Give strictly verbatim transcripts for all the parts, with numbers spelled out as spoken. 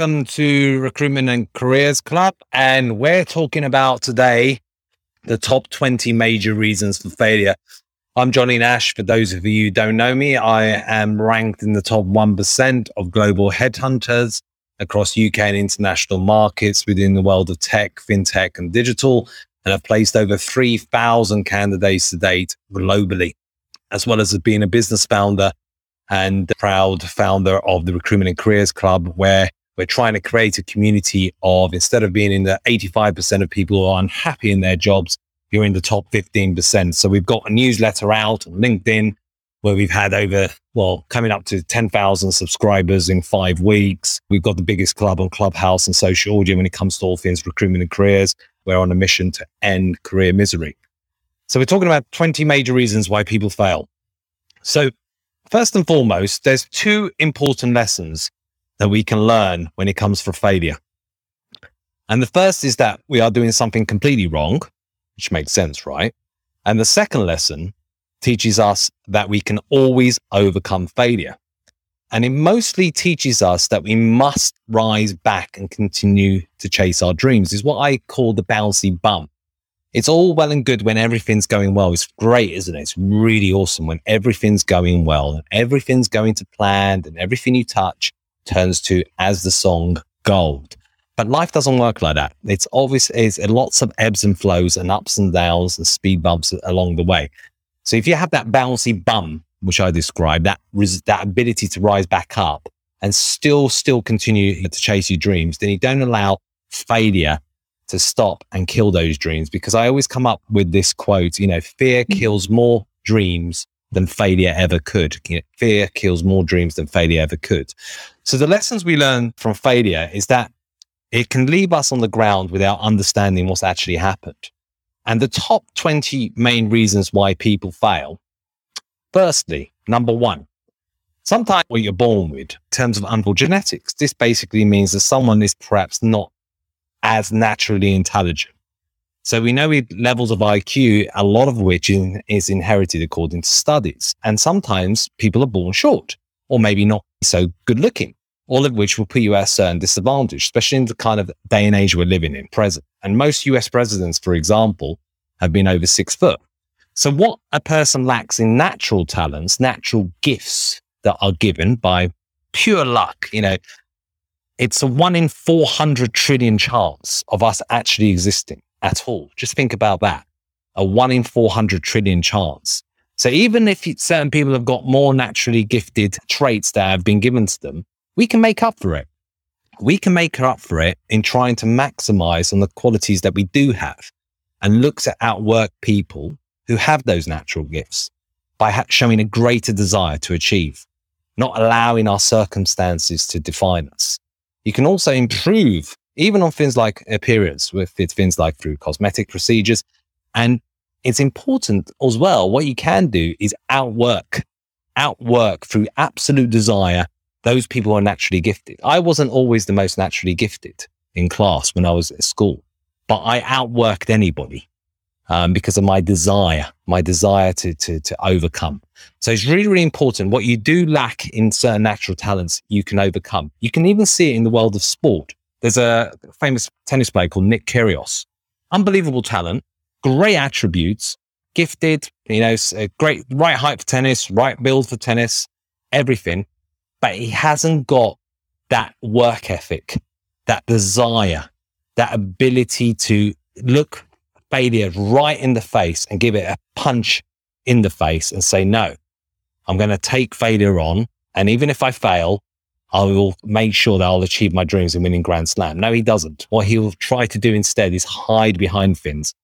Welcome to Recruitment and Careers Club, and we're talking about today the top twenty major reasons for failure. I'm Johnny Nash. For those of you who don't know me, I am ranked in the top one percent of global headhunters across U K and international markets within the world of tech, fintech, and digital, and I've placed over three thousand candidates to date globally, as well as being a business founder and proud founder of the Recruitment and Careers Club, where we're trying to create a community of, instead of being in the eighty-five percent of people who are unhappy in their jobs, you're in the top fifteen percent. So we've got a newsletter out on LinkedIn where we've had over, well, coming up to ten thousand subscribers in five weeks. We've got the biggest club on Clubhouse and social audio when it comes to all things recruitment and careers. We're on a mission to end career misery. So we're talking about twenty major reasons why people fail. So first and foremost, there's two important lessons that we can learn when it comes for failure. And the first is that we are doing something completely wrong, which makes sense, right? And the second lesson teaches us that we can always overcome failure. And it mostly teaches us that we must rise back and continue to chase our dreams. It's what I call the bouncy bum. It's all well and good when everything's going well. It's great, isn't it? It's really awesome when everything's going well and everything's going to plan and everything you touch turns to, as the song, gold. But life doesn't work like that. It's obvious, it's lots of ebbs and flows and ups and downs and speed bumps along the way. So if you have that bouncy bum, which I described, that res- that ability to rise back up and still, still continue to chase your dreams, then you don't allow failure to stop and kill those dreams. Because I always come up with this quote, you know, fear kills more dreams than failure ever could. You know, fear kills more dreams than failure ever could. So the lessons we learn from failure is that it can leave us on the ground without understanding what's actually happened. And the top twenty main reasons why people fail. Firstly, number one, sometimes what you're born with in terms of unfold genetics, this basically means that someone is perhaps not as naturally intelligent. So we know we have levels of I Q, a lot of which in, is inherited according to studies. And sometimes people are born short or maybe not so good looking, all of which will put you at a certain disadvantage, especially in the kind of day and age we're living in present. And most U S presidents, for example, have been over six foot. So what a person lacks in natural talents, natural gifts that are given by pure luck, you know, it's a one in four hundred trillion chance of us actually existing at all. Just think about that. A one in four hundred trillion chance. So even if certain people have got more naturally gifted traits that have been given to them, we can make up for it. We can make up for it in trying to maximize on the qualities that we do have and look to outwork people who have those natural gifts by ha- showing a greater desire to achieve, not allowing our circumstances to define us. You can also improve even on things like appearance, with things like through cosmetic procedures. And it's important as well, what you can do is outwork, outwork through absolute desire those people who are naturally gifted. I wasn't always the most naturally gifted in class when I was at school, but I outworked anybody um, because of my desire, my desire to, to, to overcome. So it's really, really important. What you do lack in certain natural talents, you can overcome. You can even see it in the world of sport. There's a famous tennis player called Nick Kyrgios. Unbelievable talent, great attributes, gifted, you know, great right height for tennis, right build for tennis, everything. But he hasn't got that work ethic, that desire, that ability to look failure right in the face and give it a punch in the face and say, no, I'm going to take failure on. And even if I fail, I will make sure that I'll achieve my dreams and winning Grand Slam. No, he doesn't. What he'll try to do instead is hide behind things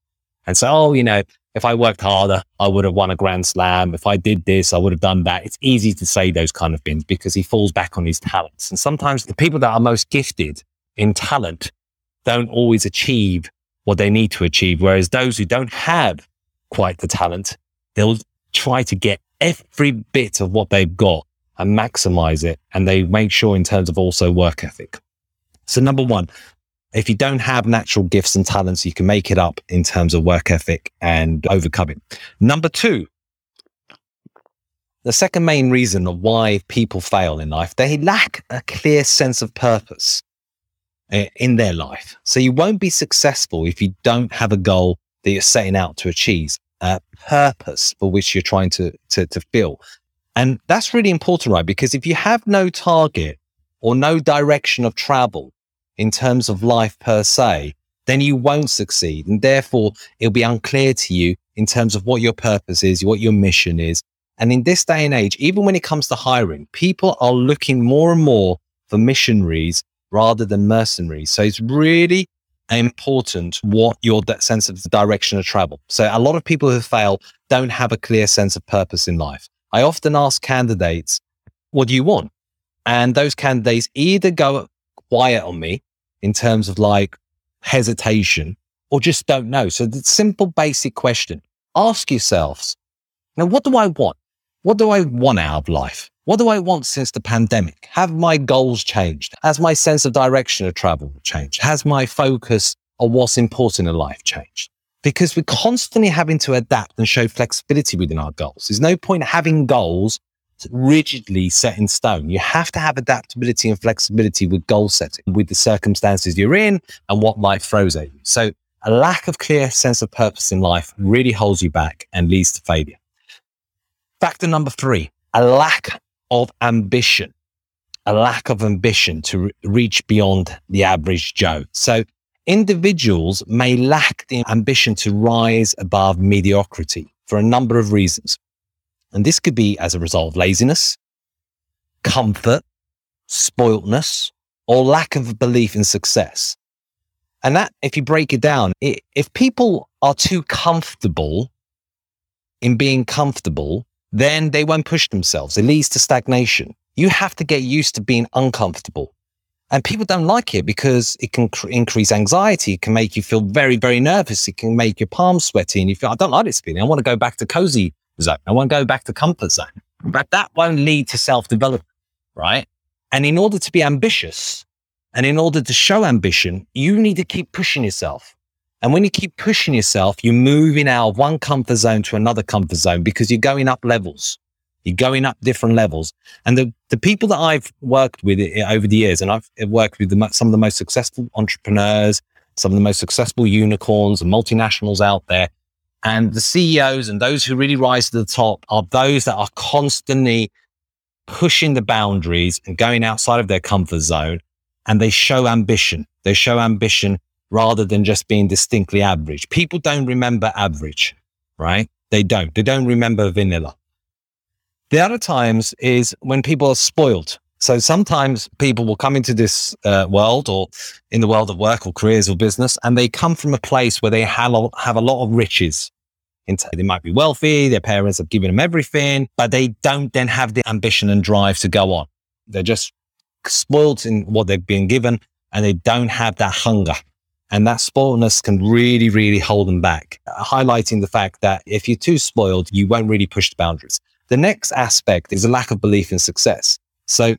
and say, oh, you know, if I worked harder, I would have won a Grand Slam. If I did this, I would have done that. It's easy to say those kind of things because he falls back on his talents. And sometimes the people that are most gifted in talent don't always achieve what they need to achieve. Whereas those who don't have quite the talent, they'll try to get every bit of what they've got and maximize it. And they make sure in terms of also work ethic. So number one, if you don't have natural gifts and talents, you can make it up in terms of work ethic and overcome it. Number two, the second main reason of why people fail in life, they lack a clear sense of purpose. in their life. So you won't be successful if you don't have a goal that you're setting out to achieve, a purpose for which you're trying to, to, to fill. And that's really important, right? Because if you have no target or no direction of travel in terms of life per se, then you won't succeed. And therefore, it'll be unclear to you in terms of what your purpose is, what your mission is. And in this day and age, even when it comes to hiring, people are looking more and more for missionaries rather than mercenaries. So it's really important what your sense of direction of travel. So a lot of people who fail don't have a clear sense of purpose in life. I often ask candidates, what do you want? And those candidates either go quiet on me in terms of like hesitation or just don't know. So the simple basic question, ask yourselves, now, what do I want? What do I want out of life? What do I want since the pandemic? Have my goals changed? Has my sense of direction of travel changed? Has my focus on what's important in life changed? Because we're constantly having to adapt and show flexibility within our goals. There's no point having goals rigidly set in stone. You have to have adaptability and flexibility with goal setting, with the circumstances you're in and what life throws at you. So a lack of clear sense of purpose in life really holds you back and leads to failure. Factor number three, a lack of ambition, a lack of ambition to re- reach beyond the average Joe. So individuals may lack the ambition to rise above mediocrity for a number of reasons. And this could be as a result of laziness, comfort, spoiltness, or lack of belief in success. And that, if you break it down, it, if people are too comfortable in being comfortable, then they won't push themselves. It leads to stagnation. You have to get used to being uncomfortable. And people don't like it because it can cr- increase anxiety. It can make you feel very, very nervous. It can make your palms sweaty. And you feel, I don't like this feeling. I want to go back to cozy zone. I want to go back to comfort zone. But that won't lead to self-development, right? And in order to be ambitious and in order to show ambition, you need to keep pushing yourself. And when you keep pushing yourself, you're moving out of one comfort zone to another comfort zone because you're going up levels. You're going up different levels. And the, the people that I've worked with over the years, and I've worked with the, some of the most successful entrepreneurs, some of the most successful unicorns and multinationals out there, and the C E Os and those who really rise to the top are those that are constantly pushing the boundaries and going outside of their comfort zone. And they show ambition. They show ambition rather than just being distinctly average. People don't remember average, right? They don't. They don't remember vanilla. The other times is when people are spoiled. So sometimes people will come into this uh, world or in the world of work or careers or business, and they come from a place where they have a, have a lot of riches. They might be wealthy, their parents have given them everything, but they don't then have the ambition and drive to go on. They're just spoiled in what they've been given, and they don't have that hunger. And that spoiledness can really, really hold them back, highlighting the fact that if you're too spoiled, you won't really push the boundaries. The next aspect is a lack of belief in success. So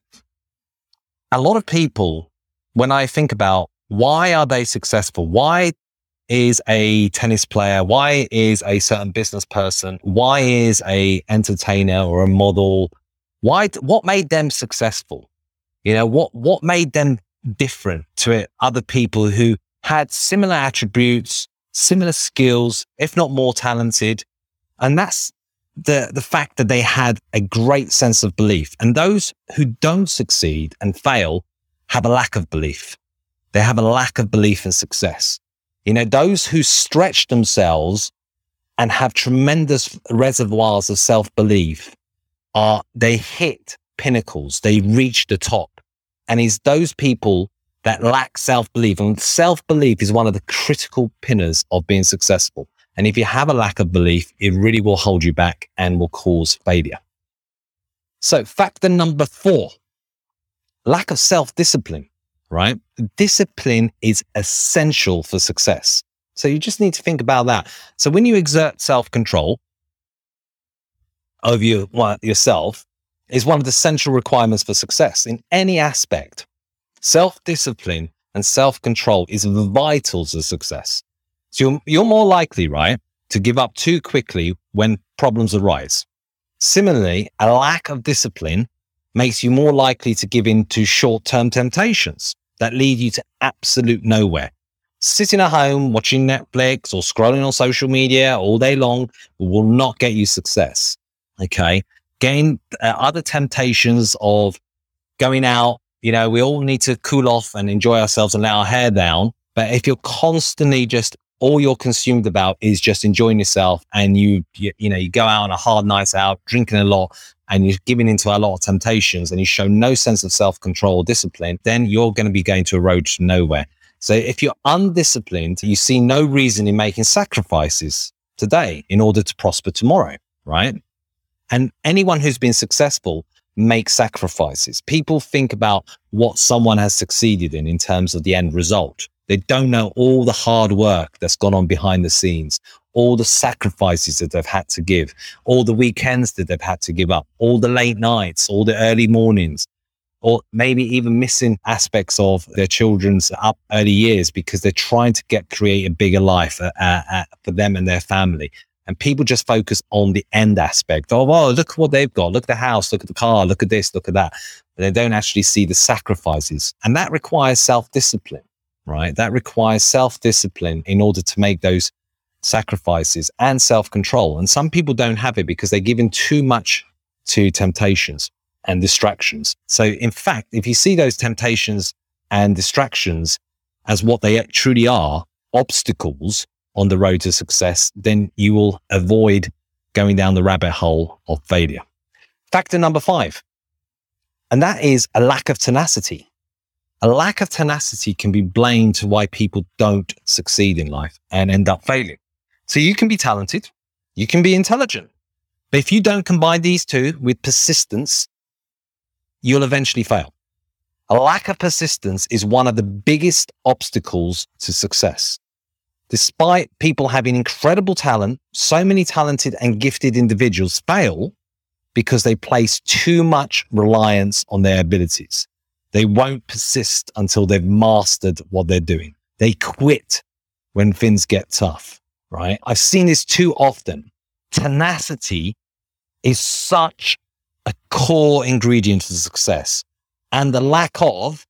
a lot of people, when I think about why are they successful? Why is a tennis player? Why is a certain business person? Why is a entertainer or a model? Why? What made them successful? You know, what, what made them different to other people who had similar attributes, similar skills, if not more talented. And that's the, the fact that they had a great sense of belief. And those who don't succeed and fail have a lack of belief. They have a lack of belief in success. You know, those who stretch themselves and have tremendous reservoirs of self-belief are, they hit pinnacles, they reach the top. And it's those people that lack self-belief. And self-belief is one of the critical pillars of being successful. And if you have a lack of belief, it really will hold you back and will cause failure. So factor number four, lack of self-discipline, right? Discipline is essential for success. So you just need to think about that. So when you exert self-control over your, well, yourself, is one of the central requirements for success in any aspect. Self-discipline and self-control is vital to success. So you're, you're more likely, right, to give up too quickly when problems arise. Similarly, a lack of discipline makes you more likely to give in to short-term temptations. that lead you to absolute nowhere. Sitting at home, watching Netflix or scrolling on social media all day long will not get you success. Okay. Gain uh, other temptations of going out. You know, we all need to cool off and enjoy ourselves and let our hair down. But if you're constantly just, all you're consumed about is just enjoying yourself, and you, you, you know, you go out on a hard night out, drinking a lot, and you're giving into a lot of temptations, and you show no sense of self-control, discipline, then you're going to be going to a road to nowhere. So if you're undisciplined, you see no reason in making sacrifices today in order to prosper tomorrow, right? And anyone who's been successful makes sacrifices. People think about what someone has succeeded in, in terms of the end result. They don't know all the hard work that's gone on behind the scenes, all the sacrifices that they've had to give, all the weekends that they've had to give up, all the late nights, all the early mornings, or maybe even missing aspects of their children's up early years because they're trying to get create a bigger life uh, uh, for them and their family. And people just focus on the end aspect of, oh, look at what they've got. Look at the house, look at the car, look at this, look at that. But they don't actually see the sacrifices. And that requires self-discipline, right? That requires self-discipline in order to make those sacrifices and self-control. And some people don't have it because they're given too much to temptations and distractions. So in fact, if you see those temptations and distractions as what they truly are, obstacles on the road to success, then you will avoid going down the rabbit hole of failure. Factor number five, and that is a lack of tenacity. A lack of tenacity can be blamed to why people don't succeed in life and end up failing. So you can be talented, you can be intelligent, but if you don't combine these two with persistence, you'll eventually fail. A lack of persistence is one of the biggest obstacles to success. Despite people having incredible talent, so many talented and gifted individuals fail because they place too much reliance on their abilities. They won't persist until they've mastered what they're doing. They quit when things get tough, right? I've seen this too often. Tenacity is such a core ingredient to success, and the lack of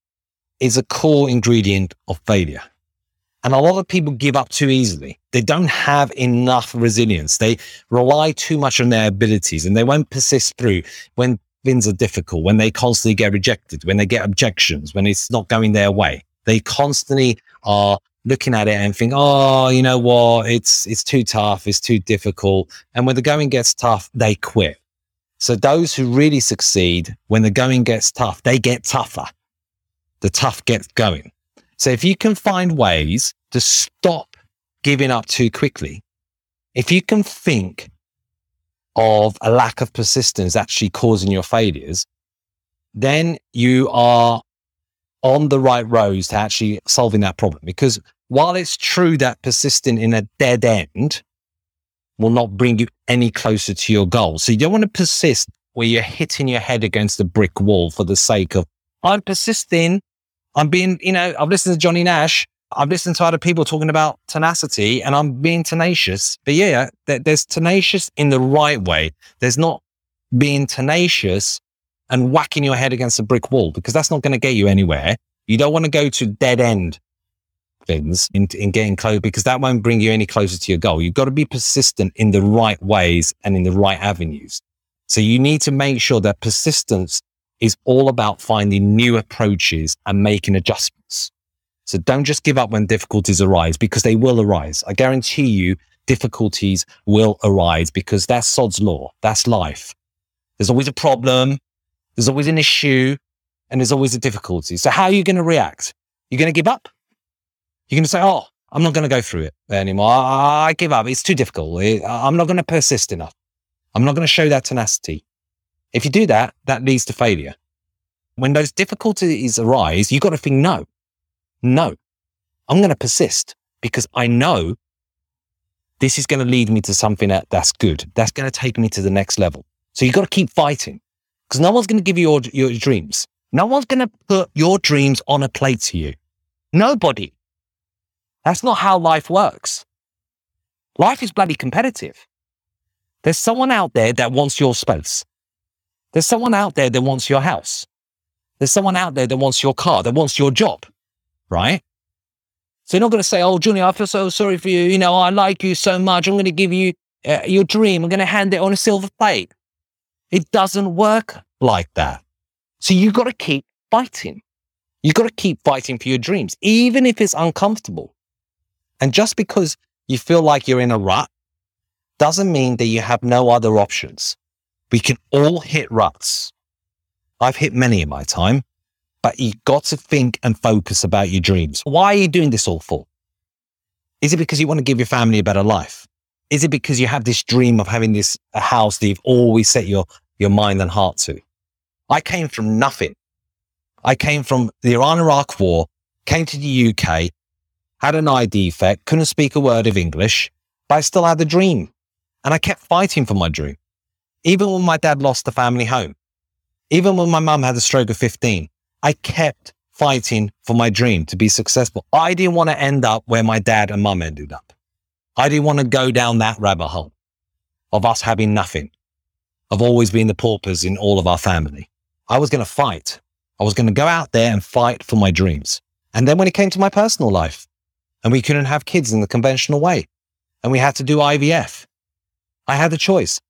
is a core ingredient of failure. And a lot of people give up too easily. They don't have enough resilience. They rely too much on their abilities, and they won't persist through when things are difficult, when they constantly get rejected, when they get objections, when it's not going their way. They constantly are looking at it and think, oh, you know what? It's, it's too tough. It's too difficult. And when the going gets tough, they quit. So those who really succeed, when the going gets tough, they get tougher. The tough gets going. So if you can find ways to stop giving up too quickly, if you can think of a lack of persistence actually causing your failures, then you are on the right road to actually solving that problem. Because while it's true that persisting in a dead end will not bring you any closer to your goal, so you don't want to persist where you're hitting your head against a brick wall for the sake of, I'm persisting. I'm being, you know, I've listened to Johnny Nash. I've listened to other people talking about tenacity, and I'm being tenacious. But yeah, there's tenacious in the right way. There's not being tenacious and whacking your head against a brick wall, because that's not going to get you anywhere. You don't want to go to dead end things in, in getting close, because that won't bring you any closer to your goal. You've got to be persistent in the right ways and in the right avenues. So you need to make sure that persistence is all about finding new approaches and making adjustments. So don't just give up when difficulties arise, because they will arise. I guarantee you difficulties will arise, because that's sod's law. That's life. There's always a problem. There's always an issue, and there's always a difficulty. So how are you going to react? You're going to give up? You're going to say, oh, I'm not going to go through it anymore. I, I give up. It's too difficult. It, I'm not going to persist enough. I'm not going to show that tenacity. If you do that, that leads to failure. When those difficulties arise, you've got to think, no, no, I'm going to persist, because I know this is going to lead me to something that, that's good. That's going to take me to the next level. So you've got to keep fighting, because no one's going to give you your, your dreams. No one's going to put your dreams on a plate to you. Nobody. That's not how life works. Life is bloody competitive. There's someone out there that wants your space. There's someone out there that wants your house. There's someone out there that wants your car, that wants your job, right? So you're not going to say, oh, Johnny, I feel so sorry for you. You know, I like you so much. I'm going to give you uh, your dream. I'm going to hand it on a silver plate. It doesn't work like that. So you've got to keep fighting. You've got to keep fighting for your dreams, even if it's uncomfortable. And just because you feel like you're in a rut doesn't mean that you have no other options. We can all hit ruts. I've hit many in my time, but you've got to think and focus about your dreams. Why are you doing this all for? Is it because you want to give your family a better life? Is it because you have this dream of having this a house that you've always set your, your mind and heart to? I came from nothing. I came from the Iran-Iraq war, came to the U K, had an eye defect, couldn't speak a word of English, but I still had the dream. And I kept fighting for my dream. Even when my dad lost the family home, even when my mum had a stroke at fifteen, I kept fighting for my dream to be successful. I didn't want to end up where my dad and mum ended up. I didn't want to go down that rabbit hole of us having nothing, of always being the paupers in all of our family. I was going to fight. I was going to go out there and fight for my dreams. And then when it came to my personal life, and we couldn't have kids in the conventional way, and we had to do I V F, I had the choice.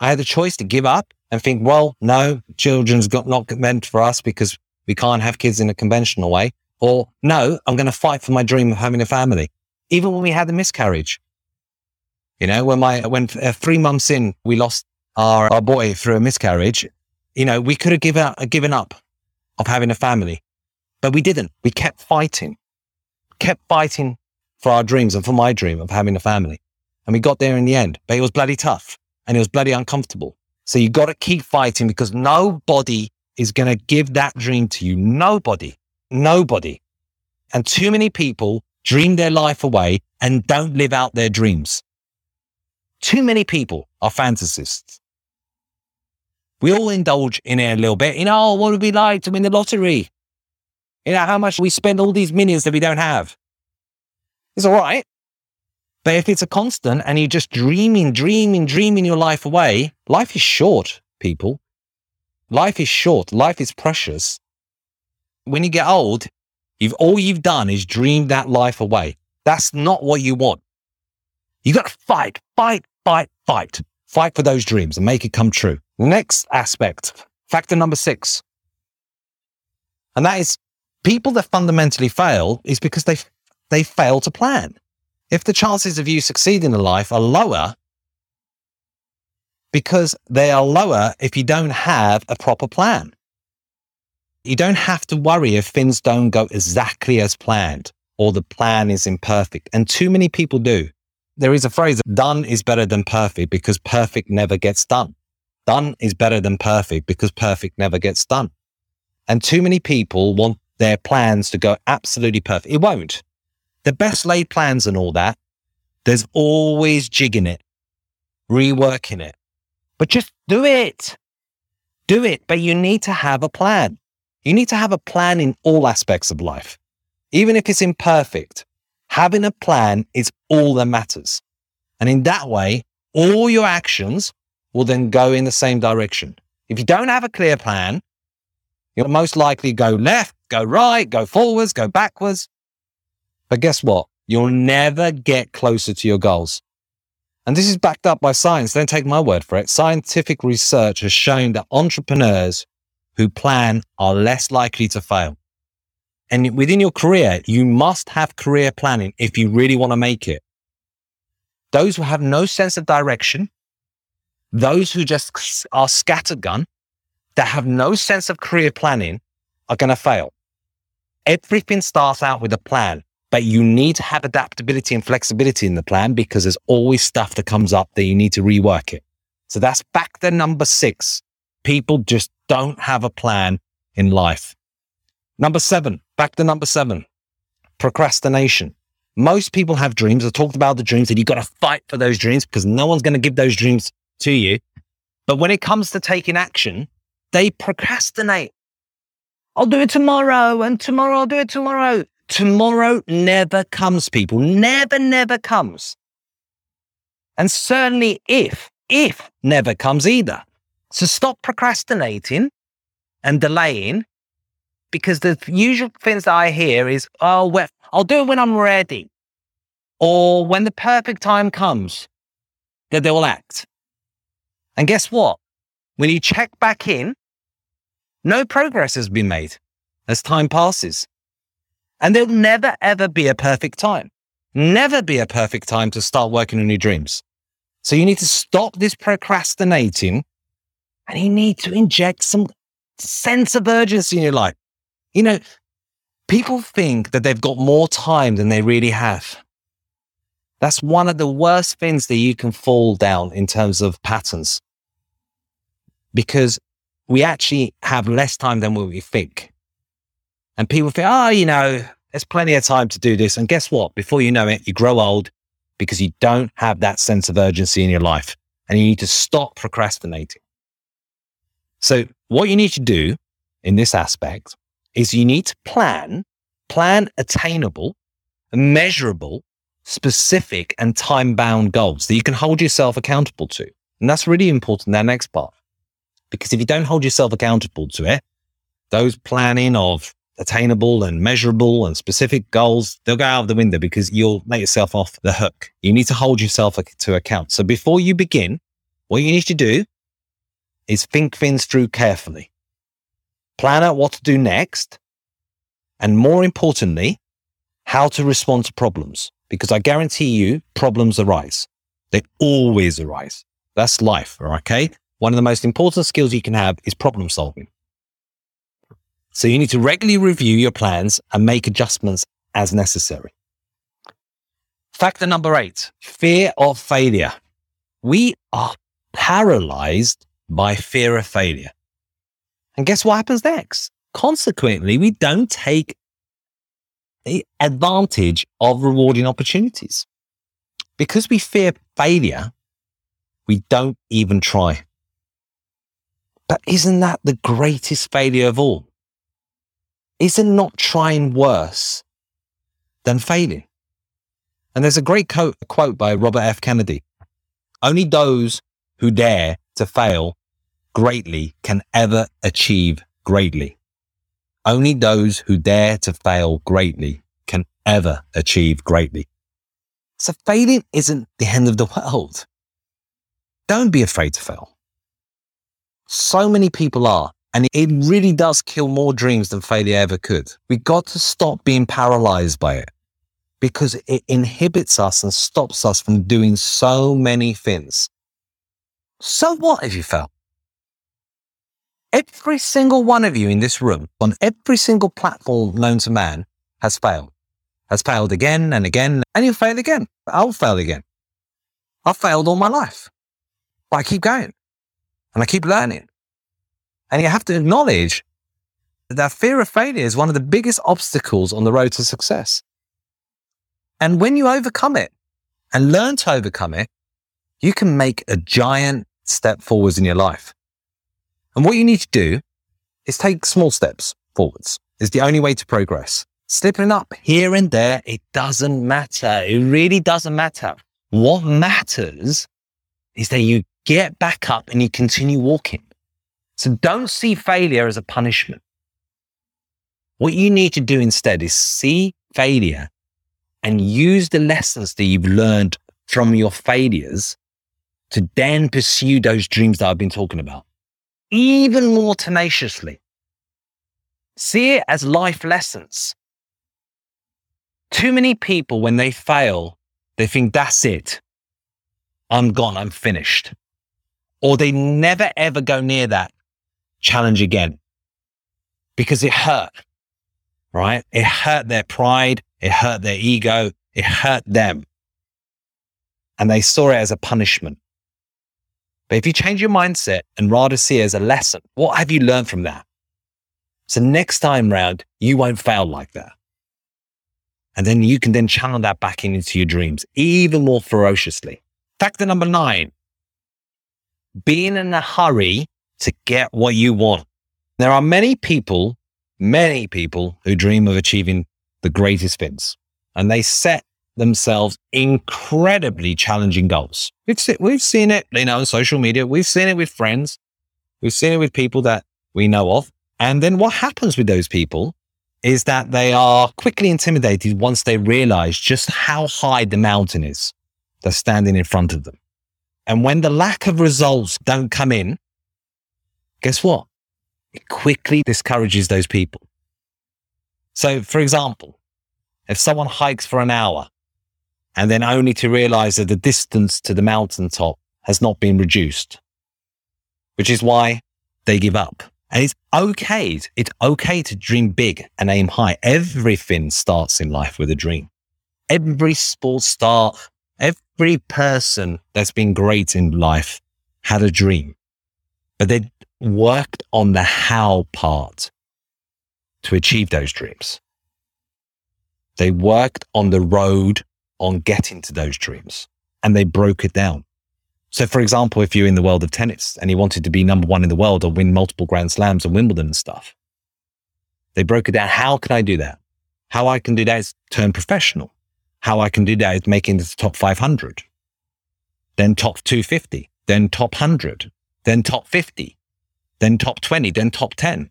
I had the choice to give up and think, well, no, children's got not meant for us because we can't have kids in a conventional way. Or no, I'm going to fight for my dream of having a family. Even when we had the miscarriage, you know, when my, when uh, three months in, we lost our, our boy through a miscarriage, you know, we could have given up, given up of having a family, but we didn't. We kept fighting, kept fighting for our dreams and for my dream of having a family. And we got there in the end, but it was bloody tough. And it was bloody uncomfortable. So you got to keep fighting because nobody is going to give that dream to you. Nobody, nobody. And too many people dream their life away and don't live out their dreams. Too many people are fantasists. We all indulge in it a little bit. You know, what would it be like to win the lottery? You know, how much we spend all these millions that we don't have. It's all right. But if it's a constant and you're just dreaming, dreaming, dreaming your life away, life is short, people. Life is short. Life is precious. When you get old, you've all you've done is dream that life away. That's not what you want. You got to fight, fight, fight, fight. Fight for those dreams and make it come true. Next aspect, factor number six. And that is people that fundamentally fail is because they they fail to plan. If the chances of you succeeding in life are lower, because they are lower if you don't have a proper plan. You don't have to worry if things don't go exactly as planned or the plan is imperfect. And too many people do. There is a phrase, done is better than perfect because perfect never gets done. Done is better than perfect because perfect never gets done. And too many people want their plans to go absolutely perfect. It won't. The best laid plans and all that, there's always jigging it, reworking it. But just do it. Do it. But you need to have a plan. You need to have a plan in all aspects of life. Even if it's imperfect, having a plan is all that matters. And in that way, all your actions will then go in the same direction. If you don't have a clear plan, you'll most likely go left, go right, go forwards, go backwards. But guess what? You'll never get closer to your goals. And this is backed up by science. Don't take my word for it. Scientific research has shown that entrepreneurs who plan are less likely to fail. And within your career, you must have career planning if you really want to make it. Those who have no sense of direction, those who just are scattergun, that have no sense of career planning are going to fail. Everything starts out with a plan. But you need to have adaptability and flexibility in the plan because there's always stuff that comes up that you need to rework it. So that's factor number six. People just don't have a plan in life. Number seven, factor number seven, procrastination. Most people have dreams. I talked about the dreams and you've got to fight for those dreams because no one's going to give those dreams to you. But when it comes to taking action, they procrastinate. I'll do it tomorrow and tomorrow I'll do it tomorrow. Tomorrow never comes, people. Never, never comes. And certainly if, if never comes either. So stop procrastinating and delaying because the usual things that I hear is, oh, well, I'll do it when I'm ready, or when the perfect time comes, that they will act. And guess what? When you check back in, no progress has been made as time passes. And there'll never, ever be a perfect time. Never be a perfect time to start working on your dreams. So you need to stop this procrastinating, and you need to inject some sense of urgency in your life. You know, people think that they've got more time than they really have. That's one of the worst things that you can fall down in terms of patterns, because we actually have less time than what we think. And people think, oh, you know, there's plenty of time to do this. And guess what? Before you know it, you grow old because you don't have that sense of urgency in your life, and you need to stop procrastinating. So what you need to do in this aspect is you need to plan, plan attainable, measurable, specific and time-bound goals that you can hold yourself accountable to. And that's really important, that next part. Because if you don't hold yourself accountable to it, those planning of attainable and measurable and specific goals, they'll go out of the window because you'll let yourself off the hook. You need to hold yourself to account. So before you begin, what you need to do is think things through carefully. Plan out what to do next. And more importantly, how to respond to problems. Because I guarantee you, problems arise. They always arise. That's life, okay? One of the most important skills you can have is problem solving. So you need to regularly review your plans and make adjustments as necessary. Factor number eight, fear of failure. We are paralyzed by fear of failure. And guess what happens next? Consequently, we don't take the advantage of rewarding opportunities. Because we fear failure, we don't even try. But isn't that the greatest failure of all? Isn't not trying worse than failing? And there's a great co- quote by Robert F. Kennedy. Only those who dare to fail greatly can ever achieve greatly. Only those who dare to fail greatly can ever achieve greatly. So failing isn't the end of the world. Don't be afraid to fail. So many people are, and it really does kill more dreams than failure ever could. We got to stop being paralyzed by it, because it inhibits us and stops us from doing so many things. So what if you fail? Every single one of you in this room, on every single platform known to man, has failed. Has failed again and again, and you'll fail again. I'll fail again. I've failed all my life. But I keep going. And I keep learning. And you have to acknowledge that, that fear of failure is one of the biggest obstacles on the road to success. And when you overcome it and learn to overcome it, you can make a giant step forwards in your life. And what you need to do is take small steps forwards. It's the only way to progress. Slipping up here and there, it doesn't matter. It really doesn't matter. What matters is that you get back up and you continue walking. So don't see failure as a punishment. What you need to do instead is see failure and use the lessons that you've learned from your failures to then pursue those dreams that I've been talking about. Even more tenaciously. See it as life lessons. Too many people, when they fail, they think that's it. I'm gone, I'm finished. Or they never ever go near that challenge again because it hurt, right? It hurt their pride, it hurt their ego, it hurt them. And they saw it as a punishment. But if you change your mindset and rather see it as a lesson, what have you learned from that? So next time round, you won't fail like that. And then you can then channel that back into your dreams even more ferociously. Factor number nine, being in a hurry to get what you want. There are many people, many people who dream of achieving the greatest things, and they set themselves incredibly challenging goals. We've seen, we've seen it, you know, on social media. We've seen it with friends. We've seen it with people that we know of. And then what happens with those people is that they are quickly intimidated once they realize just how high the mountain is that's standing in front of them. And when the lack of results don't come in, guess what? It quickly discourages those people. So for example, if someone hikes for an hour and then only to realize that the distance to the mountaintop has not been reduced, which is why they give up. And it's okay. It's okay to dream big and aim high. Everything starts in life with a dream. Every sports star, every person that's been great in life had a dream, but they worked on the how part to achieve those dreams. They worked on the road on getting to those dreams and they broke it down. So for example, if you're in the world of tennis and you wanted to be number one in the world or win multiple Grand Slams and Wimbledon and stuff, they broke it down. How can I do that? How I can do that is turn professional. How I can do that is making the top five hundred, then top two fifty, then top one hundred, then top fifty, then top twenty, then top ten,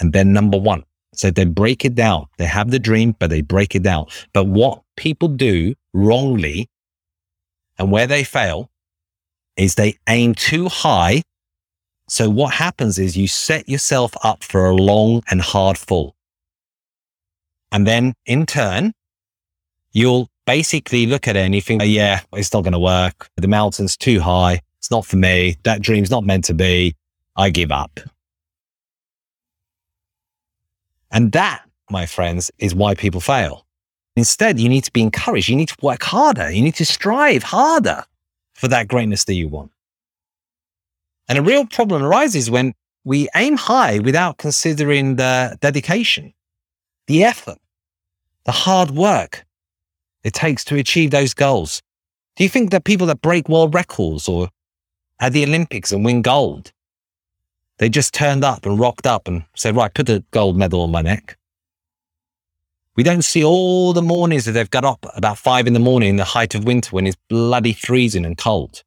and then number one. So they break it down. They have the dream, but they break it down. But what people do wrongly and where they fail is they aim too high. So what happens is you set yourself up for a long and hard fall. And then in turn, you'll basically look at it and you think, oh, yeah, it's not going to work. The mountain's too high. It's not for me. That dream's not meant to be. I give up. And that, my friends, is why people fail. Instead, you need to be encouraged. You need to work harder. You need to strive harder for that greatness that you want. And a real problem arises when we aim high without considering the dedication, the effort, the hard work it takes to achieve those goals. Do you think that people that break world records or at the Olympics and win gold, they just turned up and rocked up and said, right, put the gold medal on my neck? We don't see all the mornings that they've got up about five in the morning in the height of winter when it's bloody freezing and cold.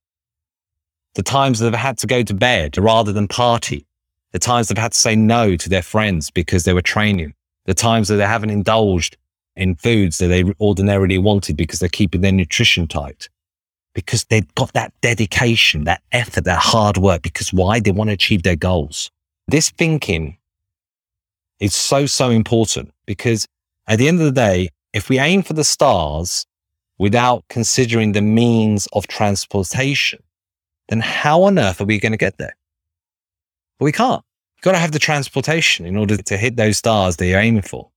The times that they've had to go to bed rather than party. The times they've had to say no to their friends because they were training. The times that they haven't indulged in foods that they ordinarily wanted because they're keeping their nutrition tight. Because they've got that dedication, that effort, that hard work. Because why? They want to achieve their goals. This thinking is so, so important because at the end of the day, if we aim for the stars without considering the means of transportation, then how on earth are we going to get there? But we can't. You've got to have the transportation in order to hit those stars that you're aiming for.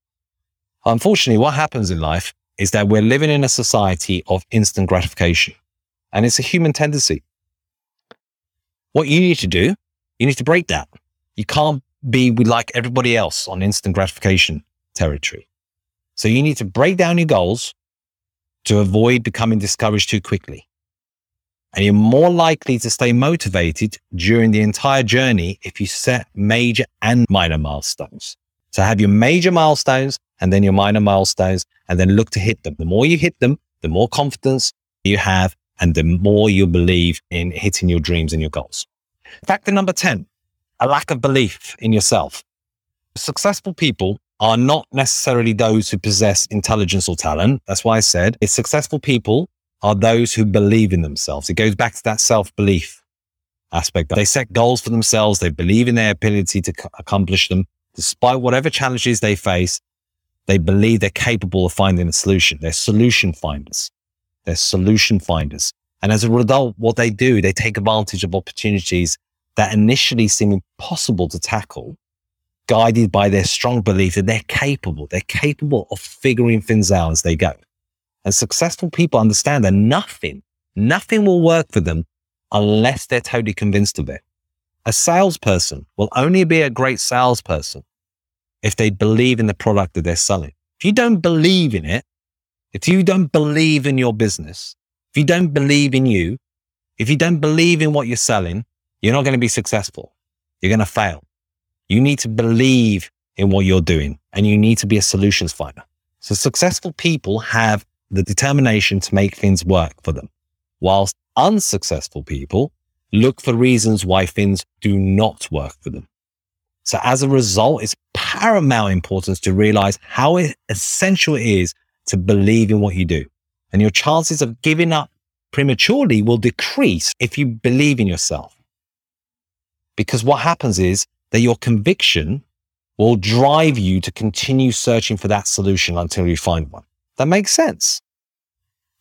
Unfortunately, what happens in life is that we're living in a society of instant gratification, and it's a human tendency. What you need to do, you need to break that. You can't be like everybody else on instant gratification territory. So you need to break down your goals to avoid becoming discouraged too quickly. And you're more likely to stay motivated during the entire journey if you set major and minor milestones. So have your major milestones and then your minor milestones and then look to hit them. The more you hit them, the more confidence you have and the more you believe in hitting your dreams and your goals. Factor number ten, a lack of belief in yourself. Successful people are not necessarily those who possess intelligence or talent. That's why I said it's successful people are those who believe in themselves. It goes back to that self-belief aspect. They set goals for themselves. They believe in their ability to c- accomplish them. Despite whatever challenges they face, they believe they're capable of finding a solution. They're solution finders. They're solution finders. And as a result, what they do, they take advantage of opportunities that initially seem impossible to tackle, guided by their strong belief that they're capable. They're capable of figuring things out as they go. And successful people understand that nothing, nothing will work for them unless they're totally convinced of it. A salesperson will only be a great salesperson if they believe in the product that they're selling. If you don't believe in it, if you don't believe in your business, if you don't believe in you, if you don't believe in what you're selling, you're not going to be successful. You're going to fail. You need to believe in what you're doing and you need to be a solutions finder. So successful people have the determination to make things work for them, whilst unsuccessful people look for reasons why things do not work for them. So as a result, it's paramount importance to realize how essential it is to believe in what you do. And your chances of giving up prematurely will decrease if you believe in yourself. Because what happens is that your conviction will drive you to continue searching for that solution until you find one. That makes sense.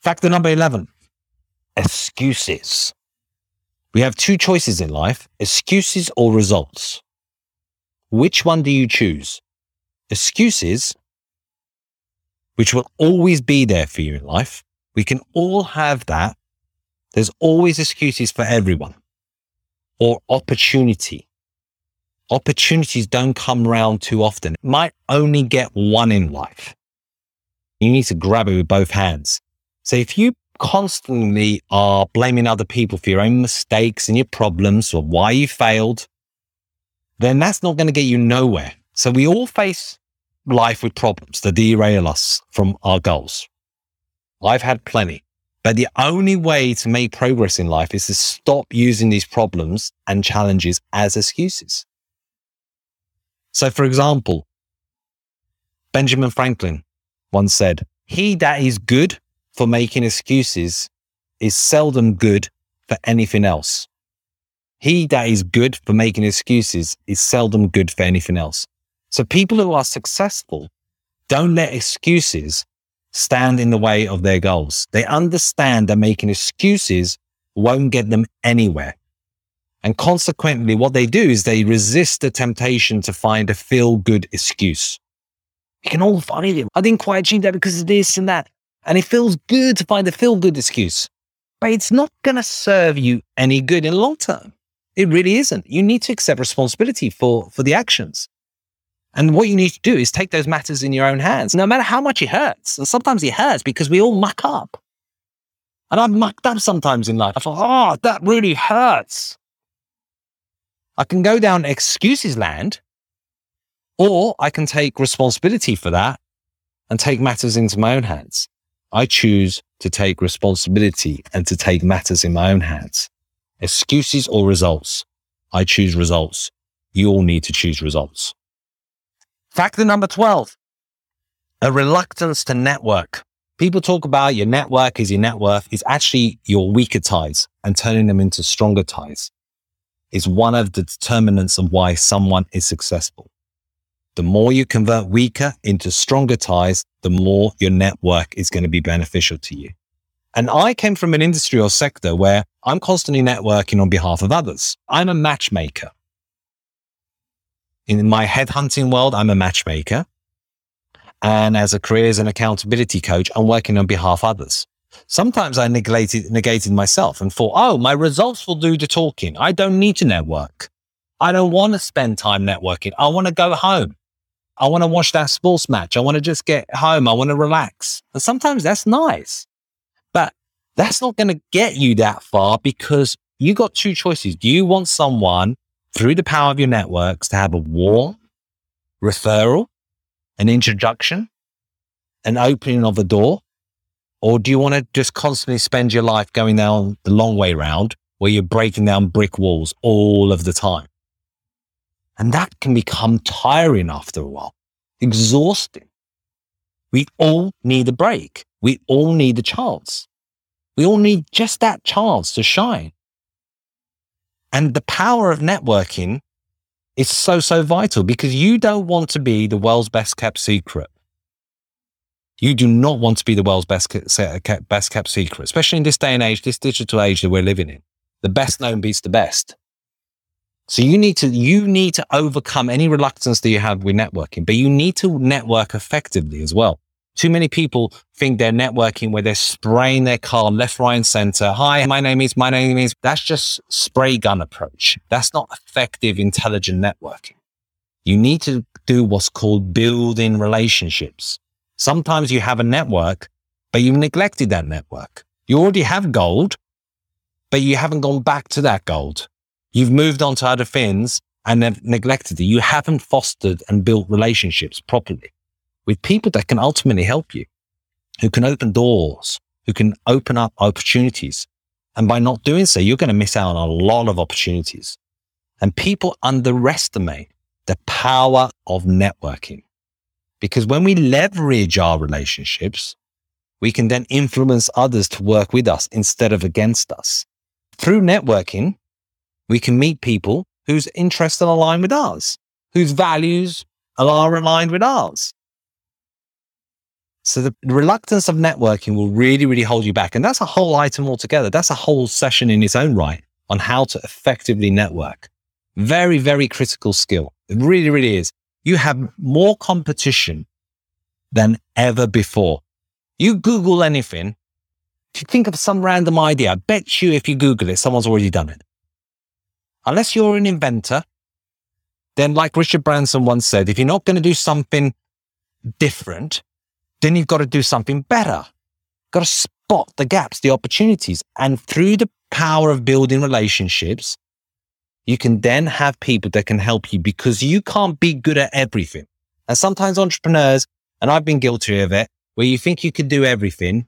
Factor number eleven, excuses. We have two choices in life, excuses or results. Which one do you choose? Excuses, which will always be there for you in life. We can all have that. There's always excuses for everyone. Or opportunity. Opportunities don't come round too often. It might only get one in life. You need to grab it with both hands. So if you constantly are blaming other people for your own mistakes and your problems or why you failed, then that's not going to get you nowhere. So we all face life with problems that derail us from our goals. I've had plenty, but the only way to make progress in life is to stop using these problems and challenges as excuses. So for example, Benjamin Franklin once said, "He that is good for making excuses is seldom good for anything else." He that is good for making excuses is seldom good for anything else. So people who are successful don't let excuses stand in the way of their goals. They understand that making excuses won't get them anywhere. And consequently, what they do is they resist the temptation to find a feel-good excuse. You can all find it. I didn't quite achieve that because of this and that. And it feels good to find a feel-good excuse. But it's not going to serve you any good in the long term. It really isn't. You need to accept responsibility for, for the actions. And what you need to do is take those matters in your own hands, no matter how much it hurts. And sometimes it hurts because we all muck up. And I've mucked up sometimes in life. I thought, oh, that really hurts. I can go down excuses land, or I can take responsibility for that and take matters into my own hands. I choose to take responsibility and to take matters in my own hands. Excuses or results? I choose results. You all need to choose results. Factor number twelve, a reluctance to network. People talk about your network is your net worth. It's actually your weaker ties and turning them into stronger ties. Is one of the determinants of why someone is successful. The more you convert weaker into stronger ties, the more your network is going to be beneficial to you. And I came from an industry or sector where I'm constantly networking on behalf of others. I'm a matchmaker. In my headhunting world, I'm a matchmaker. And as a careers and accountability coach, I'm working on behalf of others. Sometimes I negated, negated myself and thought, oh, my results will do the talking. I don't need to network. I don't want to spend time networking. I want to go home. I want to watch that sports match. I want to just get home. I want to relax. And sometimes that's nice, but that's not going to get you that far because you got two choices. Do you want someone through the power of your networks to have a warm referral, an introduction, an opening of a door? Or do you want to just constantly spend your life going down the long way round where you're breaking down brick walls all of the time? And that can become tiring after a while, exhausting. We all need a break. We all need a chance. We all need just that chance to shine. And the power of networking is so, so vital because you don't want to be the world's best kept secret. You do not want to be the world's best kept, best kept secret, especially in this day and age, this digital age that we're living in. The best known beats the best. So you need to you need to overcome any reluctance that you have with networking, but you need to network effectively as well. Too many people think they're networking where they're spraying their car left, right, and center. Hi, my name is, my name is. That's just spray gun approach. That's not effective, intelligent networking. You need to do what's called building relationships. Sometimes you have a network, but you've neglected that network. You already have gold, but you haven't gone back to that gold. You've moved on to other things and have neglected it. You haven't fostered and built relationships properly with people that can ultimately help you, who can open doors, who can open up opportunities. And by not doing so, you're going to miss out on a lot of opportunities. And people underestimate the power of networking. Because when we leverage our relationships, we can then influence others to work with us instead of against us. Through networking, we can meet people whose interests are aligned with ours, whose values are aligned with ours. So the reluctance of networking will really, really hold you back. And that's a whole item altogether. That's a whole session in its own right on how to effectively network. Very, very critical skill. It really, really is. You have more competition than ever before. You Google anything. If you think of some random idea, I bet you if you Google it, someone's already done it. Unless you're an inventor, then like Richard Branson once said, if you're not going to do something different, then you've got to do something better. You've got to spot the gaps, the opportunities. And through the power of building relationships, you can then have people that can help you because you can't be good at everything. And sometimes entrepreneurs, and I've been guilty of it, where you think you could do everything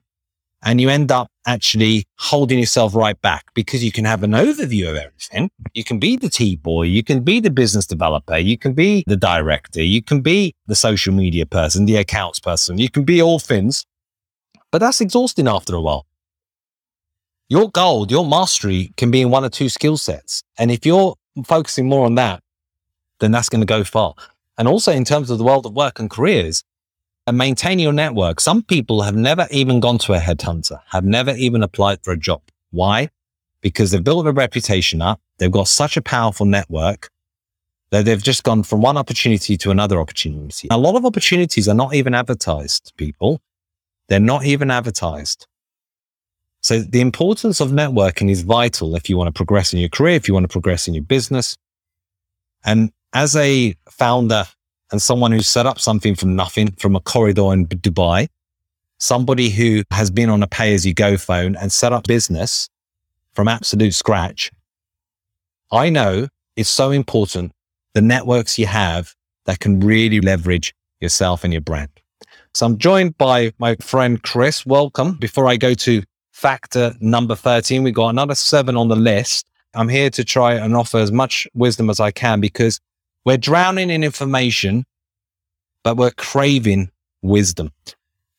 and you end up actually holding yourself right back because you can have an overview of everything. You can be the T-boy, you can be the business developer, you can be the director, you can be the social media person, the accounts person, you can be all things, but that's exhausting after a while. Your gold, your mastery can be in one or two skill sets. And if you're focusing more on that, then that's going to go far. And also in terms of the world of work and careers, and maintain your network. Some people have never even gone to a headhunter, have never even applied for a job. Why? Because they've built a reputation up. They've got such a powerful network that they've just gone from one opportunity to another opportunity. A lot of opportunities are not even advertised, people. They're not even advertised. So the importance of networking is vital if you want to progress in your career, if you want to progress in your business. And as a founder, and someone who set up something from nothing, from a corridor in Dubai, somebody who has been on a pay-as-you-go phone and set up business from absolute scratch, I know it's so important, the networks you have that can really leverage yourself and your brand. So I'm joined by my friend, Chris. Welcome. Before I go to factor number thirteen, we've got another seven on the list. I'm here to try and offer as much wisdom as I can because we're drowning in information, but we're craving wisdom.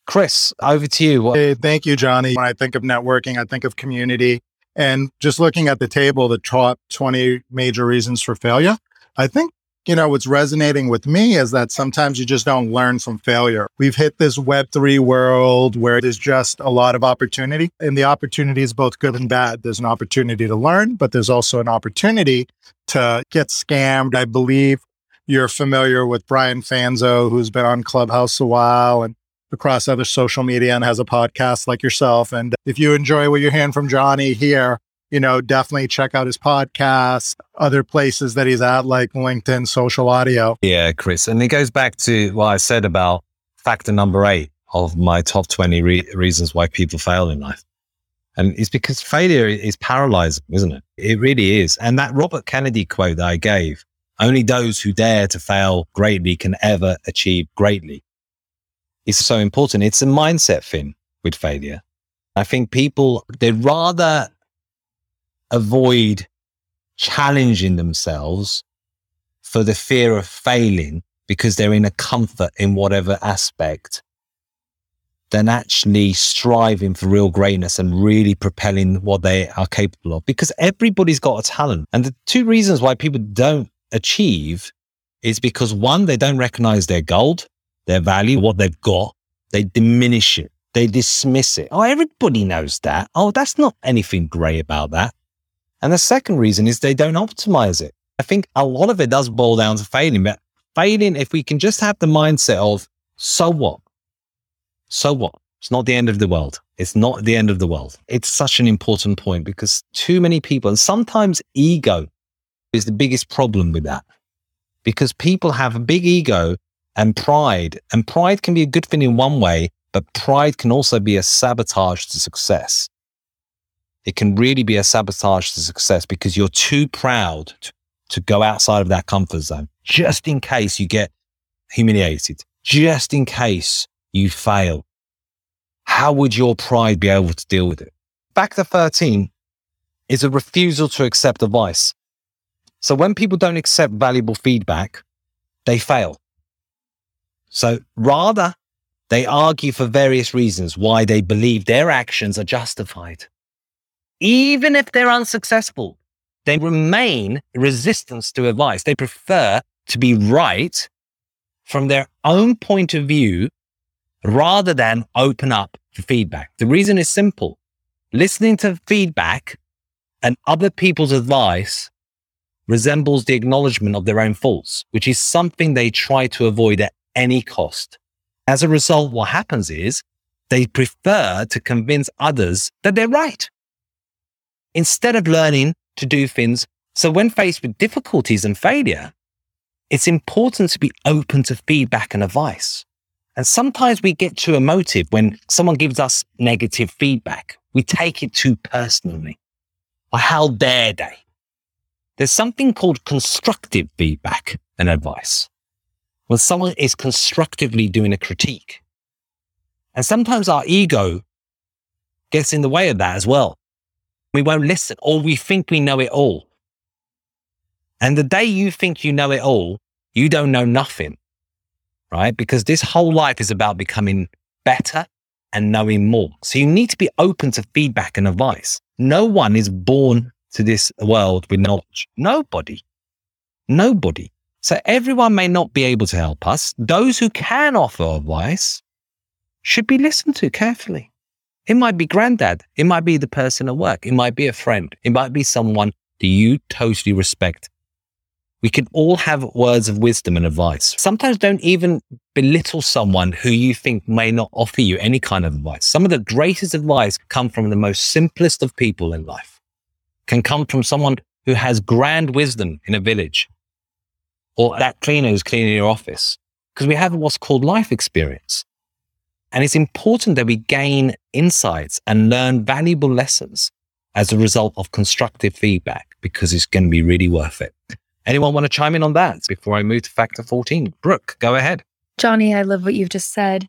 Chris, over to you. Hey, thank you, Johnny. When I think of networking, I think of community. And just looking at the table, the top twenty major reasons for failure, I think, you know, what's resonating with me is that sometimes you just don't learn from failure. We've hit this Web three world where there's just a lot of opportunity. And the opportunity is both good and bad. There's an opportunity to learn, but there's also an opportunity to get scammed. I believe you're familiar with Brian Fanzo, who's been on Clubhouse a while and across other social media and has a podcast like yourself. And if you enjoy what you're hearing from Johnny here, you know, definitely check out his podcast, other places that he's at, like LinkedIn, social audio. Yeah, Chris. And it goes back to what I said about factor number eight of my top twenty re- reasons why people fail in life. And it's because failure is paralyzing, isn't it? It really is. And that Robert Kennedy quote that I gave, only those who dare to fail greatly can ever achieve greatly, is so important. It's a mindset thing with failure. I think people, they'd rather avoid challenging themselves for the fear of failing because they're in a comfort in whatever aspect than actually striving for real greatness and really propelling what they are capable of, because everybody's got a talent. And the two reasons why people don't achieve is because, one, they don't recognize their gold, their value, what they've got. They diminish it. They dismiss it. Oh, everybody knows that. Oh, that's not anything great about that. And the second reason is they don't optimize it. I think a lot of it does boil down to failing, but failing, if we can just have the mindset of, so what? So what? It's not the end of the world. It's not the end of the world. It's such an important point because too many people, and sometimes ego is the biggest problem with that, because people have a big ego and pride, and pride can be a good thing in one way, but pride can also be a sabotage to success. It can really be a sabotage to success because you're too proud to, to go outside of that comfort zone, just in case you get humiliated, just in case you fail. How would your pride be able to deal with it? Factor thirteen is a refusal to accept advice. So when people don't accept valuable feedback, they fail. So rather, they argue for various reasons why they believe their actions are justified. Even if they're unsuccessful, they remain resistance to advice. They prefer to be right from their own point of view rather than open up to feedback. The reason is simple. Listening to feedback and other people's advice resembles the acknowledgement of their own faults, which is something they try to avoid at any cost. As a result, what happens is they prefer to convince others that they're right instead of learning to do things. So when faced with difficulties and failure, it's important to be open to feedback and advice. And sometimes we get too emotive when someone gives us negative feedback. We take it too personally. Or how dare they? There's something called constructive feedback and advice. When someone is constructively doing a critique. And sometimes our ego gets in the way of that as well. We won't listen, or we think we know it all. And the day you think you know it all, you don't know nothing, right? Because this whole life is about becoming better and knowing more. So you need to be open to feedback and advice. No one is born to this world with knowledge. Nobody. Nobody. So everyone may not be able to help us. Those who can offer advice should be listened to carefully. It might be granddad. It might be the person at work. It might be a friend. It might be someone that you totally respect. We can all have words of wisdom and advice. Sometimes don't even belittle someone who you think may not offer you any kind of advice. Some of the greatest advice come from the most simplest of people in life. Can come from someone who has grand wisdom in a village. Or that cleaner who's cleaning your office. Because we have what's called life experience. And it's important that we gain insights and learn valuable lessons as a result of constructive feedback, because it's going to be really worth it. Anyone want to chime in on that before I move to factor fourteen? Brooke, go ahead. Johnny, I love what you've just said.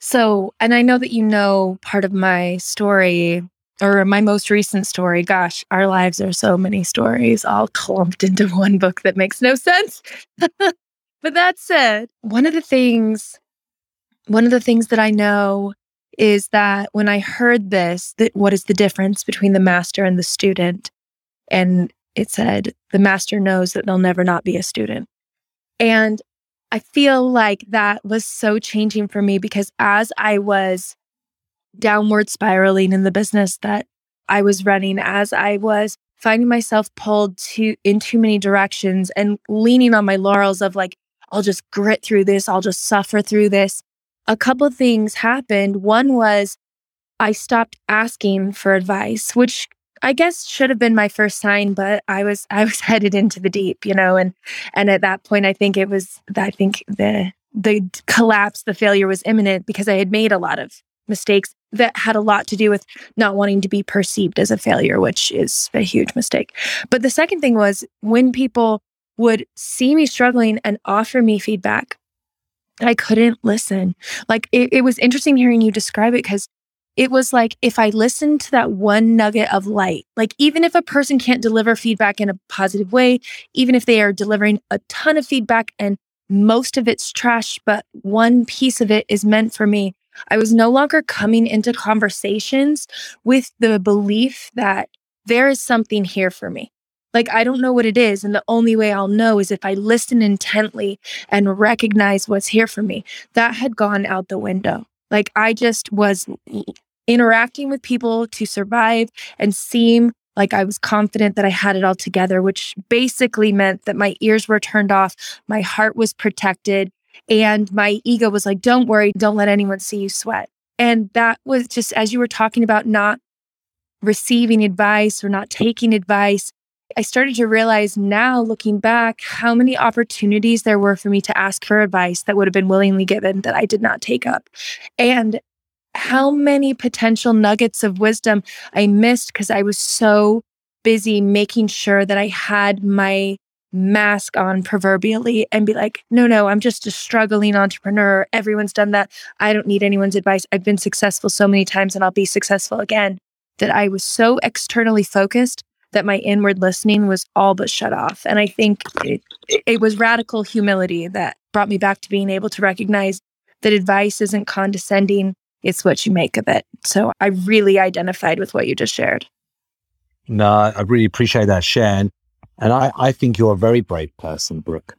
So, and I know that you know part of my story, or my most recent story. Gosh, our lives are so many stories all clumped into one book that makes no sense. But that said, one of the things, one of the things that I know is that when I heard this, that what is the difference between the master and the student? And it said, the master knows that they'll never not be a student. And I feel like that was so changing for me, because as I was downward spiraling in the business that I was running, as I was finding myself pulled to in too many directions and leaning on my laurels of like, I'll just grit through this, I'll just suffer through this. A couple of things happened. One was I stopped asking for advice, which I guess should have been my first sign, but I was I was headed into the deep, you know, and and at that point I think it was I think the the collapse, the failure was imminent, because I had made a lot of mistakes that had a lot to do with not wanting to be perceived as a failure, which is a huge mistake. But the second thing was when people would see me struggling and offer me feedback, I couldn't listen. Like it, it was interesting hearing you describe it, because it was like if I listened to that one nugget of light, like even if a person can't deliver feedback in a positive way, even if they are delivering a ton of feedback and most of it's trash, but one piece of it is meant for me. I was no longer coming into conversations with the belief that there is something here for me. Like, I don't know what it is. And the only way I'll know is if I listen intently and recognize what's here for me. That had gone out the window. Like, I just was interacting with people to survive and seem like I was confident that I had it all together, which basically meant that my ears were turned off, my heart was protected, and my ego was like, don't worry, don't let anyone see you sweat. And that was just, as you were talking about not receiving advice or not taking advice, I started to realize now, looking back, how many opportunities there were for me to ask for advice that would have been willingly given that I did not take up. And how many potential nuggets of wisdom I missed because I was so busy making sure that I had my mask on, proverbially, and be like, no, no, I'm just a struggling entrepreneur. Everyone's done that. I don't need anyone's advice. I've been successful so many times and I'll be successful again. That I was so externally focused that my inward listening was all but shut off. And I think it, it was radical humility that brought me back to being able to recognize that advice isn't condescending. It's what you make of it. So I really identified with what you just shared. No, I really appreciate that, Sharon. And I, I think you're a very brave person, Brooke.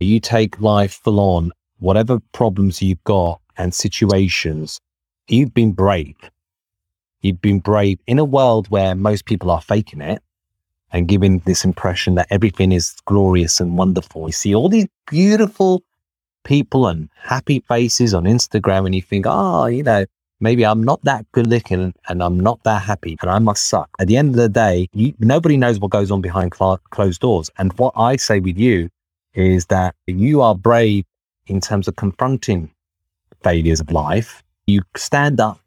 You take life full on, whatever problems you've got and situations, you've been brave. You've been brave in a world where most people are faking it and giving this impression that everything is glorious and wonderful. You see all these beautiful people and happy faces on Instagram and you think, oh, you know, maybe I'm not that good looking and I'm not that happy and I must suck. At the end of the day, you, nobody knows what goes on behind cl- closed doors. And what I say with you is that you are brave in terms of confronting failures of life. You stand up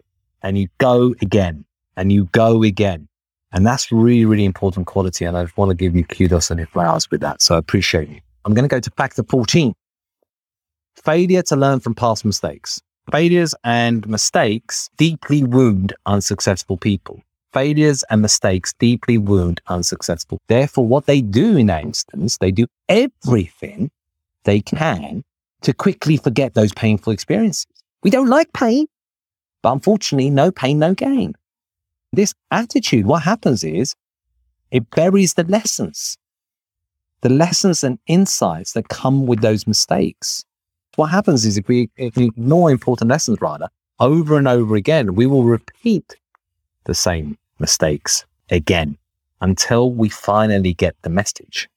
and you go again and you go again. And that's really, really important quality. And I just want to give you kudos and your flowers with that. So I appreciate you. I'm going to go to factor fourteen. Failure to learn from past mistakes. Failures and mistakes deeply wound unsuccessful people. Failures and mistakes deeply wound unsuccessful. Therefore, what they do in that instance, they do everything they can to quickly forget those painful experiences. We don't like pain, but unfortunately, no pain, no gain. This attitude, what happens is it buries the lessons, the lessons and insights that come with those mistakes. What happens is if we, if we ignore important lessons, rather, over and over again, we will repeat the same mistakes again until we finally get the message.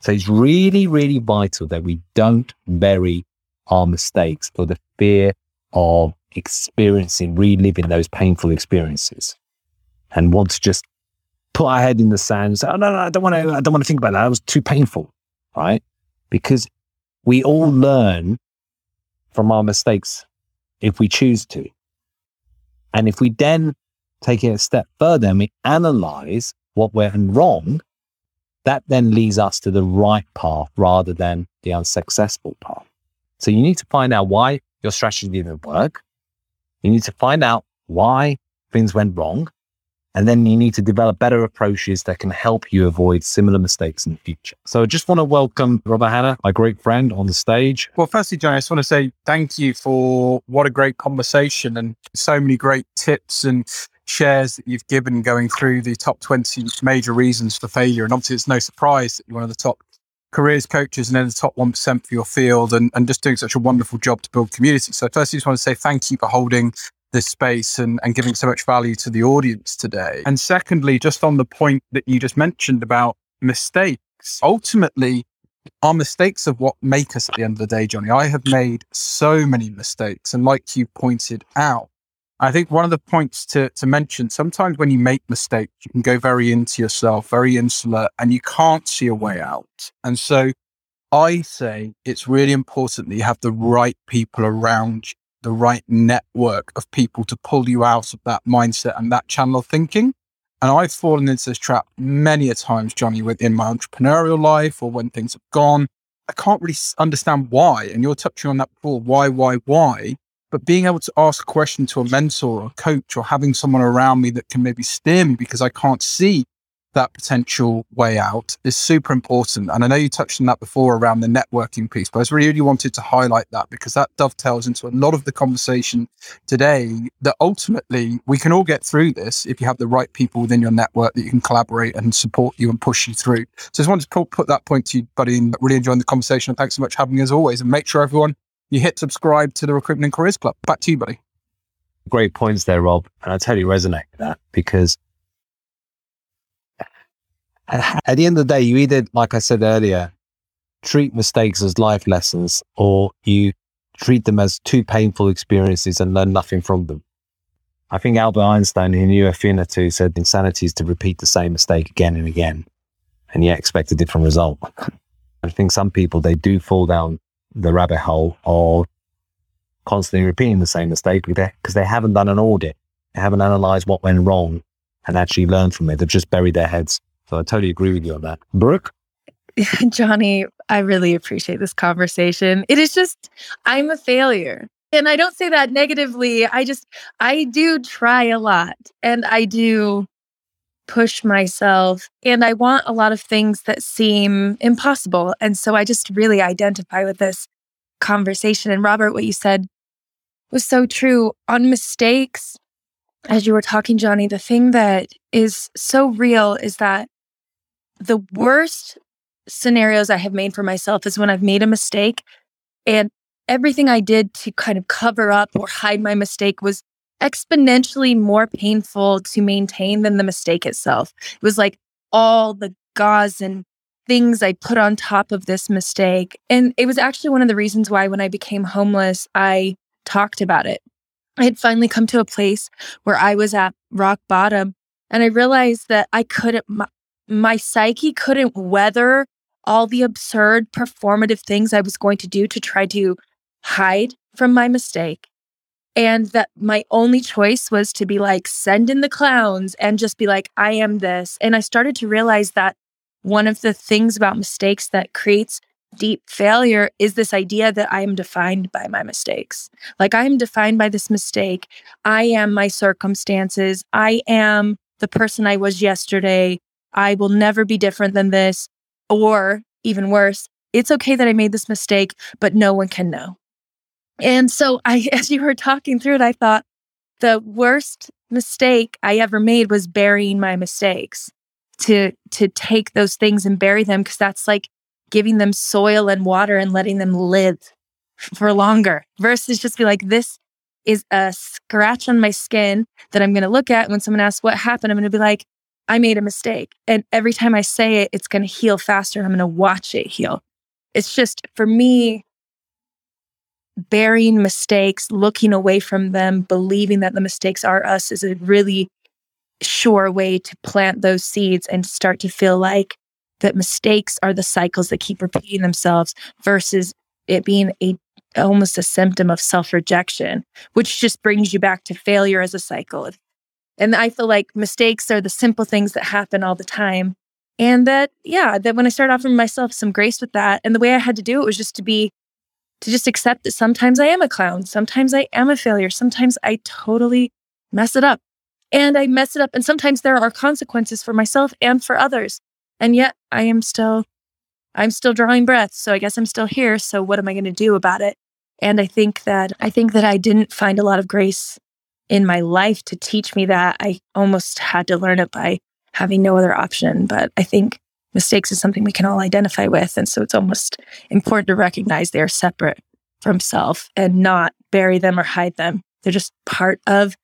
So it's really, really vital that we don't bury our mistakes for the fear of experiencing, reliving those painful experiences and want to just put our head in the sand and say, oh, no, no, I don't want to, I don't want to think about that. That was too painful, right? Because we all learn from our mistakes if we choose to. And if we then take it a step further and we analyze what went wrong, that then leads us to the right path rather than the unsuccessful path. So you need to find out why your strategy didn't work. You need to find out why things went wrong. And then you need to develop better approaches that can help you avoid similar mistakes in the future. So I just want to welcome Robert Hanna, my great friend, on the stage. Well, firstly, Johnny, I just want to say thank you for what a great conversation and so many great tips and shares that you've given going through the top twenty major reasons for failure. And obviously, it's no surprise that you're one of the top careers coaches and then the top one percent for your field and, and just doing such a wonderful job to build community. So firstly, I just want to say thank you for holding this space and, and giving so much value to the audience today. And secondly, just on the point that you just mentioned about mistakes, ultimately, our mistakes are what make us at the end of the day, Johnny. I have made so many mistakes. And like you pointed out, I think one of the points to, to mention, sometimes when you make mistakes, you can go very into yourself, very insular, and you can't see a way out. And so I say it's really important that you have the right people around you, the right network of people to pull you out of that mindset and that channel of thinking. And I've fallen into this trap many a times, Johnny, within my entrepreneurial life or when things have gone. I can't really understand why. And you're touching on that before, why, why, why? But being able to ask a question to a mentor or a coach or having someone around me that can maybe steer me because I can't see that potential way out is super important. And I know you touched on that before around the networking piece, but I just really wanted to highlight that because that dovetails into a lot of the conversation today that ultimately we can all get through this if you have the right people within your network that you can collaborate and support you and push you through. So I just wanted to put that point to you, buddy, and really enjoying the conversation. And thanks so much for having me as always. And make sure everyone, you hit subscribe to the Recruitment and Careers Club. Back to you, buddy. Great points there, Rob. And I totally resonate with that because at the end of the day, you either, like I said earlier, treat mistakes as life lessons or you treat them as two painful experiences and learn nothing from them. I think Albert Einstein, who knew a thing or two, said insanity is to repeat the same mistake again and again and yet expect a different result. I think some people, they do fall down the rabbit hole of constantly repeating the same mistake because they haven't done an audit. They haven't analysed what went wrong and actually learned from it. They've just buried their heads. So I totally agree with you on that. Brooke? Johnny, I really appreciate this conversation. It is just, I'm a failure. And I don't say that negatively. I just, I do try a lot. And I do push myself. And I want a lot of things that seem impossible. And so I just really identify with this conversation. And Robert, what you said was so true on mistakes. As you were talking, Johnny, the thing that is so real is that the worst scenarios I have made for myself is when I've made a mistake, and everything I did to kind of cover up or hide my mistake was exponentially more painful to maintain than the mistake itself. It was like all the gauze and things I put on top of this mistake. And it was actually one of the reasons why when I became homeless, I talked about it. I had finally come to a place where I was at rock bottom, and I realized that I couldn't, my, my psyche couldn't weather all the absurd performative things I was going to do to try to hide from my mistake. And that my only choice was to be like, send in the clowns and just be like, I am this. And I started to realize that one of the things about mistakes that creates deep failure is this idea that I am defined by my mistakes. Like, I am defined by this mistake. I am my circumstances. I am the person I was yesterday. I will never be different than this. Or even worse, it's okay that I made this mistake, but no one can know. And so I, as you were talking through it, I thought the worst mistake I ever made was burying my mistakes, to to take those things and bury them, because that's like giving them soil and water and letting them live for longer, versus just be like, this is a scratch on my skin that I'm going to look at. And when someone asks what happened, I'm going to be like, I made a mistake. And every time I say it, it's going to heal faster. And I'm going to watch it heal. It's just, for me, burying mistakes, looking away from them, believing that the mistakes are us is a really sure way to plant those seeds and start to feel like that mistakes are the cycles that keep repeating themselves, versus it being a almost a symptom of self-rejection, which just brings you back to failure as a cycle. And I feel like mistakes are the simple things that happen all the time. And that, yeah, that when I started offering myself some grace with that, and the way I had to do it was just to be, to just accept that sometimes I am a clown. Sometimes I am a failure. Sometimes I totally mess it up. And I mess it up. And sometimes there are consequences for myself and for others. And yet I am still, I'm still drawing breath. So I guess I'm still here. So what am I going to do about it? And I think that, I think that I didn't find a lot of grace in my life to teach me that. I almost had to learn it by having no other option. But I think mistakes is something we can all identify with. And so it's almost important to recognize they are separate from self and not bury them or hide them. They're just part of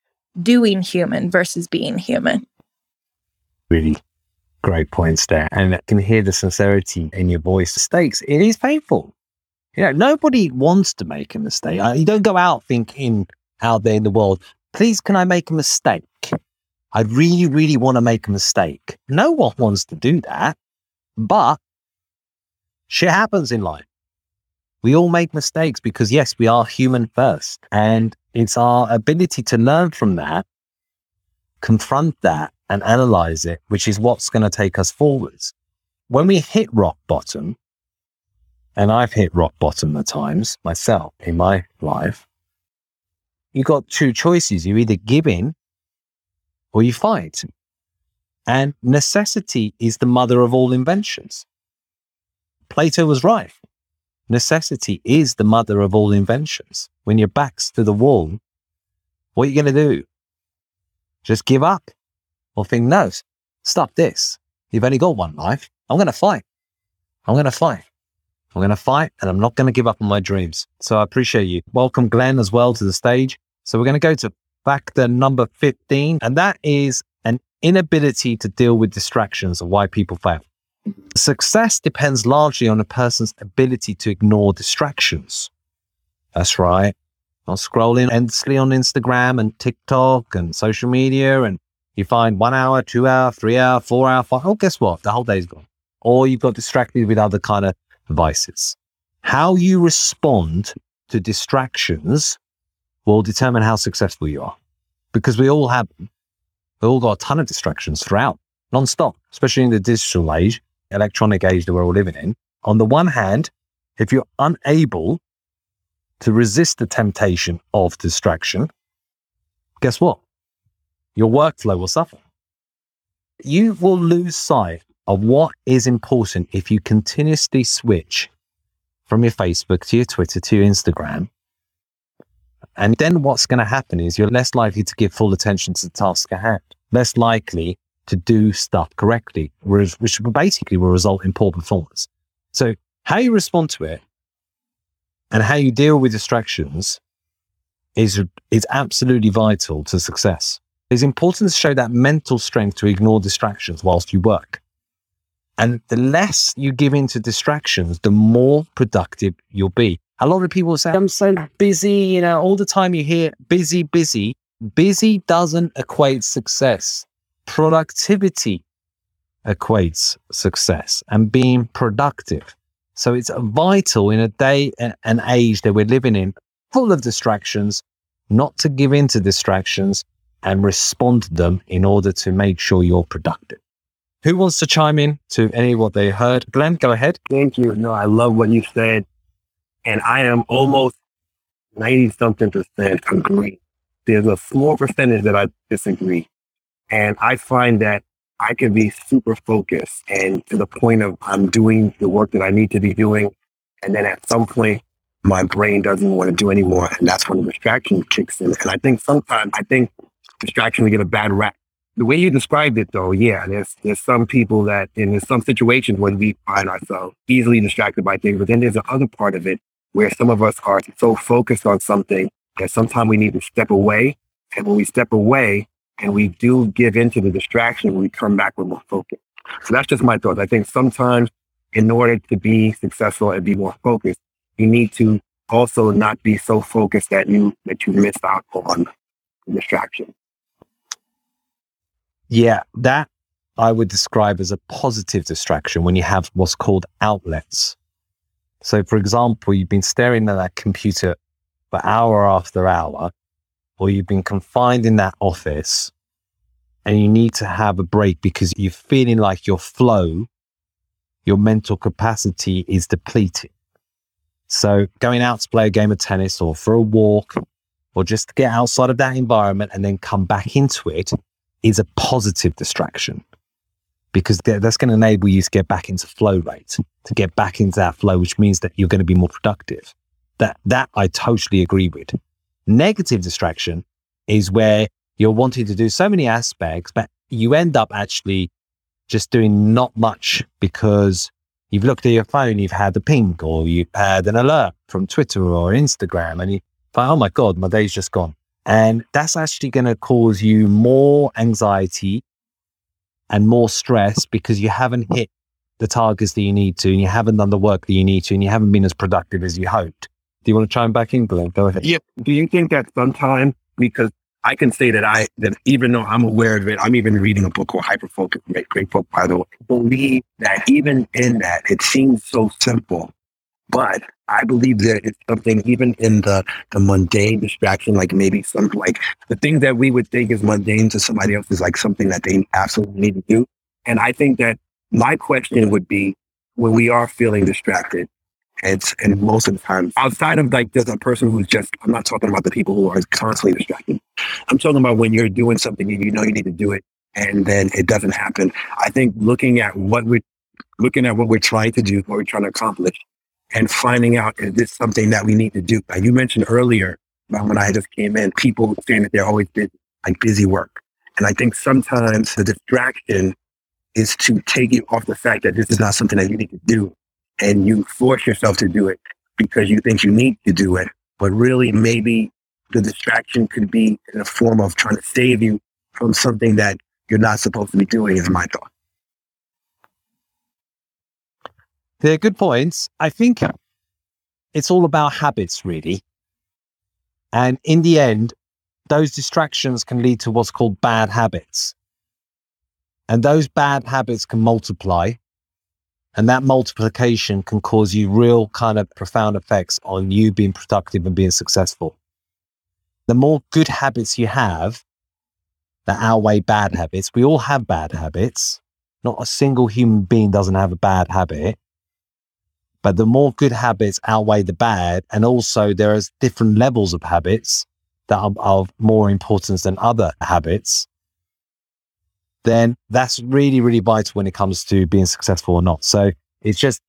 doing human versus being human. Really great points there. And I can hear the sincerity in your voice. Mistakes, it is painful. You know, nobody wants to make a mistake. You don't go out thinking out there in the world, please, can I make a mistake? I really, really want to make a mistake. No one wants to do that, but shit happens in life. We all make mistakes because, yes, we are human first. And it's our ability to learn from that, confront that, and analyze it, which is what's going to take us forwards. When we hit rock bottom, and I've hit rock bottom at times myself in my life, you've got two choices. You either give in or you fight. And necessity is the mother of all inventions. Plato was right. Necessity is the mother of all inventions. When your back's to the wall, what are you going to do? Just give up? Or think, no, stop this. You've only got one life. I'm going to fight. I'm going to fight. I'm going to fight, and I'm not going to give up on my dreams. So I appreciate you. Welcome, Glenn, as well to the stage. So we're going to go to factor number fifteen, and that is an inability to deal with distractions, and why people fail. Success depends largely on a person's ability to ignore distractions. That's right. Not scrolling endlessly on Instagram and TikTok and social media, and you find one hour, two hour, three hour, four hour, five. Oh, guess what? The whole day's gone. Or you've got distracted with other kind of devices. How you respond to distractions will determine how successful you are, because we all have them. We all got a ton of distractions throughout, non-stop, especially in the digital age, electronic age that we're all living in. On the one hand, if you're unable to resist the temptation of distraction, guess what? Your workflow will suffer. you will lose sight of what is important if you continuously switch from your Facebook to your Twitter to your Instagram. And then what's going to happen is you're less likely to give full attention to the task at hand, less likely to do stuff correctly, which basically will result in poor performance. So how you respond to it and how you deal with distractions is, is absolutely vital to success. It's important to show that mental strength to ignore distractions whilst you work. And the less you give into distractions, the more productive you'll be. A lot of people say, I'm so busy, you know, all the time you hear busy, busy. Busy doesn't equate success. Productivity equates success and being productive. So it's vital in a day and age that we're living in, full of distractions, not to give in to distractions and respond to them in order to make sure you're productive. Who wants to chime in to any of what they heard? Glenn, go ahead. Thank you. No, I love what you said. And I am almost ninety something percent agree. There's a small percentage that I disagree. And I find that I can be super focused and to the point of I'm doing the work that I need to be doing. And then at some point, my brain doesn't want to do anymore. And that's when the distraction kicks in. And I think sometimes, I think distractions get a bad rap. The way you described it, though, yeah, there's there's some people that, and there's some situations where we find ourselves easily distracted by things. But then there's the other part of it where some of us are so focused on something that sometimes we need to step away. And when we step away and we do give into the distraction, we come back with more focus. So that's just my thoughts. I think sometimes in order to be successful and be more focused, you need to also not be so focused that you that you miss out on the distraction. Yeah, that I would describe as a positive distraction when you have what's called outlets. So, for example, you've been staring at that computer for hour after hour, or you've been confined in that office and you need to have a break because you're feeling like your flow, your mental capacity is depleted. So going out to play a game of tennis or for a walk or just get outside of that environment and then come back into it is a positive distraction because that's going to enable you to get back into flow rate, to get back into that flow, which means that you're going to be more productive. That, that I totally agree with. Negative distraction is where you're wanting to do so many aspects, but you end up actually just doing not much because you've looked at your phone, you've had a ping or you've had an alert from Twitter or Instagram and you find, oh my God, my day's just gone. And that's actually going to cause you more anxiety and more stress because you haven't hit the targets that you need to and you haven't done the work that you need to and you haven't been as productive as you hoped. Do you want to chime back in, Glenn? Go ahead. Yeah. Do you think that sometimes, because I can say that I, that even though I'm aware of it, I'm even reading a book called Hyperfocus, great book, by the way, believe that even in that, it seems so simple. But I believe there is something even in the, the mundane distraction, like maybe some, like the thing that we would think is mundane to somebody else is like something that they absolutely need to do. And I think that my question would be when we are feeling distracted, it's, and most of the time outside of like there's a person who's just, I'm not talking about the people who are constantly distracted. I'm talking about when you're doing something and you know you need to do it and then it doesn't happen. I think looking at what we're, looking at what we're trying to do, what we're trying to accomplish, and finding out, is this something that we need to do? Like you mentioned earlier, when I just came in, people saying that they're always busy, like busy work. And I think sometimes the distraction is to take you off the fact that this is not something that you need to do. And you force yourself to do it because you think you need to do it. But really, maybe the distraction could be in a form of trying to save you from something that you're not supposed to be doing, is my thought. They're good points. I think it's all about habits, really. And in the end, those distractions can lead to what's called bad habits. And those bad habits can multiply. And that multiplication can cause you real kind of profound effects on you being productive and being successful. The more good habits you have that outweigh bad habits, we all have bad habits. Not a single human being doesn't have a bad habit. But the more good habits outweigh the bad, and also there are different levels of habits that are of more importance than other habits. then that's really, really vital when it comes to being successful or not. So it's just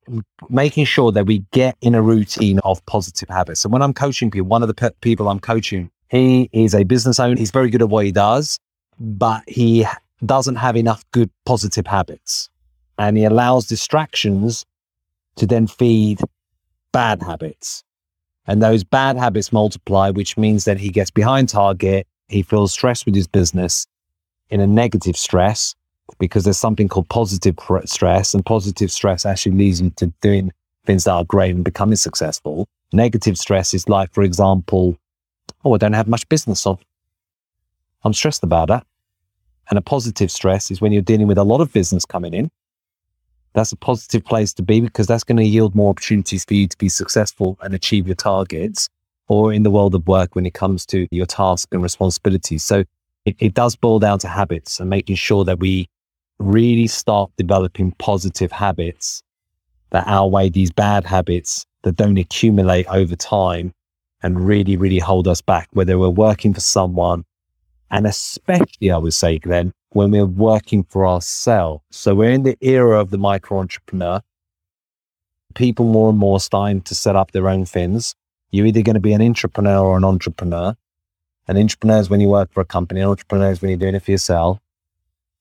making sure that we get in a routine of positive habits. And when I'm coaching people, one of the pe- people I'm coaching, he is a business owner. He's very good at what he does, but he doesn't have enough good positive habits. And he allows distractions to then feed bad habits. And those bad habits multiply, which means that he gets behind target. He feels stressed with his business, in a negative stress, because there's something called positive stress, and positive stress actually leads you to doing things that are great and becoming successful. Negative stress is like, for example, oh, I don't have much business, so I'm stressed about that. And a positive stress is when you're dealing with a lot of business coming in. That's a positive place to be, because that's going to yield more opportunities for you to be successful and achieve your targets, or in the world of work when it comes to your tasks and responsibilities. So it, it does boil down to habits and making sure that we really start developing positive habits that outweigh these bad habits that don't accumulate over time and really, really hold us back, whether we're working for someone. And especially, I would say, Glenn, when we're working for ourselves. So we're in the era of the micro-entrepreneur. People more and more are starting to set up their own things. You're either going to be an intrapreneur or an entrepreneur. An entrepreneur is when you work for a company. An entrepreneur is when you're doing it for yourself.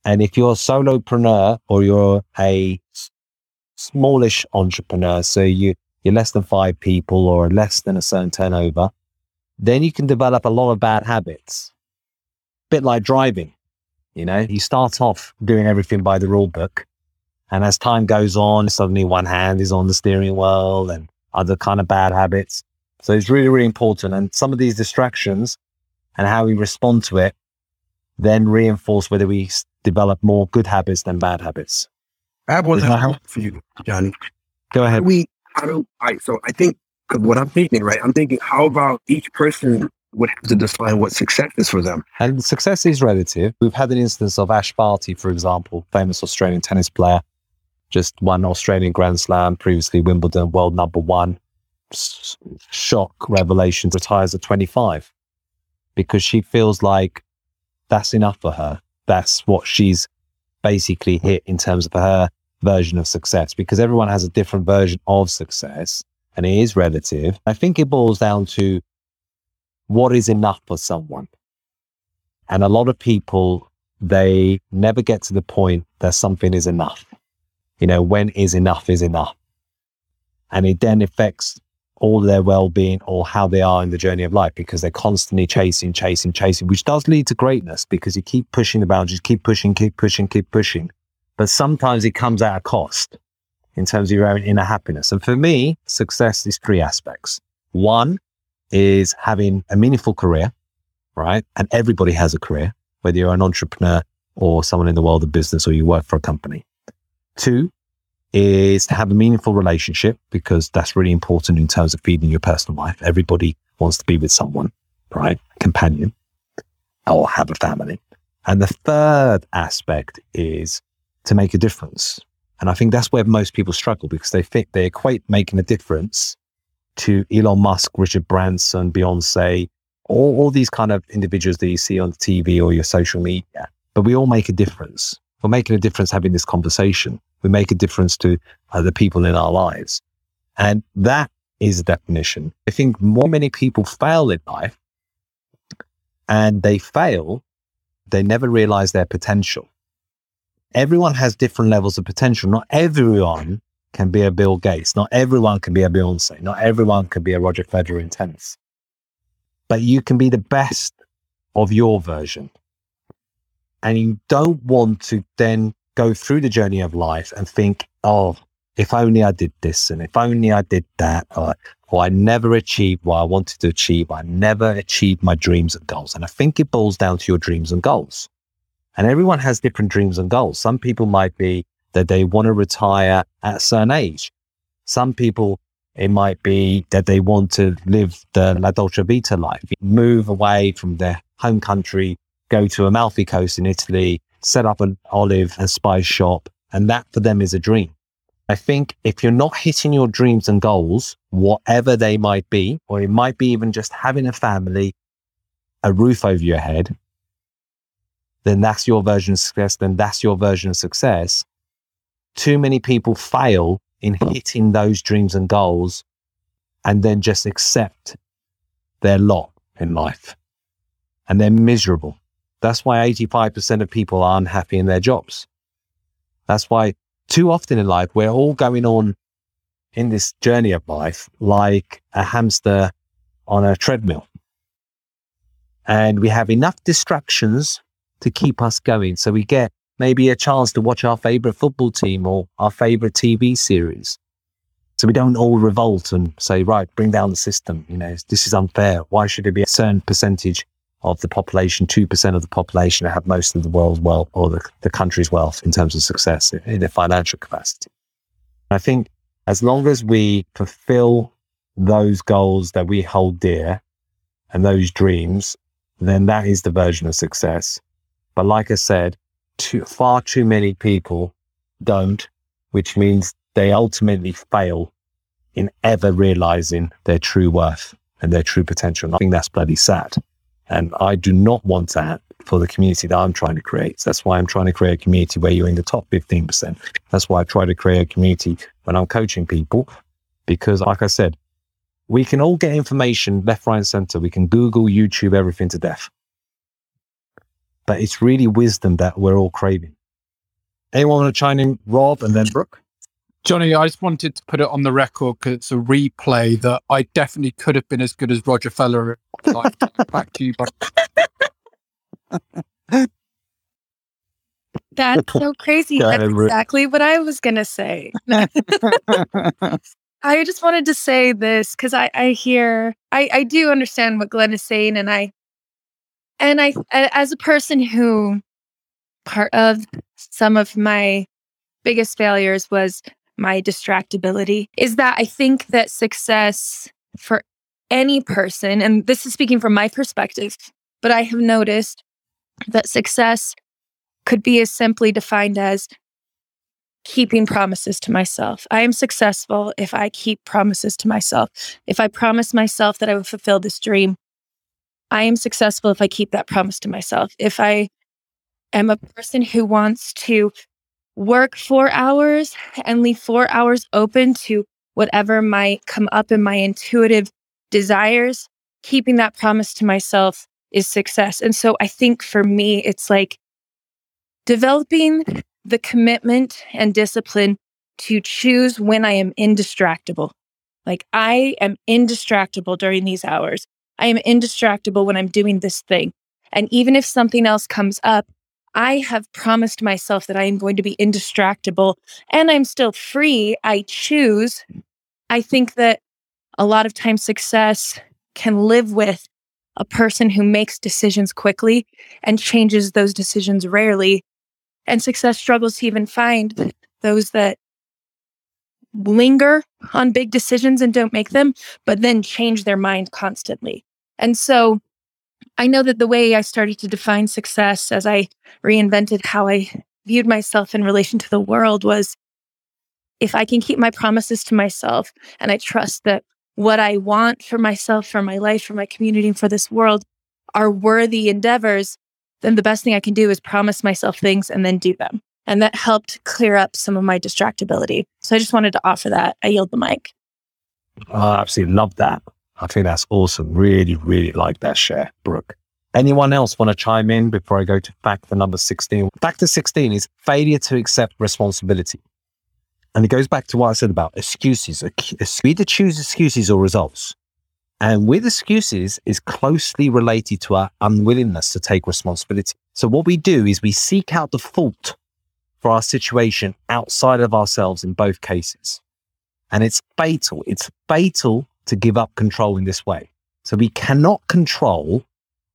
And if you're a solopreneur or you're a smallish entrepreneur, so you, you're less than five people or less than a certain turnover, then you can develop a lot of bad habits. Bit like driving. You know, you start off doing everything by the rule book, and as time goes on, suddenly one hand is on the steering wheel and other kind of bad habits. So it's really, really important. And some of these distractions and how we respond to it then reinforce whether we develop more good habits than bad habits. I have one help for you, Johnny. Go ahead. We, I don't, I, so I think, because what I'm thinking, right, I'm thinking, how about each person would have to define what success is for them. And success is relative. We've had an instance of Ash Barty, for example, famous Australian tennis player, just won Australian Grand Slam, previously Wimbledon, world number one, shock revelation, retires at twenty-five because she feels like that's enough for her. That's what she's basically hit in terms of her version of success, because everyone has a different version of success and it is relative. I think it boils down to what is enough for someone. And a lot of people, they never get to the point that something is enough. You know, when is enough is enough. And it then affects all their well-being or how they are in the journey of life, because they're constantly chasing, chasing, chasing, which does lead to greatness, because you keep pushing the boundaries, keep pushing, keep pushing, keep pushing. But sometimes it comes at a cost in terms of your own inner happiness. And for me, success is three aspects. One, is having a meaningful career, right? And everybody has a career, whether you're an entrepreneur or someone in the world of business or you work for a company. Two is to have a meaningful relationship, because that's really important in terms of feeding your personal life. Everybody wants to be with someone, right? A companion or have a family. And the third aspect is to make a difference. And I think that's where most people struggle, because they think they equate making a difference to Elon Musk, Richard Branson, Beyonce, all, all these kind of individuals that you see on T V or your social media. But we all make a difference. We're making a difference having this conversation. We make a difference to uh, the people in our lives. And that is the definition. I think more many people fail in life, and they fail, they never realize their potential. Everyone has different levels of potential. Not everyone can be a Bill Gates. Not everyone can be a Beyonce. Not everyone can be a Roger Federer in tennis. But you can be the best of your version. And you don't want to then go through the journey of life and think, oh, if only I did this, and if only I did that, or, or I never achieved what I wanted to achieve. I never achieved my dreams and goals. And I think it boils down to your dreams and goals. And everyone has different dreams and goals. Some people might be that they want to retire at a certain age. Some people, it might be that they want to live the La Dolce Vita life, move away from their home country, go to Amalfi Coast in Italy, set up an olive and spice shop. And that for them is a dream. I think if you're not hitting your dreams and goals, whatever they might be, or it might be even just having a family, a roof over your head, then that's your version of success, then that's your version of success. Too many people fail in hitting those dreams and goals and then just accept their lot in life. And they're miserable. That's why eighty-five percent of people are unhappy in their jobs. That's why too often in life, we're all going on in this journey of life like a hamster on a treadmill. And we have enough distractions to keep us going. So we get maybe a chance to watch our favorite football team or our favorite T V series. So we don't all revolt and say, right, bring down the system. You know, this is unfair. Why should it be a certain percentage of the population, two percent of the population, that have most of the world's wealth or the, the country's wealth in terms of success in a financial capacity? I think as long as we fulfill those goals that we hold dear and those dreams, then that is the version of success. But like I said, too, far too many people don't, which means they ultimately fail in ever realizing their true worth and their true potential. And I think that's bloody sad. And I do not want that for the community that I'm trying to create. So that's why I'm trying to create a community where you're in the top fifteen percent. That's why I try to create a community when I'm coaching people, because like I said, we can all get information left, right, and center. We can Google, YouTube, everything to death. But it's really wisdom that we're all craving. Anyone want to chime in, Rob, and then Brooke? Johnny, I just wanted to put it on the record because it's a replay that I definitely could have been as good as Roger Federer. Back to you, buddy. That's so crazy. That's exactly what I was going to say. I just wanted to say this because I, I hear, I, I do understand what Glenn is saying. And I, and I, as a person who part of some of my biggest failures was my distractibility, is that I think that success for any person, and this is speaking from my perspective, but I have noticed that success could be as simply defined as keeping promises to myself. I am successful if I keep promises to myself. If I promise myself that I will fulfill this dream, I am successful if I keep that promise to myself. If I am a person who wants to work four hours and leave four hours open to whatever might come up in my intuitive desires, keeping that promise to myself is success. And so I think for me, it's like developing the commitment and discipline to choose when I am indistractable. Like I am indistractable during these hours. I am indistractable when I'm doing this thing. And even if something else comes up, I have promised myself that I am going to be indistractable and I'm still free. I choose. I think that a lot of times success can live with a person who makes decisions quickly and changes those decisions rarely. And success struggles to even find those that linger on big decisions and don't make them, but then change their mind constantly. And so I know that the way I started to define success as I reinvented how I viewed myself in relation to the world was, if I can keep my promises to myself and I trust that what I want for myself, for my life, for my community, and for this world are worthy endeavors, then the best thing I can do is promise myself things and then do them. And that helped clear up some of my distractibility. So I just wanted to offer that. I yield the mic. I absolutely love that. I think that's awesome. Really, really like that share, Brooke. Anyone else want to chime in before I go to factor number sixteen? Factor sixteen is failure to accept responsibility. And it goes back to what I said about excuses. We either choose excuses or results. And with excuses is closely related to our unwillingness to take responsibility. So what we do is we seek out the fault for our situation outside of ourselves in both cases. And it's fatal. It's fatal to give up control in this way. So we cannot control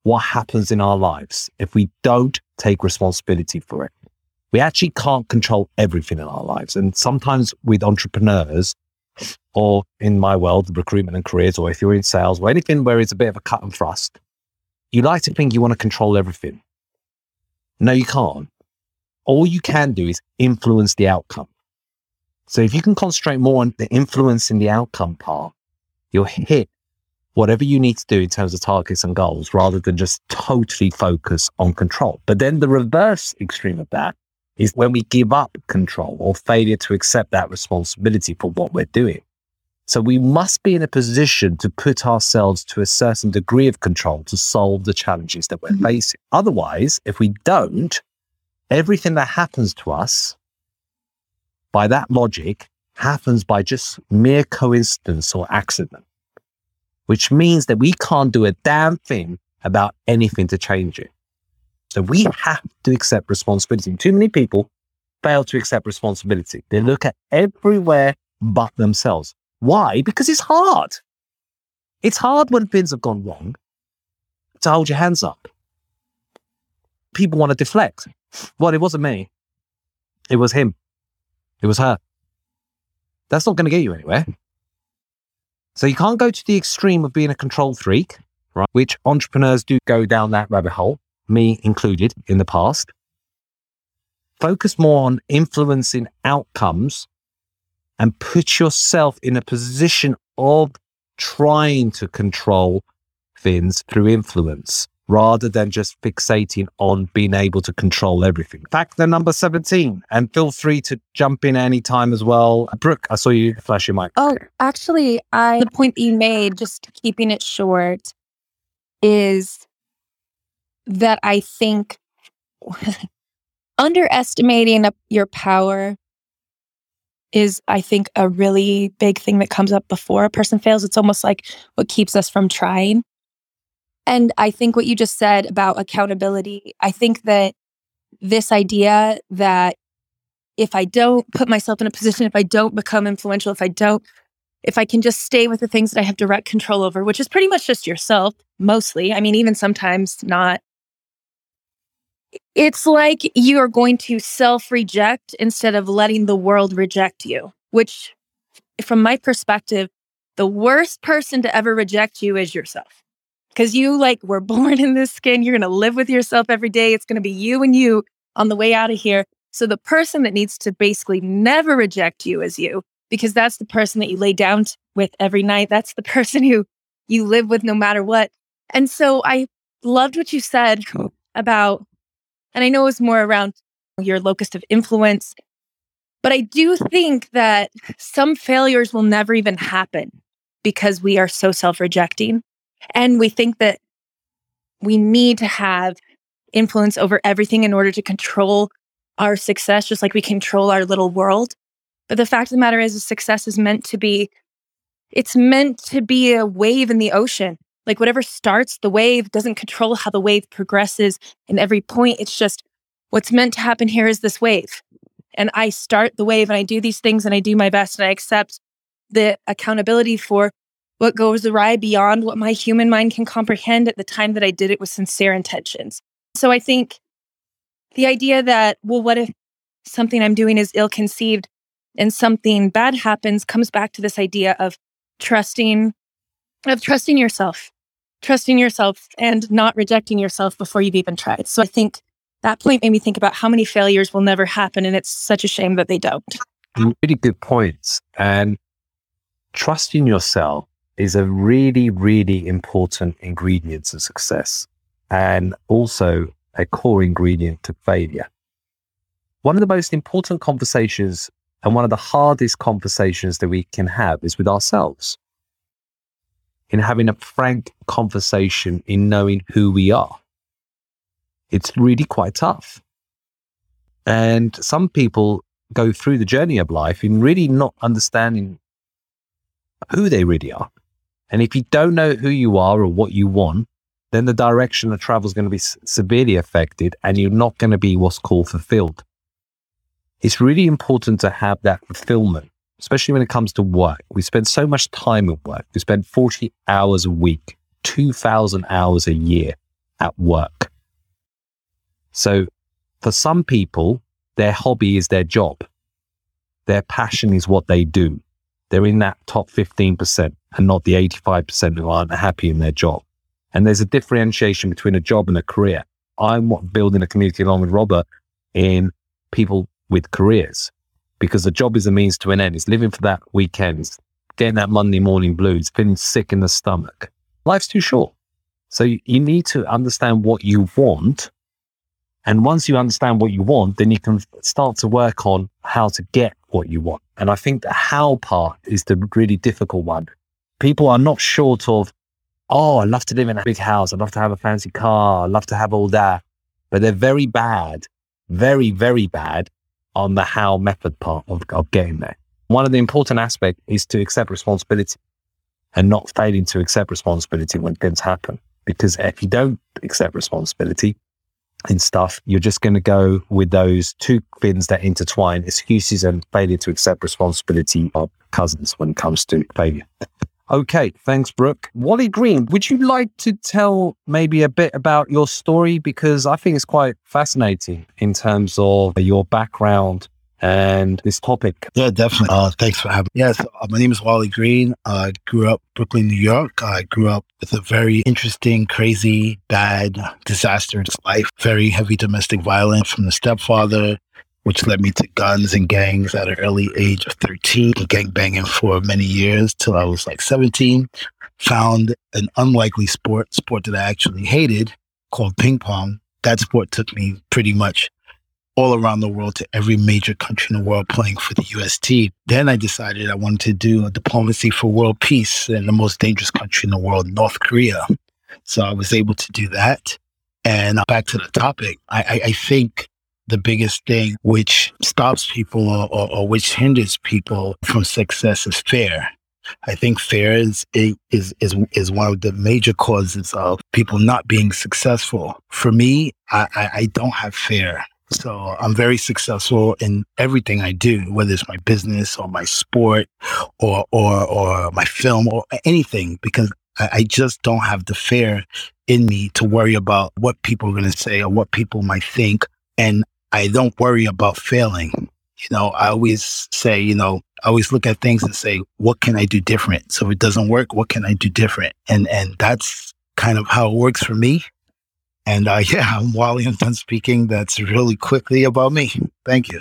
what happens in our lives if we don't take responsibility for it. We actually can't control everything in our lives. And sometimes with entrepreneurs, or in my world, the recruitment and careers, or if you're in sales or anything where it's a bit of a cut and thrust, you like to think you want to control everything. No, you can't. All you can do is influence the outcome. So if you can concentrate more on the influence in the outcome part, you'll hit whatever you need to do in terms of targets and goals, rather than just totally focus on control. But then the reverse extreme of that is when we give up control or failure to accept that responsibility for what we're doing. So we must be in a position to put ourselves to a certain degree of control to solve the challenges that we're mm-hmm. facing. Otherwise, if we don't, everything that happens to us, by that logic, happens by just mere coincidence or accident, which means that we can't do a damn thing about anything to change it. So we have to accept responsibility. Too many people fail to accept responsibility. They look at everywhere but themselves. Why? Because it's hard. It's hard when things have gone wrong to hold your hands up. People want to deflect. Well, it wasn't me. It was him. It was her. That's not going to get you anywhere. So you can't go to the extreme of being a control freak, right? Which entrepreneurs do go down that rabbit hole, me included, in the past. Focus more on influencing outcomes and put yourself in a position of trying to control things through influence rather than just fixating on being able to control everything. Factor number seventeen, and feel free to jump in any time as well. Brooke, I saw you flash your mic. Oh, actually, I, the point that you made, just keeping it short, is that I think underestimating your power is, I think, a really big thing that comes up before a person fails. It's almost like what keeps us from trying. And I think what you just said about accountability, I think that this idea that if I don't put myself in a position, if I don't become influential, if I don't, if I can just stay with the things that I have direct control over, which is pretty much just yourself, mostly. I mean, even sometimes not. It's like you are going to self-reject instead of letting the world reject you, which, from my perspective, the worst person to ever reject you is yourself. Because you like were born in this skin. You're going to live with yourself every day. It's going to be you and you on the way out of here. So the person that needs to basically never reject you is you, because that's the person that you lay down t- with every night. That's the person who you live with no matter what. And so I loved what you said about, and I know it was more around your locus of influence, but I do think that some failures will never even happen because we are so self-rejecting. And we think that we need to have influence over everything in order to control our success, just like we control our little world. But the fact of the matter is, success is meant to be, it's meant to be a wave in the ocean. Like whatever starts the wave doesn't control how the wave progresses in every point. It's just what's meant to happen here is this wave. And I start the wave and I do these things and I do my best and I accept the accountability for what goes awry beyond what my human mind can comprehend at the time that I did it with sincere intentions. So I think the idea that, well, what if something I'm doing is ill-conceived and something bad happens comes back to this idea of trusting, of trusting yourself, trusting yourself and not rejecting yourself before you've even tried. So I think that point made me think about how many failures will never happen. And it's such a shame that they don't. Really good points. And trusting yourself is a really, really important ingredient to success and also a core ingredient to failure. One of the most important conversations and one of the hardest conversations that we can have is with ourselves. In having a frank conversation, in knowing who we are, it's really quite tough. And some people go through the journey of life in really not understanding who they really are. And if you don't know who you are or what you want, then the direction of travel is going to be severely affected and you're not going to be what's called fulfilled. It's really important to have that fulfillment, especially when it comes to work. We spend so much time at work. We spend forty hours a week, two thousand hours a year at work. So for some people, their hobby is their job. Their passion is what they do. They're in that top fifteen percent and not the eighty-five percent who aren't happy in their job. And there's a differentiation between a job and a career. I'm building a community along with Robert in people with careers, because the job is a means to an end. It's living for that weekend, getting that Monday morning blues, feeling sick in the stomach, Life's too short. So you, you need to understand what you want. And once you understand what you want, then you can start to work on how to get what you want. And I think the how part is the really difficult one. People are not short of, oh, I'd love to live in a big house. I'd love to have a fancy car. I'd love to have all that. But they're very bad, very, very bad on the how method part of, of getting there. One of the important aspects is to accept responsibility and not failing to accept responsibility when things happen. Because if you don't accept responsibility in stuff, you're just going to go with those two things that intertwine. Excuses and failure to accept responsibility are cousins when it comes to failure. Okay, thanks, Brooke. Wally Green, would you like to tell maybe a bit about your story? Because I think it's quite fascinating in terms of your background and this topic. Yeah, definitely. Uh, thanks for having me. Yes, yeah, so, uh, my name is Wally Green. I uh, grew up Brooklyn, New York. I grew up with a very interesting, crazy, bad, disastrous life. Very heavy domestic violence from the stepfather, which led me to guns and gangs at an early age of thirteen, gang banging for many years till I was like seventeen. Found an unlikely sport, sport that I actually hated, called ping pong. That sport took me pretty much all around the world to every major country in the world playing for the U S team. Then I decided I wanted to do a diplomacy for world peace in the most dangerous country in the world, North Korea. So I was able to do that. And back to the topic, I, I, I think the biggest thing which stops people or, or, or which hinders people from success is fear. I think fear is, is is is one of the major causes of people not being successful. For me, I, I, I don't have fear. So I'm very successful in everything I do, whether it's my business or my sport or or, or my film or anything, because I, I just don't have the fear in me to worry about what people are going to say or what people might think. And I don't worry about failing. You know, I always say, you know, I always look at things and say, what can I do different? So if it doesn't work, what can I do different? And and that's kind of how it works for me. And uh, yeah, I'm Wally. I'm done speaking. That's really quickly about me. Thank you.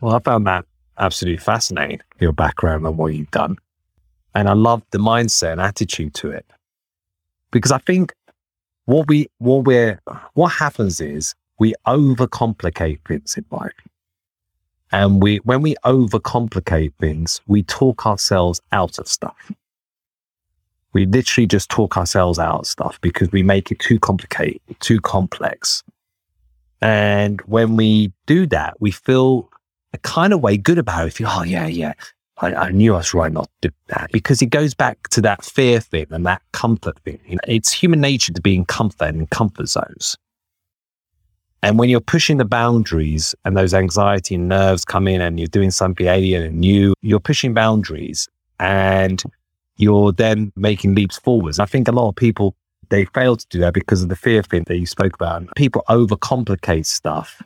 Well, I found that absolutely fascinating, your background and what you've done. And I love the mindset and attitude to it. Because I think what we, what we're, what happens is, we overcomplicate things in life. And we, when we overcomplicate things, we talk ourselves out of stuff. We literally just talk ourselves out of stuff because we make it too complicated, too complex. And when we do that, we feel a kind of way good about it. If you, oh, yeah, yeah, I, I knew I was right not to do that. Because it goes back to that fear thing and that comfort thing. You know, it's human nature to be in comfort and in comfort zones. And when you're pushing the boundaries and those anxiety and nerves come in and you're doing something alien and new, you're pushing boundaries and you're then making leaps forwards. And I think a lot of people, they fail to do that because of the fear thing that you spoke about. And people overcomplicate stuff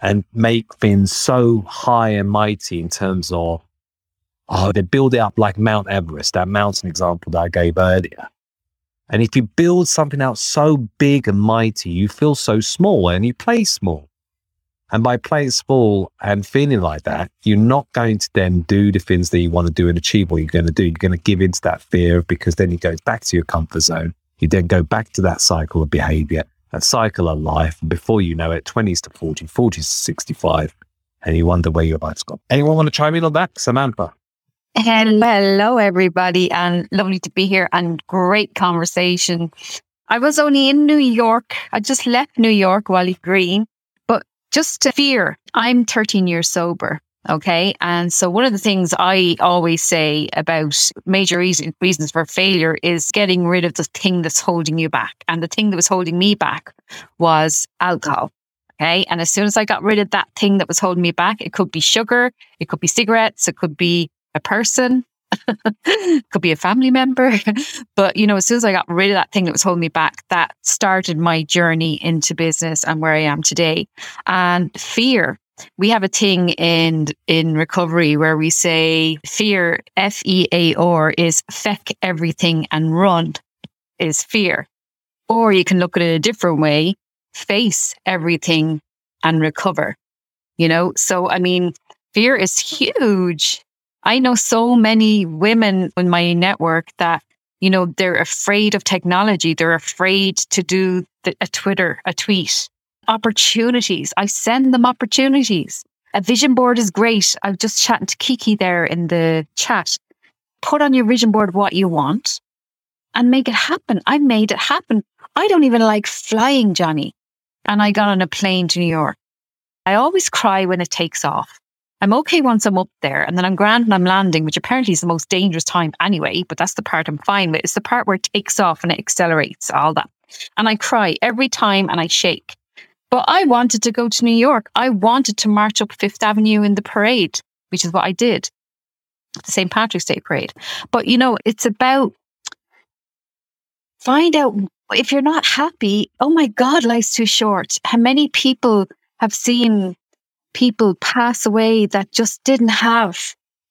and make things so high and mighty in terms of, oh, they build it up like Mount Everest, that mountain example that I gave earlier. And if you build something out so big and mighty, you feel so small and you play small. And by playing small and feeling like that, you're not going to then do the things that you want to do and achieve what you're going to do. You're going to give into that fear because then you go back to your comfort zone. You then go back to that cycle of behavior, that cycle of life. And before you know it, twenties to forty, forties to sixty-five, and you wonder where your life's gone. Anyone want to chime in on that? Samantha? Hello, everybody, and lovely to be here and great conversation. I was only in New York. I just left New York, Wally Green, but just to fear, I'm thirteen years sober, okay? And so one of the things I always say about major reason, reasons for failure is getting rid of the thing that's holding you back. And the thing that was holding me back was alcohol. Okay. And as soon as I got rid of that thing that was holding me back, it could be sugar, it could be cigarettes, it could be a person, could be a family member. But, you know, as soon as I got rid of that thing that was holding me back, that started my journey into business and where I am today. And fear. We have a thing in in recovery where we say fear, F E A R, is feck everything and run is fear. Or you can look at it a different way, face everything and recover. You know, so, I mean, fear is huge. I know so many women in my network that You know, they're afraid of technology. They're afraid to do the, a Twitter, a tweet. Opportunities. I send them opportunities. A vision board is great. I was just chatting to Kiki there in the chat. Put on your vision board what you want and make it happen. I made it happen. I don't even like flying, Johnny. And I got on a plane to New York. I always cry when it takes off. I'm okay once I'm up there, and then I'm grand and I'm landing, which apparently is the most dangerous time anyway, but that's the part I'm fine with. It's the part where it takes off and it accelerates, all that. And I cry every time and I shake. But I wanted to go to New York. I wanted to march up Fifth Avenue in the parade, which is what I did, the Saint Patrick's Day parade. But, you know, it's about find out if you're not happy. Oh my God, life's too short. How many people have seen people pass away that just didn't have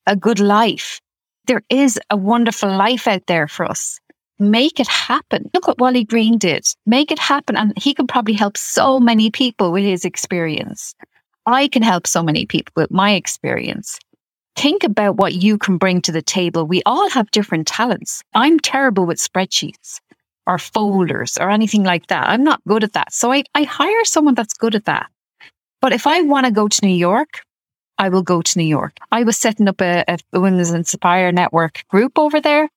a good life? There is a wonderful life out there for us. Make it happen. Look what Wally Green did. Make it happen. And he can probably help so many people with his experience. I can help so many people with my experience. Think about what you can bring to the table. We all have different talents. I'm terrible with spreadsheets or folders or anything like that. I'm not good at that. So I, I hire someone that's good at that. But if I want to go to New York, I will go to New York. I was setting up a, a Women's Inspire Network group over there.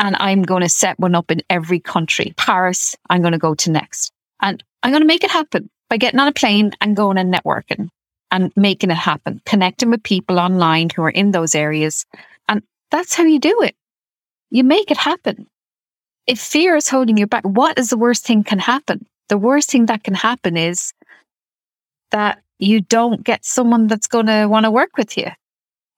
And I'm going to set one up in every country. Paris, I'm going to go to next. And I'm going to make it happen by getting on a plane and going and networking and making it happen, connecting with people online who are in those areas. And that's how you do it. You make it happen. If fear is holding you back, what is the worst thing can happen? The worst thing that can happen is that you don't get someone that's going to want to work with you.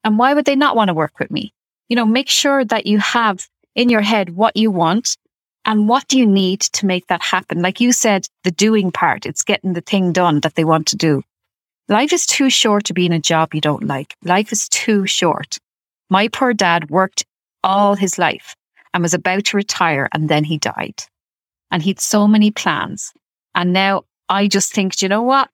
And why would they not want to work with me? You know, make sure that you have in your head what you want and what do you need to make that happen. Like you said, the doing part, it's getting the thing done that they want to do. Life is too short to be in a job you don't like. Life is too short. My poor dad worked all his life and was about to retire, and then he died. And he'd so many plans. And now I just think, you know what?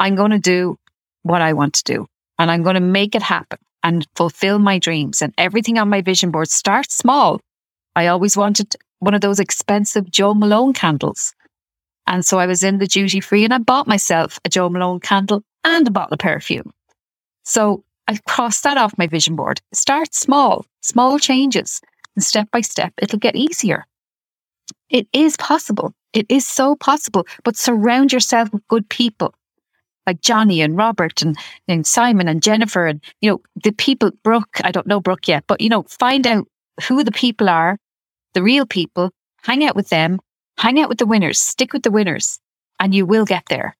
I'm going to do what I want to do, and I'm going to make it happen and fulfill my dreams and everything on my vision board. Start small. I always wanted one of those expensive Jo Malone candles. And so I was in the duty free and I bought myself a Jo Malone candle and a bottle of perfume. So I crossed that off my vision board. Start small, small changes. And step by step, it'll get easier. It is possible. It is so possible. But surround yourself with good people. Like Johnny and Robert and, and Simon and Jennifer and, you know, the people, Brooke, I don't know Brooke yet, but, you know, find out who the people are, the real people, hang out with them, hang out with the winners, stick with the winners, and you will get there.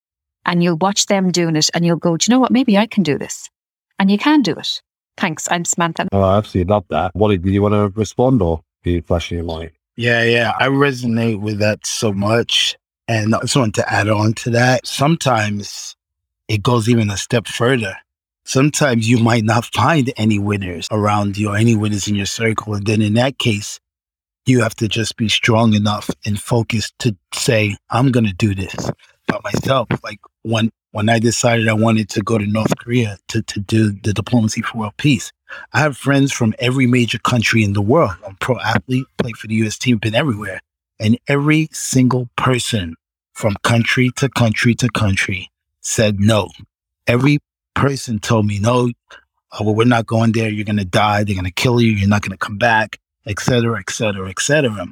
And you'll watch them doing it and you'll go, do you know what, maybe I can do this. And you can do it. Thanks, I'm Samantha. Oh, I absolutely love that. Wally, do you want to respond or are you flashing your mind? Yeah, yeah, I resonate with that so much. And I just want to add on to that. Sometimes it goes even a step further. Sometimes you might not find any winners around you or any winners in your circle. And then in that case, you have to just be strong enough and focused to say, I'm going to do this by myself. Like when, when I decided I wanted to go to North Korea to, to do the diplomacy for world peace, I have friends from every major country in the world. I'm a pro athlete, played for the U S team, been everywhere. And every single person from country to country to country said no. Every person told me, no, oh, well, we're not going there. You're going to die. They're going to kill you. You're not going to come back, et cetera, et cetera, et cetera.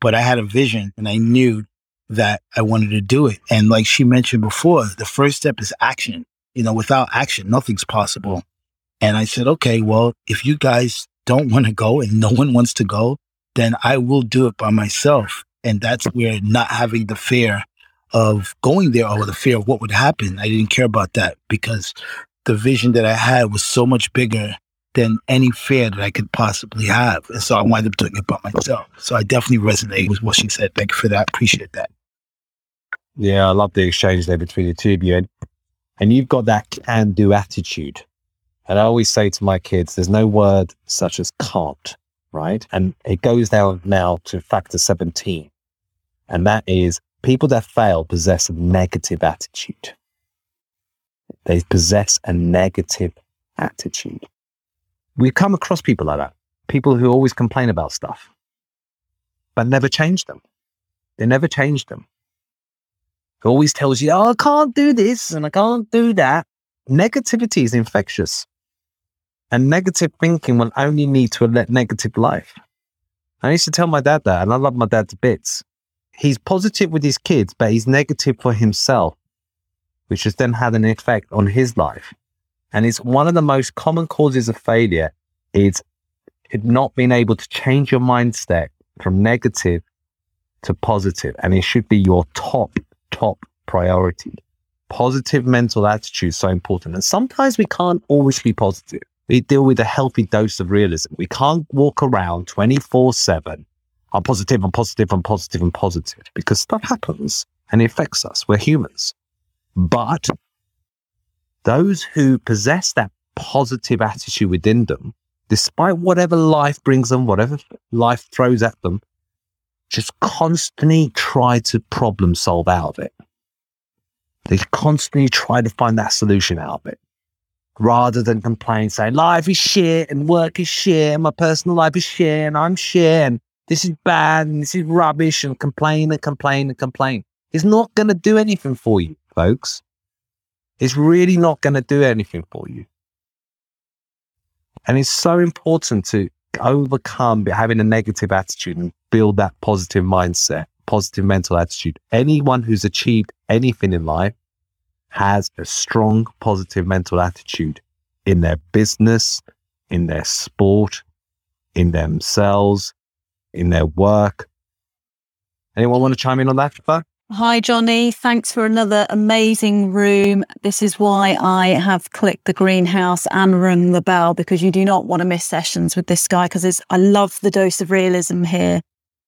But I had a vision and I knew that I wanted to do it. And like she mentioned before, the first step is action. You know, without action, nothing's possible. And I said, okay, well, if you guys don't want to go and no one wants to go, then I will do it by myself. And that's where not having the fear of going there or the fear of what would happen. I didn't care about that because the vision that I had was so much bigger than any fear that I could possibly have. And so I wound up doing it by myself. So I definitely resonate with what she said. Thank you for that. I appreciate that. Yeah, I love the exchange there between the two of you. And, and you've got that can-do attitude. And I always say to my kids, there's no word such as can't, right? And it goes down now to factor seventeen. And that is, people that fail possess a negative attitude. They possess a negative attitude. We've come across people like that. People who always complain about stuff. but never changed them. They never changed them. It always tells you, oh, I can't do this and I can't do that. Negativity is infectious. And negative thinking will only lead to a negative life. I used to tell my dad that, and I love my dad to bits. He's positive with his kids, but he's negative for himself, which has then had an effect on his life. And it's one of the most common causes of failure is not being able to change your mindset from negative to positive. And it should be your top, top priority. Positive mental attitude is so important. And sometimes we can't always be positive. We deal with a healthy dose of realism. We can't walk around twenty-four seven. I'm positive, I'm positive, I'm positive, I'm positive. Because stuff happens and it affects us. We're humans. But those who possess that positive attitude within them, despite whatever life brings them, whatever life throws at them, just constantly try to problem solve out of it. They constantly try to find that solution out of it. Rather than complain, say, life is shit and work is shit and my personal life is shit and I'm shit and this is bad and this is rubbish and complain and complain and complain. It's not going to do anything for you, folks. It's really not going to do anything for you. And it's so important to overcome having a negative attitude and build that positive mindset, positive mental attitude. Anyone who's achieved anything in life has a strong positive mental attitude in their business, in their sport, in themselves, in their work. Anyone want to chime in on that? Hi, Johnny. Thanks for another amazing room. This is why I have clicked the greenhouse and rung the bell, because you do not want to miss sessions with this guy, because I love the dose of realism here.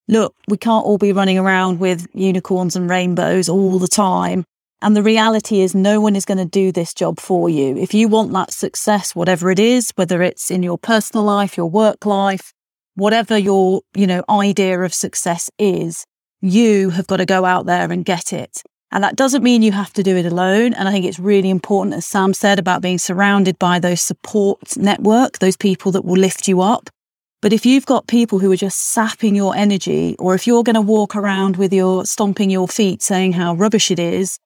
Look, we can't all be running around with unicorns and rainbows all the time. And the reality is no one is going to do this job for you. If you want that success, whatever it is, whether it's in your personal life, your work life, whatever your, you know, idea of success is, you have got to go out there and get it. And that doesn't mean you have to do it alone. And I think it's really important, as Sam said, about being surrounded by those support network, those people that will lift you up. But if you've got people who are just sapping your energy, or if you're going to walk around with your stomping your feet saying how rubbish it is,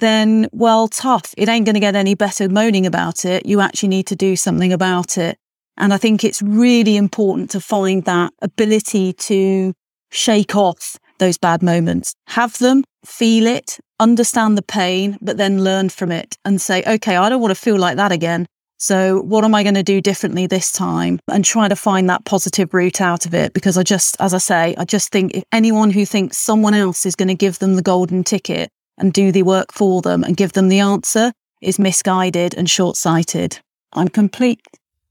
then, well, tough. It ain't going to get any better moaning about it. You actually need to do something about it. And I think it's really important to find that ability to shake off those bad moments. Have them, feel it, understand the pain, but then learn from it and say, okay, I don't want to feel like that again. So what am I going to do differently this time? And try to find that positive route out of it. Because I just, as I say, I just think if anyone who thinks someone else is going to give them the golden ticket and do the work for them and give them the answer is misguided and short-sighted. I'm complete.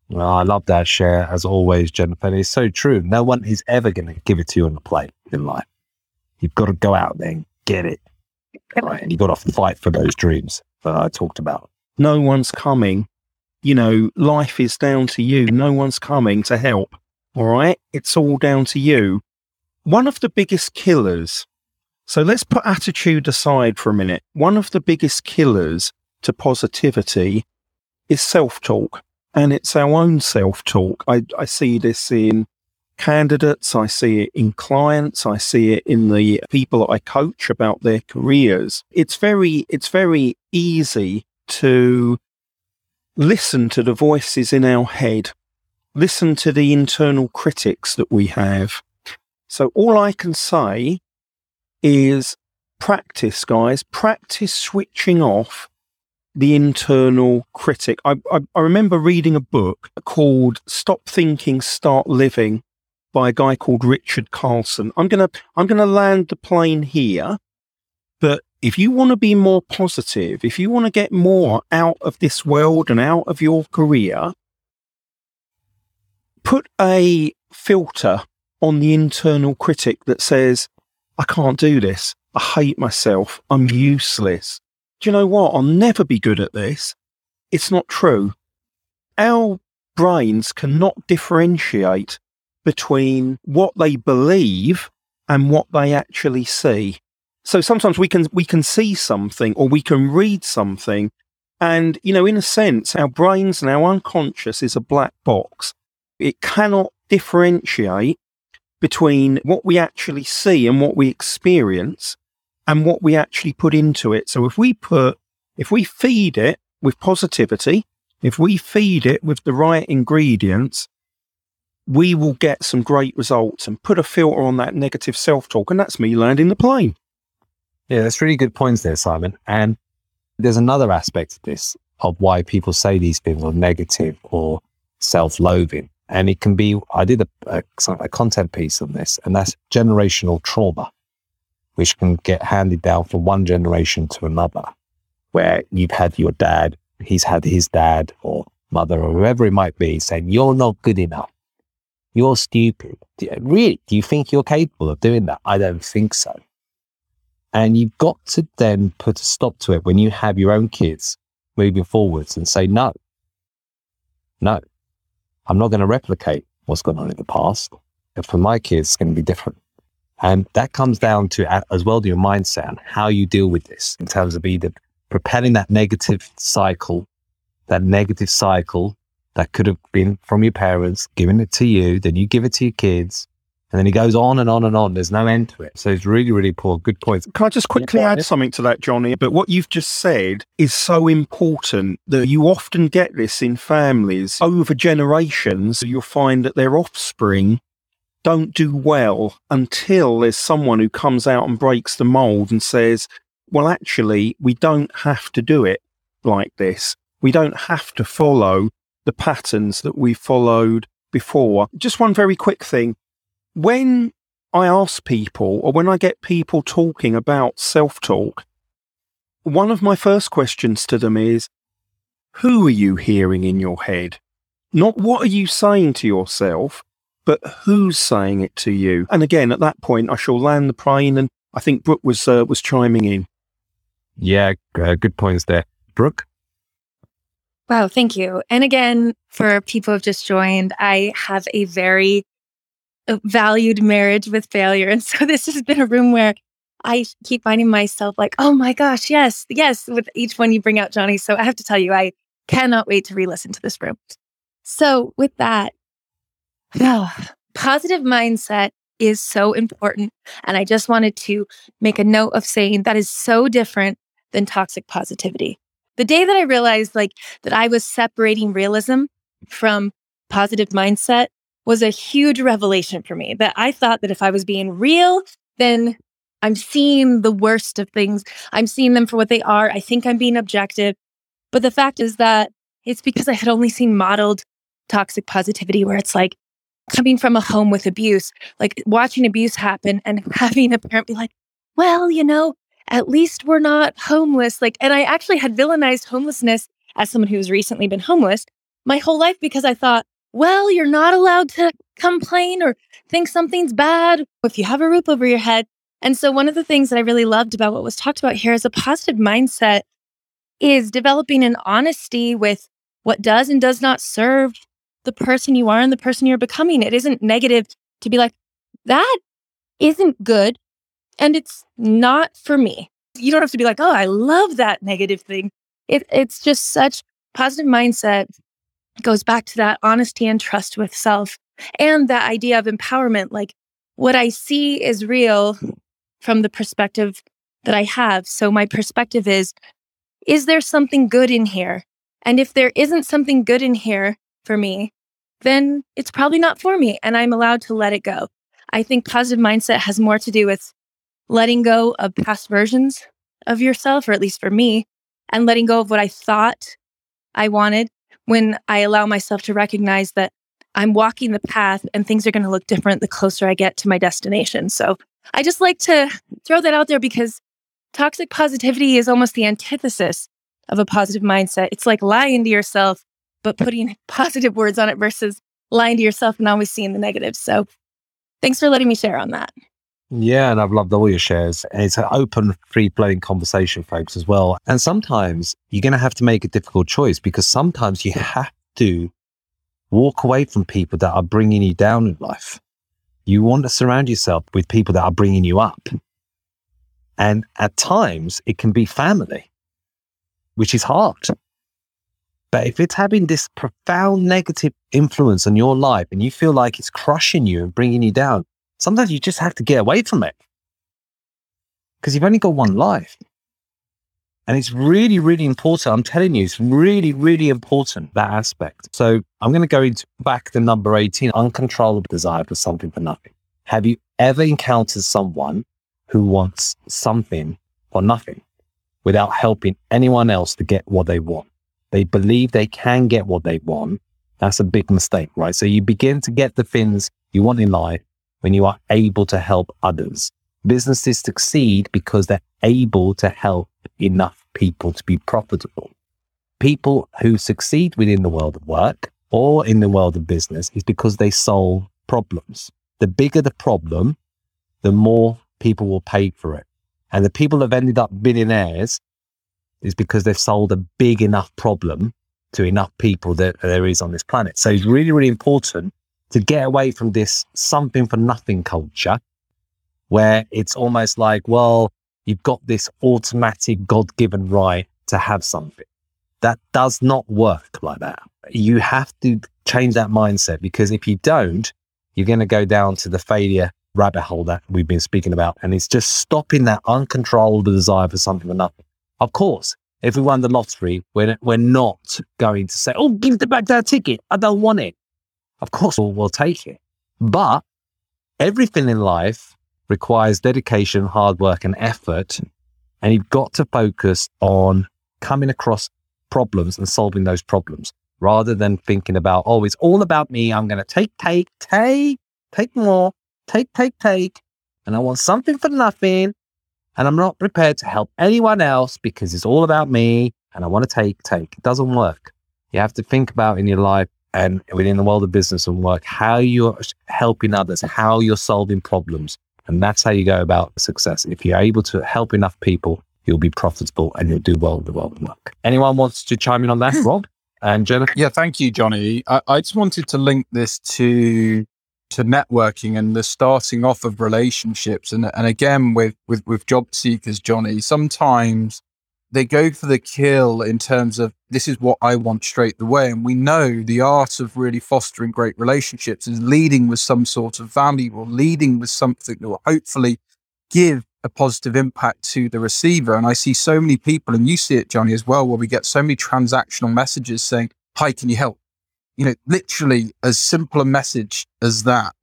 Well, I love that share, as always, Jennifer. And it's so true. No one is ever going to give it to you on the plate in life. You've got to go out there and get it. Right? And you've got to fight for those dreams that I talked about. No one's coming. You know, life is down to you. No one's coming to help. All right? It's all down to you. One of the biggest killers... So let's put attitude aside for a minute. One of the biggest killers to positivity is self-talk, and it's our own self-talk. I, I see this in candidates, I see it in clients, I see it in the people that I coach about their careers. It's very, it's very easy to listen to the voices in our head, listen to the internal critics that we have. So all I can say is practice, guys. Practice switching off the internal critic. I, I, I remember reading a book called Stop Thinking, Start Living by a guy called Richard Carlson. I'm going to I'm gonna land the plane here, but if you want to be more positive, if you want to get more out of this world and out of your career, put a filter on the internal critic that says, I can't do this. I hate myself. I'm useless. Do you know what? I'll never be good at this. It's not true. Our brains cannot differentiate between what they believe and what they actually see. So sometimes we can we can see something or we can read something. And, you know, in a sense, our brains and our unconscious is a black box. It cannot differentiate between what we actually see and what we experience and what we actually put into it. So if we put, if we feed it with positivity, if we feed it with the right ingredients, we will get some great results and put a filter on that negative self-talk. And that's me landing the plane. Yeah, that's really good points there, Simon. And there's another aspect of this, of why people say these things, or negative or self-loathing. And it can be, I did a, a, a content piece on this, and that's generational trauma, which can get handed down from one generation to another, where you've had your dad, he's had his dad or mother or whoever it might be saying, you're not good enough. You're stupid. Do you, really? Do you think you're capable of doing that? I don't think so. And you've got to then put a stop to it when you have your own kids moving forwards and say, no, no, I'm not going to replicate what's gone on in the past. And for my kids, it's going to be different. And that comes down to, as well, to your mindset and how you deal with this in terms of either propelling that negative cycle, that negative cycle that could have been from your parents, giving it to you, then you give it to your kids, and then it goes on and on and on. There's no end to it. So it's really, really poor. Good points. Can I just quickly yeah. add something to that, Johnny? But what you've just said is so important that you often get this in families. Over generations, you'll find that their offspring don't do well until there's someone who comes out and breaks the mold and says, well, actually, we don't have to do it like this. We don't have to follow the patterns that we followed before. Just one very quick thing. When I ask people, or when I get people talking about self-talk, one of my first questions to them is, who are you hearing in your head? Not what are you saying to yourself, but who's saying it to you? And again, at that point, I shall land the plane, and I think Brooke was uh, was chiming in. Yeah, uh, good points there. Brooke? Wow, thank you. And again, for people who have just joined, I have a very valued marriage with failure. And so this has been a room where I keep finding myself like, oh my gosh, yes, yes, with each one you bring out, Johnny. So I have to tell you, I cannot wait to re-listen to this room. So with that, oh, positive mindset is so important. And I just wanted to make a note of saying that is so different than toxic positivity. The day that I realized like that I was separating realism from positive mindset was a huge revelation for me, that I thought that if I was being real, then I'm seeing the worst of things. I'm seeing them for what they are. I think I'm being objective. But the fact is that it's because I had only seen modeled toxic positivity, where it's like coming from a home with abuse, like watching abuse happen and having a parent be like, well, you know, at least we're not homeless. Like, and I actually had villainized homelessness as someone who's recently been homeless my whole life, because I thought, well, you're not allowed to complain or think something's bad if you have a roof over your head. And so one of the things that I really loved about what was talked about here is a positive mindset is developing an honesty with what does and does not serve the person you are and the person you're becoming. It isn't negative to be like, that isn't good and it's not for me. You don't have to be like, oh, I love that negative thing. It, it's just such positive mindset. It goes back to that honesty and trust with self and that idea of empowerment. Like, what I see is real from the perspective that I have. So my perspective is, is there something good in here? And if there isn't something good in here for me, then it's probably not for me and I'm allowed to let it go. I think positive mindset has more to do with letting go of past versions of yourself, or at least for me, and letting go of what I thought I wanted. When I allow myself to recognize that I'm walking the path and things are going to look different the closer I get to my destination. So I just like to throw that out there, because toxic positivity is almost the antithesis of a positive mindset. It's like lying to yourself, but putting positive words on it, versus lying to yourself and always seeing the negative. So thanks for letting me share on that. Yeah, and I've loved all your shares. And it's an open, free-flowing conversation, folks, as well. And sometimes you're going to have to make a difficult choice, because sometimes you have to walk away from people that are bringing you down in life. You want to surround yourself with people that are bringing you up. And at times, it can be family, which is hard. But if it's having this profound negative influence on your life and you feel like it's crushing you and bringing you down, sometimes you just have to get away from it because you've only got one life. And it's really, really important. I'm telling you, it's really, really important, that aspect. So I'm going to go into back to number eighteen, uncontrollable desire for something for nothing. Have you ever encountered someone who wants something for nothing without helping anyone else to get what they want? They believe they can get what they want. That's a big mistake, right? So you begin to get the things you want in life when you are able to help others. Businesses succeed because they're able to help enough people to be profitable. People who succeed within the world of work or in the world of business is because they solve problems. The bigger the problem, the more people will pay for it. And the people that have ended up billionaires is because they've solved a big enough problem to enough people that there is on this planet. So it's really, really important to get away from this something for nothing culture where it's almost like, well, you've got this automatic God-given right to have something. That does not work like that. You have to change that mindset, because if you don't, you're going to go down to the failure rabbit hole that we've been speaking about. And it's just stopping that uncontrollable desire for something or nothing. Of course, if we won the lottery, we're, we're not going to say, oh, give the back that ticket. I don't want it. Of course, we'll, we'll take it. But everything in life requires dedication, hard work, and effort. And you've got to focus on coming across problems and solving those problems rather than thinking about, oh, it's all about me. I'm going to take, take, take, take more, take, take, take. And I want something for nothing. And I'm not prepared to help anyone else because it's all about me. And I want to take, take. It doesn't work. You have to think about in your life and within the world of business and work, how you're helping others, how you're solving problems. And that's how you go about success. If you're able to help enough people, you'll be profitable and you'll do well in the world of work. Anyone wants to chime in on that, Rob and Jennifer? Yeah, thank you, Johnny. I, I just wanted to link this to to networking and the starting off of relationships. And and again, with, with, with job seekers, Johnny, sometimes they go for the kill in terms of this is what I want straight away. And we know the art of really fostering great relationships is leading with some sort of value or leading with something that will hopefully give a positive impact to the receiver. And I see so many people, and you see it, Johnny, as well, where we get so many transactional messages saying, hi, can you help? You know, literally as simple a message as that.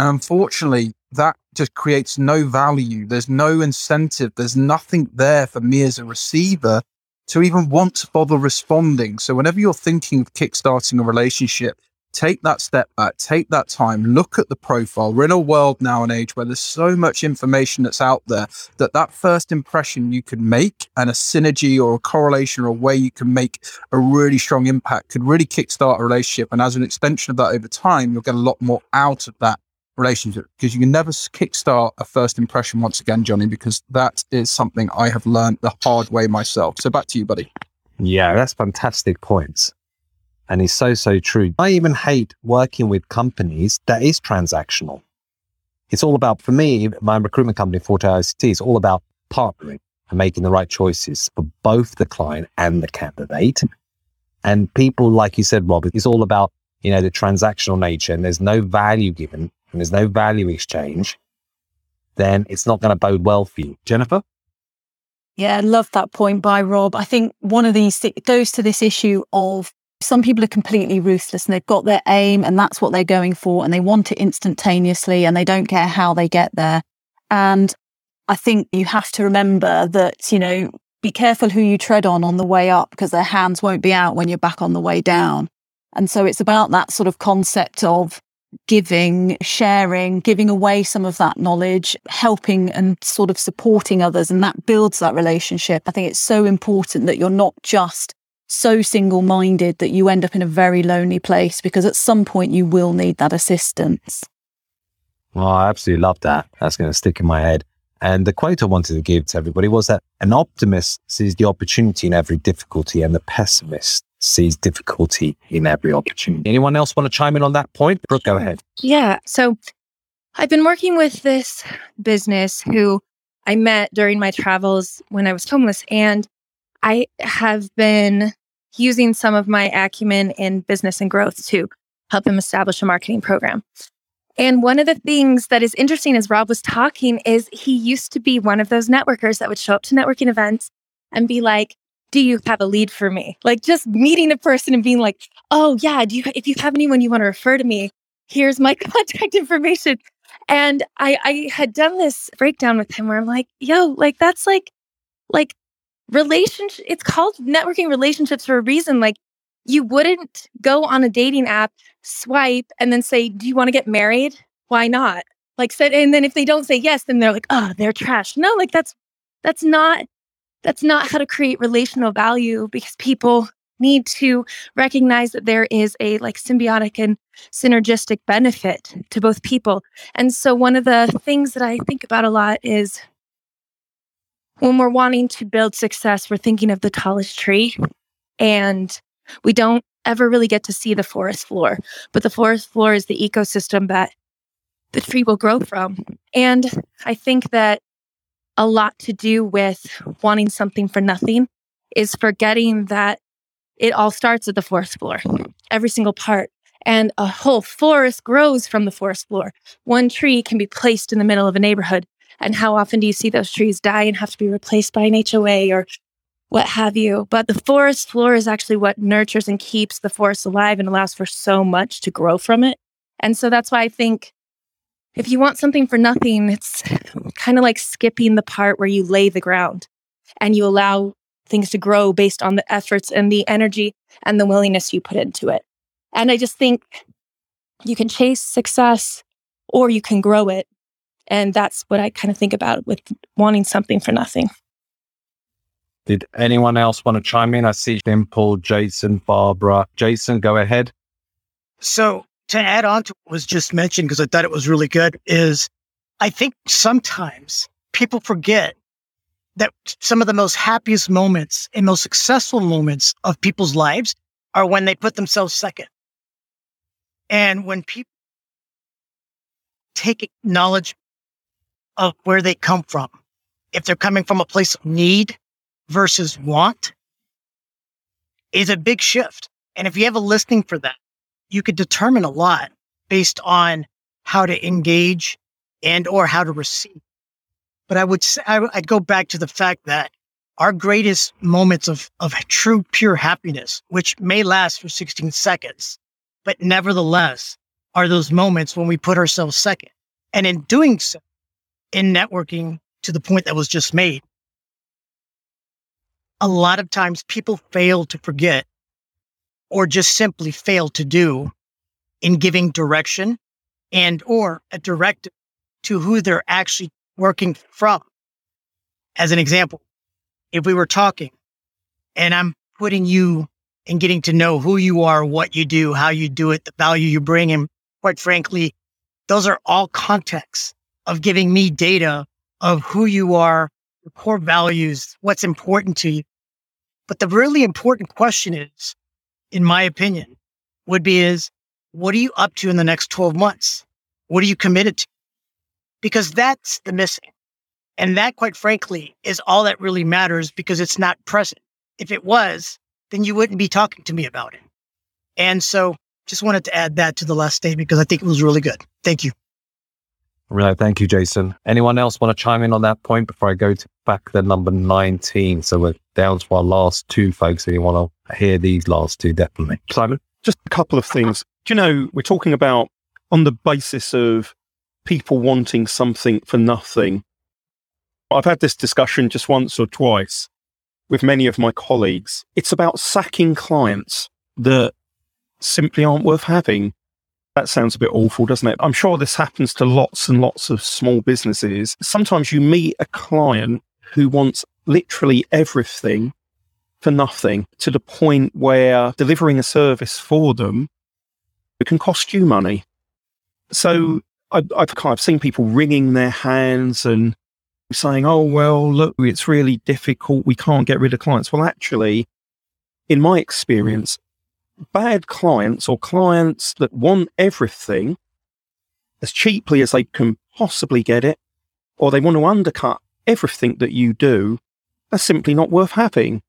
And unfortunately, that just creates no value. There's no incentive. There's nothing there for me as a receiver to even want to bother responding. So whenever you're thinking of kickstarting a relationship, take that step back, take that time, look at the profile. We're in a world now and age where there's so much information that's out there that that first impression you could make and a synergy or a correlation or a way you can make a really strong impact could really kickstart a relationship. And as an extension of that over time, you'll get a lot more out of that relationship, because you can never kickstart a first impression once again, Johnny, because that is something I have learned the hard way myself. So back to you, buddy. Yeah, that's fantastic points. And it's so, so true. I even hate working with companies that is transactional. It's all about, for me, my recruitment company, Forte I C T, is all about partnering and making the right choices for both the client and the candidate. And people, like you said, Rob, it's all about, you know, the transactional nature, and there's no value given and there's no value exchange, then it's not going to bode well for you. Jennifer? Yeah, I love that point by Rob. I think one of these th- goes to this issue of some people are completely ruthless and they've got their aim and that's what they're going for and they want it instantaneously and they don't care how they get there. And I think you have to remember that, you know, be careful who you tread on on the way up, because their hands won't be out when you're back on the way down. And so it's about that sort of concept of giving, sharing, giving away some of that knowledge, helping and sort of supporting others. And that builds that relationship. I think it's so important that you're not just so single-minded that you end up in a very lonely place, because at some point you will need that assistance. Well, I absolutely love that. That's going to stick in my head. And the quote I wanted to give to everybody was that an optimist sees the opportunity in every difficulty and the pessimist sees difficulty in every opportunity. Anyone else want to chime in on that point? Brooke, go ahead. Yeah. So I've been working with this business who I met during my travels when I was homeless. And I have been using some of my acumen in business and growth to help him establish a marketing program. And one of the things that is interesting as Rob was talking is he used to be one of those networkers that would show up to networking events and be like, do you have a lead for me? Like just meeting a person and being like, oh yeah, do you, if you have anyone you want to refer to me, here's my contact information. And I, I had done this breakdown with him where I'm like, yo, like that's like, like relationship, it's called networking relationships for a reason. Like you wouldn't go on a dating app, swipe, and then say, do you want to get married? Why not? Like said, and then if they don't say yes, then they're like, oh, they're trash. No, like that's, that's not, that's not how to create relational value, because people need to recognize that there is a like symbiotic and synergistic benefit to both people. And so one of the things that I think about a lot is when we're wanting to build success, we're thinking of the tallest tree, and we don't ever really get to see the forest floor. But the forest floor is the ecosystem that the tree will grow from. And I think that a lot to do with wanting something for nothing is forgetting that it all starts at the forest floor, every single part. And a whole forest grows from the forest floor. One tree can be placed in the middle of a neighborhood. And how often do you see those trees die and have to be replaced by an H O A or what have you? But the forest floor is actually what nurtures and keeps the forest alive and allows for so much to grow from it. And so that's why I think if you want something for nothing, it's kind of like skipping the part where you lay the ground and you allow things to grow based on the efforts and the energy and the willingness you put into it. And I just think you can chase success or you can grow it. And that's what I kind of think about with wanting something for nothing. Did anyone else want to chime in? I see Dimple, Jason, Barbara. Jason, go ahead. So to add on to what was just mentioned, because I thought it was really good, is I think sometimes people forget that some of the most happiest moments and most successful moments of people's lives are when they put themselves second. And when people take acknowledgement of where they come from, if they're coming from a place of need versus want, is a big shift. And if you have a listening for that, you could determine a lot based on how to engage and or how to receive. But I would say, I, I'd go back to the fact that our greatest moments of, of true, pure happiness, which may last for sixteen seconds, but nevertheless are those moments when we put ourselves second. And in doing so, in networking, to the point that was just made, a lot of times people fail to forget or just simply fail to do in giving direction and or a directive to who they're actually working from. As an example, if we were talking and I'm putting you and getting to know who you are, what you do, how you do it, the value you bring, and quite frankly, those are all contexts of giving me data of who you are, your core values, what's important to you. But the really important question is, in my opinion, would be is, what are you up to in the next twelve months? What are you committed to? Because that's the missing. And that, quite frankly, is all that really matters, because it's not present. If it was, then you wouldn't be talking to me about it. And so just wanted to add that to the last statement because I think it was really good. Thank you. Right. Thank you, Jason. Anyone else want to chime in on that point before I go to back to number nineteen? So we're down to our last two, folks. If you want to hear these last two, definitely. Simon? Just a couple of things. Do you know, we're talking about on the basis of people wanting something for nothing. I've had this discussion just once or twice with many of my colleagues. It's about sacking clients that simply aren't worth having. That sounds a bit awful, doesn't it? I'm sure this happens to lots and lots of small businesses. Sometimes you meet a client who wants literally everything for nothing, to the point where delivering a service for them, it can cost you money. So I've, I've kind of seen people wringing their hands and saying, oh, well, look, it's really difficult. We can't get rid of clients. Well, actually, in my experience, bad clients or clients that want everything as cheaply as they can possibly get it, or they want to undercut everything that you do, are simply not worth having.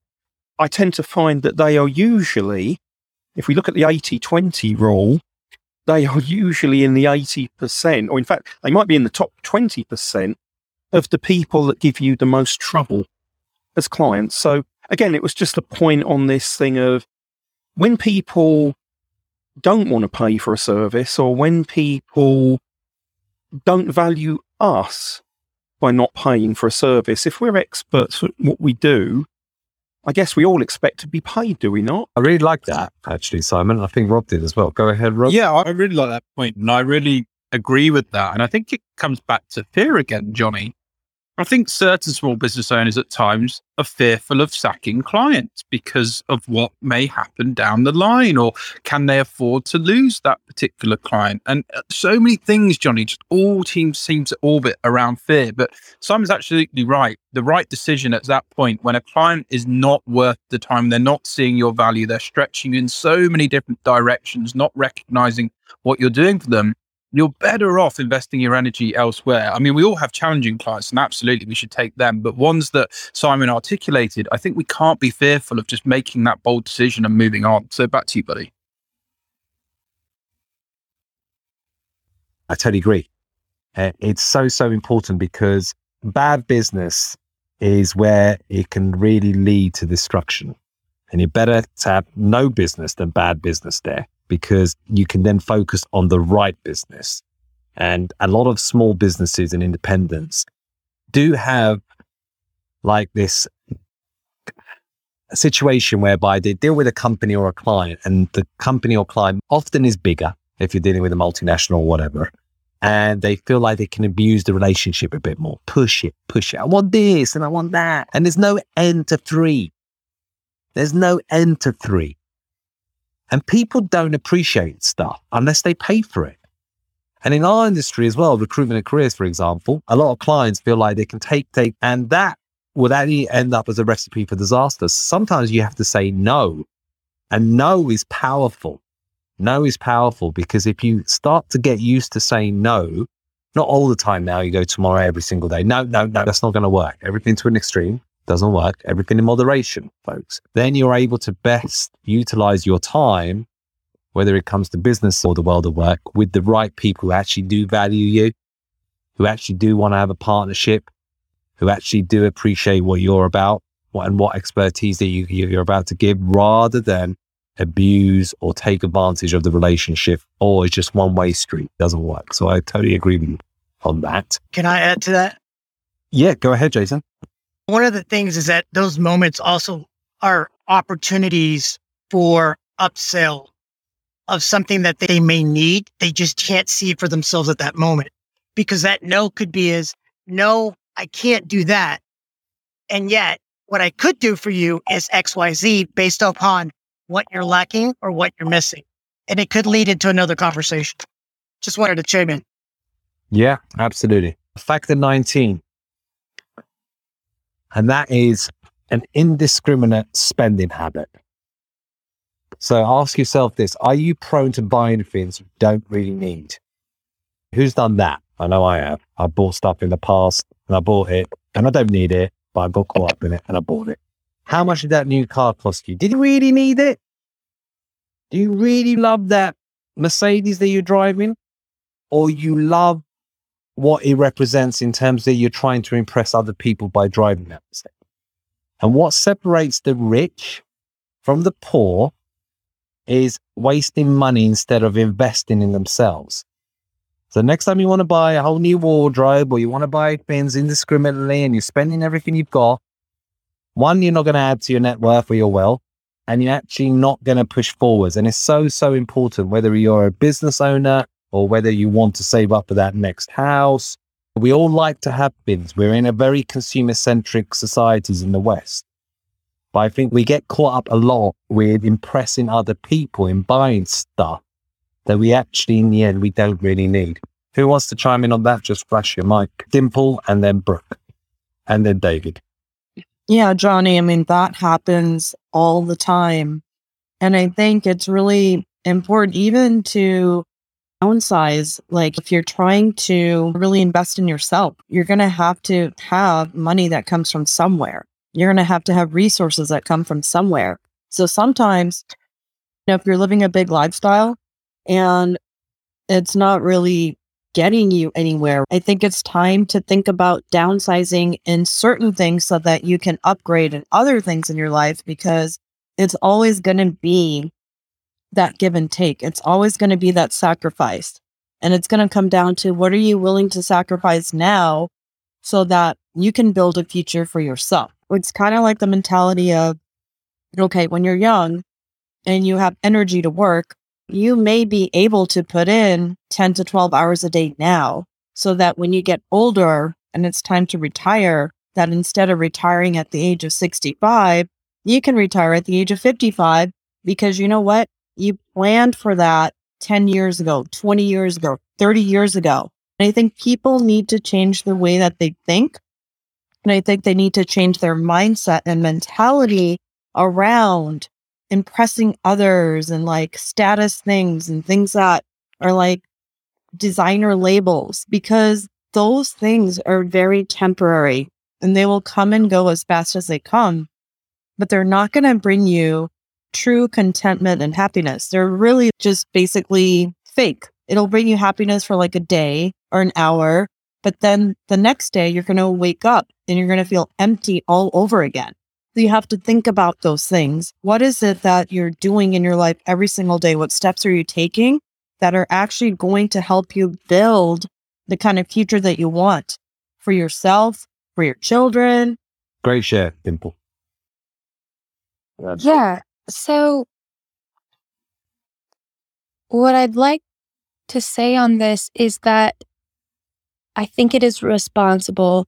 I tend to find that they are usually, if we look at the eighty-twenty rule, they are usually in the eighty percent, or in fact, they might be in the top twenty percent of the people that give you the most trouble as clients. So again, it was just a point on this thing of when people don't want to pay for a service, or when people don't value us by not paying for a service, if we're experts at what we do, I guess we all expect to be paid, do we not? I really like that, actually, Simon. I think Rob did as well. Go ahead, Rob. Yeah, I really like that point, and I really agree with that. And I think it comes back to fear again, Johnny. I think certain small business owners at times are fearful of sacking clients because of what may happen down the line, or can they afford to lose that particular client? And so many things, Johnny, just all teams seem to orbit around fear. But Simon's absolutely right. The right decision at that point, when a client is not worth the time, they're not seeing your value, they're stretching you in so many different directions, not recognizing what you're doing for them, you're better off investing your energy elsewhere. I mean, we all have challenging clients, and absolutely we should take them. But ones that Simon articulated, I think we can't be fearful of just making that bold decision and moving on. So back to you, buddy. I totally agree. Uh, it's so, so important, because bad business is where it can really lead to destruction. And you're better to have no business than bad business there, because you can then focus on the right business. And a lot of small businesses and independents do have like this a situation whereby they deal with a company or a client, and the company or client often is bigger if you're dealing with a multinational or whatever, and they feel like they can abuse the relationship a bit more, push it, push it. I want this and I want that. And there's no end to three. There's no end to three. And people don't appreciate stuff unless they pay for it. And in our industry as well, recruitment and careers, for example, a lot of clients feel like they can take, take, and that would actually end up as a recipe for disaster. Sometimes you have to say no. And no is powerful. No is powerful, because if you start to get used to saying no, not all the time now, you go tomorrow, every single day. No, no, no, that's not going to work. Everything to an extreme doesn't work. Everything in moderation, folks. Then you're able to best utilize your time, whether it comes to business or the world of work, with the right people who actually do value you, who actually do want to have a partnership, who actually do appreciate what you're about, what and what expertise that you, you're about to give, rather than abuse or take advantage of the relationship, or it's just one-way street. It doesn't work. So I totally agree with you on that. Can I add to that? Yeah, go ahead, Jason. One of the things is that those moments also are opportunities for upsell of something that they may need. They just can't see it for themselves at that moment, because that no could be is, no, I can't do that. And yet what I could do for you is X, Y, Z based upon what you're lacking or what you're missing. And it could lead into another conversation. Just wanted to chime in. Yeah, absolutely. Factor nineteen. And that is an indiscriminate spending habit. So ask yourself this, are you prone to buying things you don't really need? Who's done that? I know I have. I bought stuff in the past and I bought it and I don't need it, but I got caught up in it and I bought it. How much did that new car cost you? Did you really need it? Do you really love that Mercedes that you're driving? Or you love what it represents in terms that you're trying to impress other people by driving that mistake? And what separates the rich from the poor is wasting money instead of investing in themselves. So next time you want to buy a whole new wardrobe, or you want to buy things indiscriminately and you're spending everything you've got, one, you're not going to add to your net worth or your wealth, and you're actually not going to push forwards. And it's so, so important, whether you're a business owner or whether you want to save up for that next house. We all like to have bins. We're in a very consumer-centric societies in the West. But I think we get caught up a lot with impressing other people in buying stuff that we actually, in the end, we don't really need. Who wants to chime in on that? Just flash your mic. Dimple, and then Brooke, and then David. Yeah, Johnny, I mean, that happens all the time. And I think it's really important even to downsize. Like if you're trying to really invest in yourself, you're going to have to have money that comes from somewhere. You're going to have to have resources that come from somewhere. So sometimes, you know, if you're living a big lifestyle and it's not really getting you anywhere. I think it's time to think about downsizing in certain things so that you can upgrade in other things in your life, because it's always going to be that give and take. It's always going to be that sacrifice. And it's going to come down to, what are you willing to sacrifice now so that you can build a future for yourself? It's kind of like the mentality of, okay, when you're young and you have energy to work, you may be able to put in ten to twelve hours a day now so that when you get older and it's time to retire, that instead of retiring at the age of sixty-five, you can retire at the age of fifty-five, because you know what? You planned for that ten years ago, twenty years ago, thirty years ago. And I think people need to change the way that they think. And I think they need to change their mindset and mentality around impressing others and like status things and things that are like designer labels, because those things are very temporary and they will come and go as fast as they come, but they're not going to bring you true contentment and happiness. They're really just basically fake. It'll bring you happiness for like a day or an hour, but then the next day you're going to wake up and you're going to feel empty all over again. So you have to think about those things. What is it that you're doing in your life every single day? What steps are you taking that are actually going to help you build the kind of future that you want for yourself, for your children? Great share, Dimple. That's yeah. So what I'd like to say on this is that I think it is responsible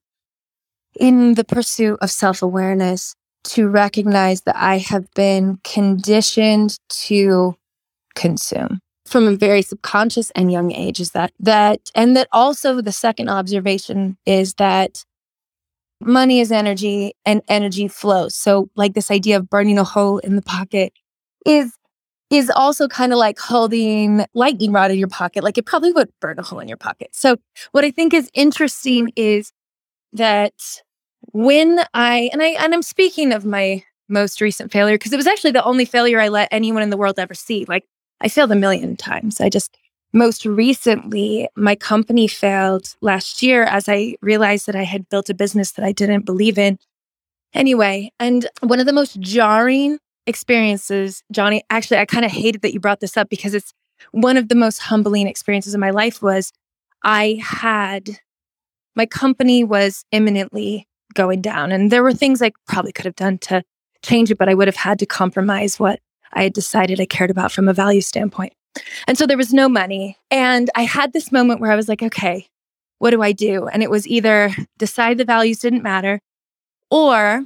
in the pursuit of self-awareness to recognize that I have been conditioned to consume from a very subconscious and young age. Is that that and that also the second observation is that money is energy and energy flows. So like this idea of burning a hole in the pocket is is also kind of like holding lightning rod in your pocket. Like it probably would burn a hole in your pocket. So what I think is interesting is that when I, and I, and I'm speaking of my most recent failure, because it was actually the only failure I let anyone in the world ever see. Like I failed a million times. I just, most recently, my company failed last year as I realized that I had built a business that I didn't believe in. Anyway, and one of the most jarring experiences, Johnny, actually, I kind of hated that you brought this up because it's one of the most humbling experiences in my life was I had, my company was imminently going down. And there were things I probably could have done to change it, but I would have had to compromise what I had decided I cared about from a value standpoint. And so there was no money. And I had this moment where I was like, okay, what do I do? And it was either decide the values didn't matter or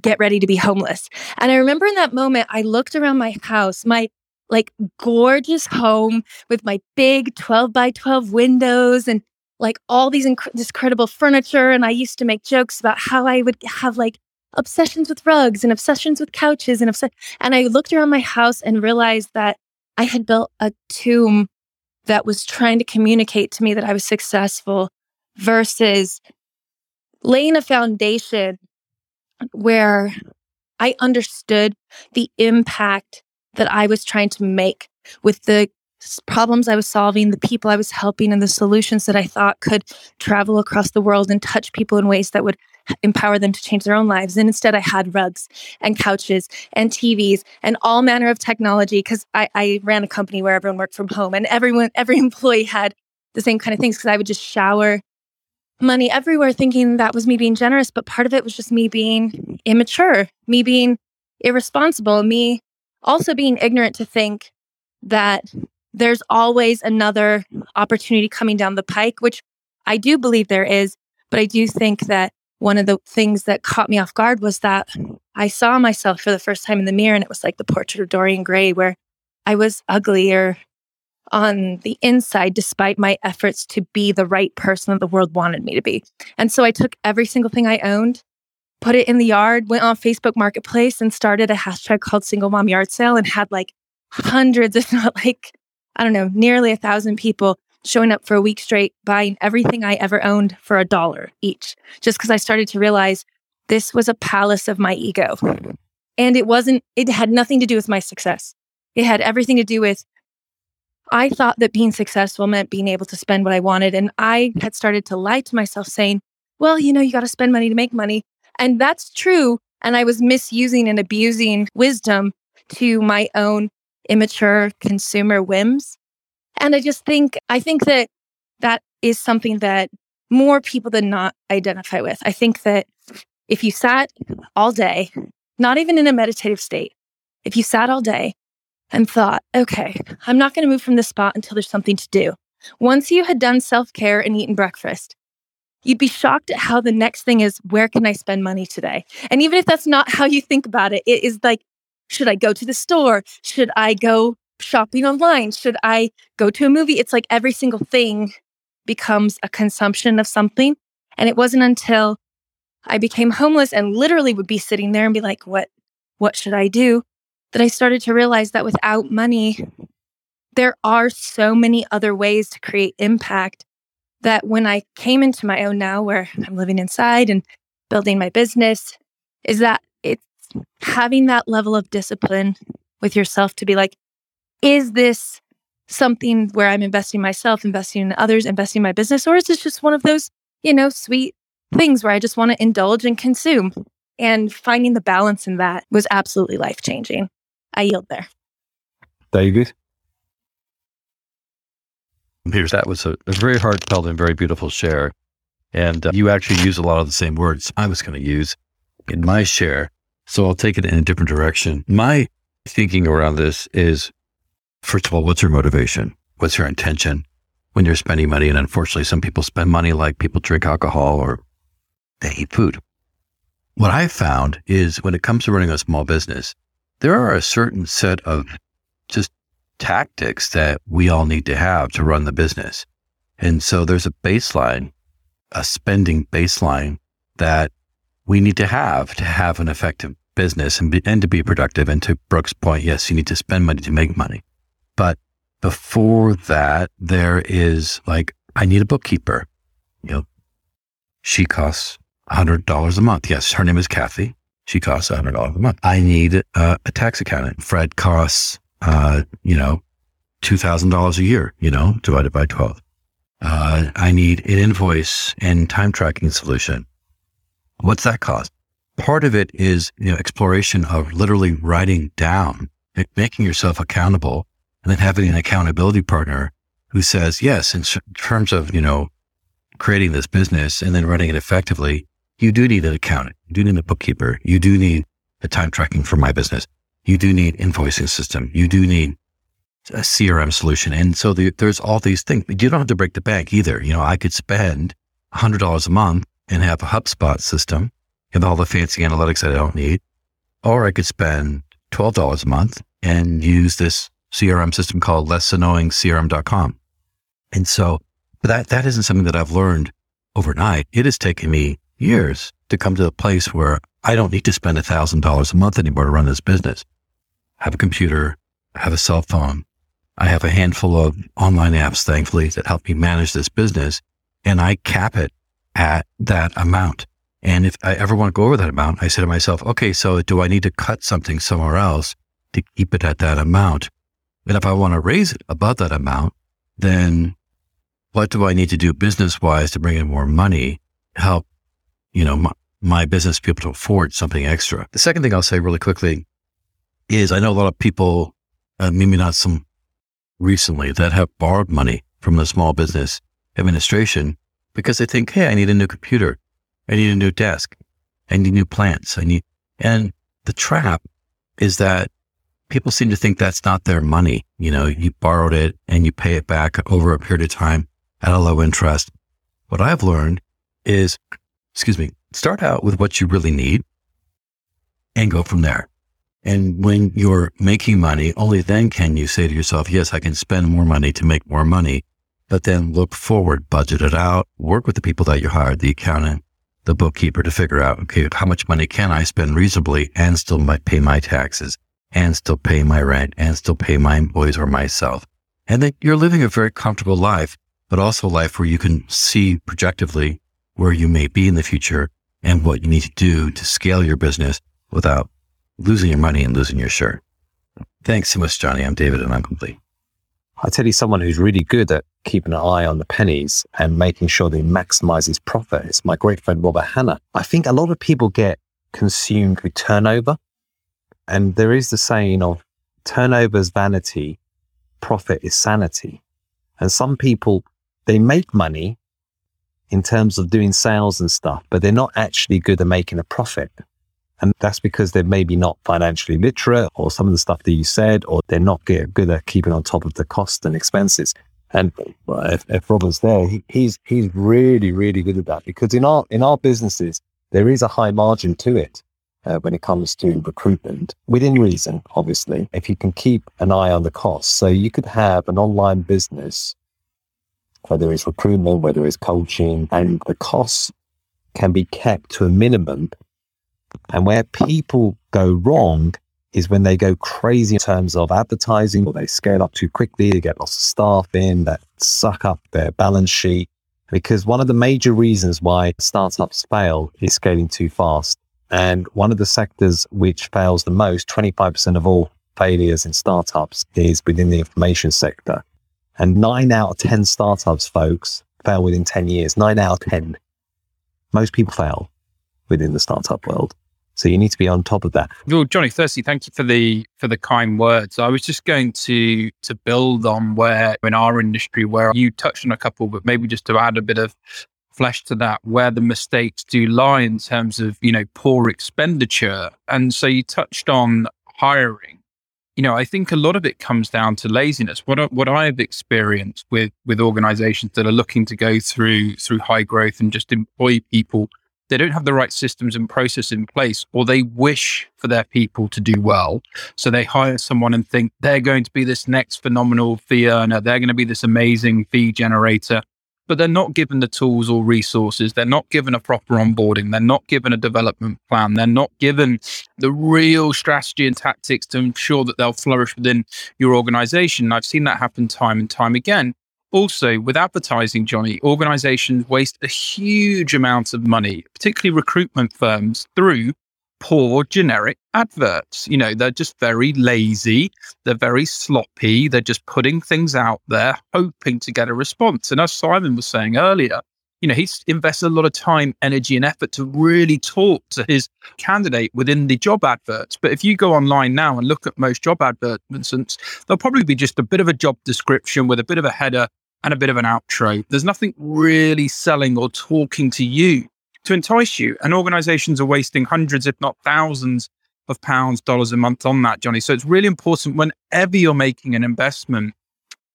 get ready to be homeless. And I remember in that moment, I looked around my house, my like gorgeous home with my big twelve by twelve windows and like all these inc- this incredible furniture. And I used to make jokes about how I would have like obsessions with rugs and obsessions with couches. And, obs- and I looked around my house and realized that I had built a tomb that was trying to communicate to me that I was successful versus laying a foundation where I understood the impact that I was trying to make with the problems I was solving, the people I was helping, and the solutions that I thought could travel across the world and touch people in ways that would empower them to change their own lives. And instead I had rugs and couches and T Vs and all manner of technology because I, I ran a company where everyone worked from home and everyone, every employee had the same kind of things because I would just shower money everywhere thinking that was me being generous. But part of it was just me being immature, me being irresponsible, me also being ignorant to think that there's always another opportunity coming down the pike, which I do believe there is. But I do think that one of the things that caught me off guard was that I saw myself for the first time in the mirror, and it was like the portrait of Dorian Gray, where I was uglier on the inside, despite my efforts to be the right person that the world wanted me to be. And so I took every single thing I owned, put it in the yard, went on Facebook Marketplace, and started a hashtag called Single Mom Yard Sale, and had like hundreds, if not like, I don't know, nearly a thousand people showing up for a week straight, buying everything I ever owned for a dollar each, just because I started to realize this was a palace of my ego. And it wasn't, it had nothing to do with my success. It had everything to do with, I thought that being successful meant being able to spend what I wanted. And I had started to lie to myself saying, well, you know, you got to spend money to make money. And that's true. And I was misusing and abusing wisdom to my own immature consumer whims. And I just think, I think that that is something that more people than not identify with. I think that if you sat all day, not even in a meditative state, if you sat all day and thought, okay, I'm not going to move from this spot until there's something to do. Once you had done self-care and eaten breakfast, you'd be shocked at how the next thing is, where can I spend money today? And even if that's not how you think about it, it is like, should I go to the store? Should I go shopping online? Should I go to a movie? It's like every single thing becomes a consumption of something. And it wasn't until I became homeless and literally would be sitting there and be like, what, what should I do? That I started to realize that without money, there are so many other ways to create impact that when I came into my own now where I'm living inside and building my business, is that it's having that level of discipline with yourself to be like, is this something where I'm investing myself, investing in others, investing in my business? Or is this just one of those, you know, sweet things where I just want to indulge and consume? And finding the balance in that was absolutely life-changing. I yield there. David? Here's that was a, a very heartfelt and very beautiful share. And uh, you actually use a lot of the same words I was going to use in my share. So I'll take it in a different direction. My thinking around this is, first of all, what's your motivation? What's your intention when you're spending money? And unfortunately, some people spend money like people drink alcohol or they eat food. What I found is when it comes to running a small business, there are a certain set of just tactics that we all need to have to run the business. And so there's a baseline, a spending baseline that we need to have to have an effective business and, be, and to be productive. And to Brooke's point, yes, you need to spend money to make money. But before that, there is like, I need a bookkeeper. You know, she costs one hundred dollars a month. Yes, her name is Kathy. She costs one hundred dollars a month. I need uh, a tax accountant. Fred costs, uh, you know, two thousand dollars a year, you know, divided by twelve. Uh, I need an invoice and time tracking solution. What's that cost? Part of it is, you know, exploration of literally writing down, making yourself accountable. And then having an accountability partner who says, yes, in terms of, you know, creating this business and then running it effectively, you do need an accountant, you do need a bookkeeper, you do need a time tracking for my business, you do need invoicing system, you do need a C R M solution. And so the, there's all these things. You don't have to break the bank either. You know, I could spend one hundred dollars a month and have a HubSpot system and all the fancy analytics that I don't need. Or I could spend twelve dollars a month and use this C R M system called less annoying C R M dot com. And so that, that isn't something that I've learned overnight. It has taken me years to come to the place where I don't need to spend a thousand dollars a month anymore to run this business. I have a computer, I have a cell phone. I have a handful of online apps, thankfully, that help me manage this business. And I cap it at that amount. And if I ever want to go over that amount, I say to myself, okay, so do I need to cut something somewhere else to keep it at that amount? And if I want to raise it above that amount, then what do I need to do business-wise to bring in more money, help, you know, my, my business be able to afford something extra? The second thing I'll say really quickly is I know a lot of people, uh, maybe not some recently, that have borrowed money from the small business administration because they think, hey, I need a new computer. I need a new desk. I need new plants. I need, and the trap is that people seem to think that's not their money. You know, you borrowed it and you pay it back over a period of time at a low interest. What I've learned is, excuse me, start out with what you really need and go from there. And when you're making money, only then can you say to yourself, yes, I can spend more money to make more money, but then look forward, budget it out, work with the people that you hired, the accountant, the bookkeeper, to figure out, okay, how much money can I spend reasonably and still pay my taxes, and still pay my rent, and still pay my employees or myself. And then you're living a very comfortable life, but also a life where you can see projectively where you may be in the future and what you need to do to scale your business without losing your money and losing your shirt. Thanks so much, Johnny. I'm David and I'm complete. I tell you, someone who's really good at keeping an eye on the pennies and making sure they maximize his profit is my great friend, Robert Hanna. I think a lot of people get consumed with turnover. And there is the saying of turnover's vanity, profit is sanity. And some people, they make money in terms of doing sales and stuff, but they're not actually good at making a profit. And that's because they're maybe not financially literate, or some of the stuff that you said, or they're not good at keeping on top of the costs and expenses. And if, if Robert's there, he, he's he's really, really good at that, because in our in our businesses, there is a high margin to it uh, when it comes to recruitment, within reason, obviously, if you can keep an eye on the costs. So you could have an online business, whether it's recruitment, whether it's coaching, and the costs can be kept to a minimum. And where people go wrong is when they go crazy in terms of advertising, or they scale up too quickly, they get lots of staff in that suck up their balance sheet. Because one of the major reasons why startups fail is scaling too fast. And one of the sectors which fails the most, twenty-five percent of all failures in startups, is within the information sector. And nine out of ten startups, folks, fail within ten years. Nine out of ten. Most people fail within the startup world. So you need to be on top of that. Well, Johnny, firstly, thank you for the for the kind words. I was just going to to build on where in our industry, where you touched on a couple, but maybe just to add a bit of flesh to that, where the mistakes do lie in terms of, you know, poor expenditure. And so you touched on hiring. You know, I think a lot of it comes down to laziness. What what I've experienced with with organizations that are looking to go through through high growth and just employ people, they don't have the right systems and process in place, or they wish for their people to do well. So they hire someone and think they're going to be this next phenomenal fee earner. They're going to be this amazing fee generator, but they're not given the tools or resources. They're not given a proper onboarding. They're not given a development plan. They're not given the real strategy and tactics to ensure that they'll flourish within your organization. And I've seen that happen time and time again. Also, with advertising, Johnny, organizations waste a huge amount of money, particularly recruitment firms, through poor generic adverts. You know, they're just very lazy. They're very sloppy. They're just putting things out there, hoping to get a response. And as Simon was saying earlier, you know, he's invested a lot of time, energy and effort to really talk to his candidate within the job adverts. But if you go online now and look at most job advertisements, they'll probably be just a bit of a job description with a bit of a header and a bit of an outro. There's nothing really selling or talking to you to entice you. And organizations are wasting hundreds, if not thousands of pounds, dollars a month on that, Johnny. So it's really important whenever you're making an investment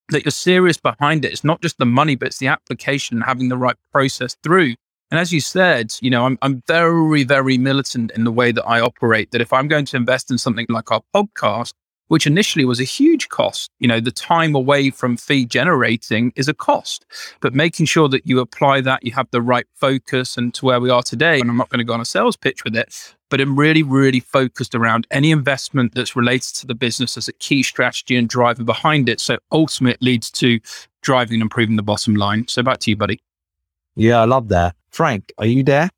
that you're serious behind it. It's not just the money, but it's the application and having the right process through. And as you said, you know, I'm I'm very, very militant in the way that I operate, that if I'm going to invest in something like our podcast, which initially was a huge cost, you know, the time away from fee generating is a cost, but making sure that you apply that, you have the right focus, and to where we are today, and I'm not going to go on a sales pitch with it, but I'm really, really focused around any investment that's related to the business as a key strategy and driver behind it. So ultimately it leads to driving and improving the bottom line. So back to you, buddy. Yeah, I love that. Frank, are you there?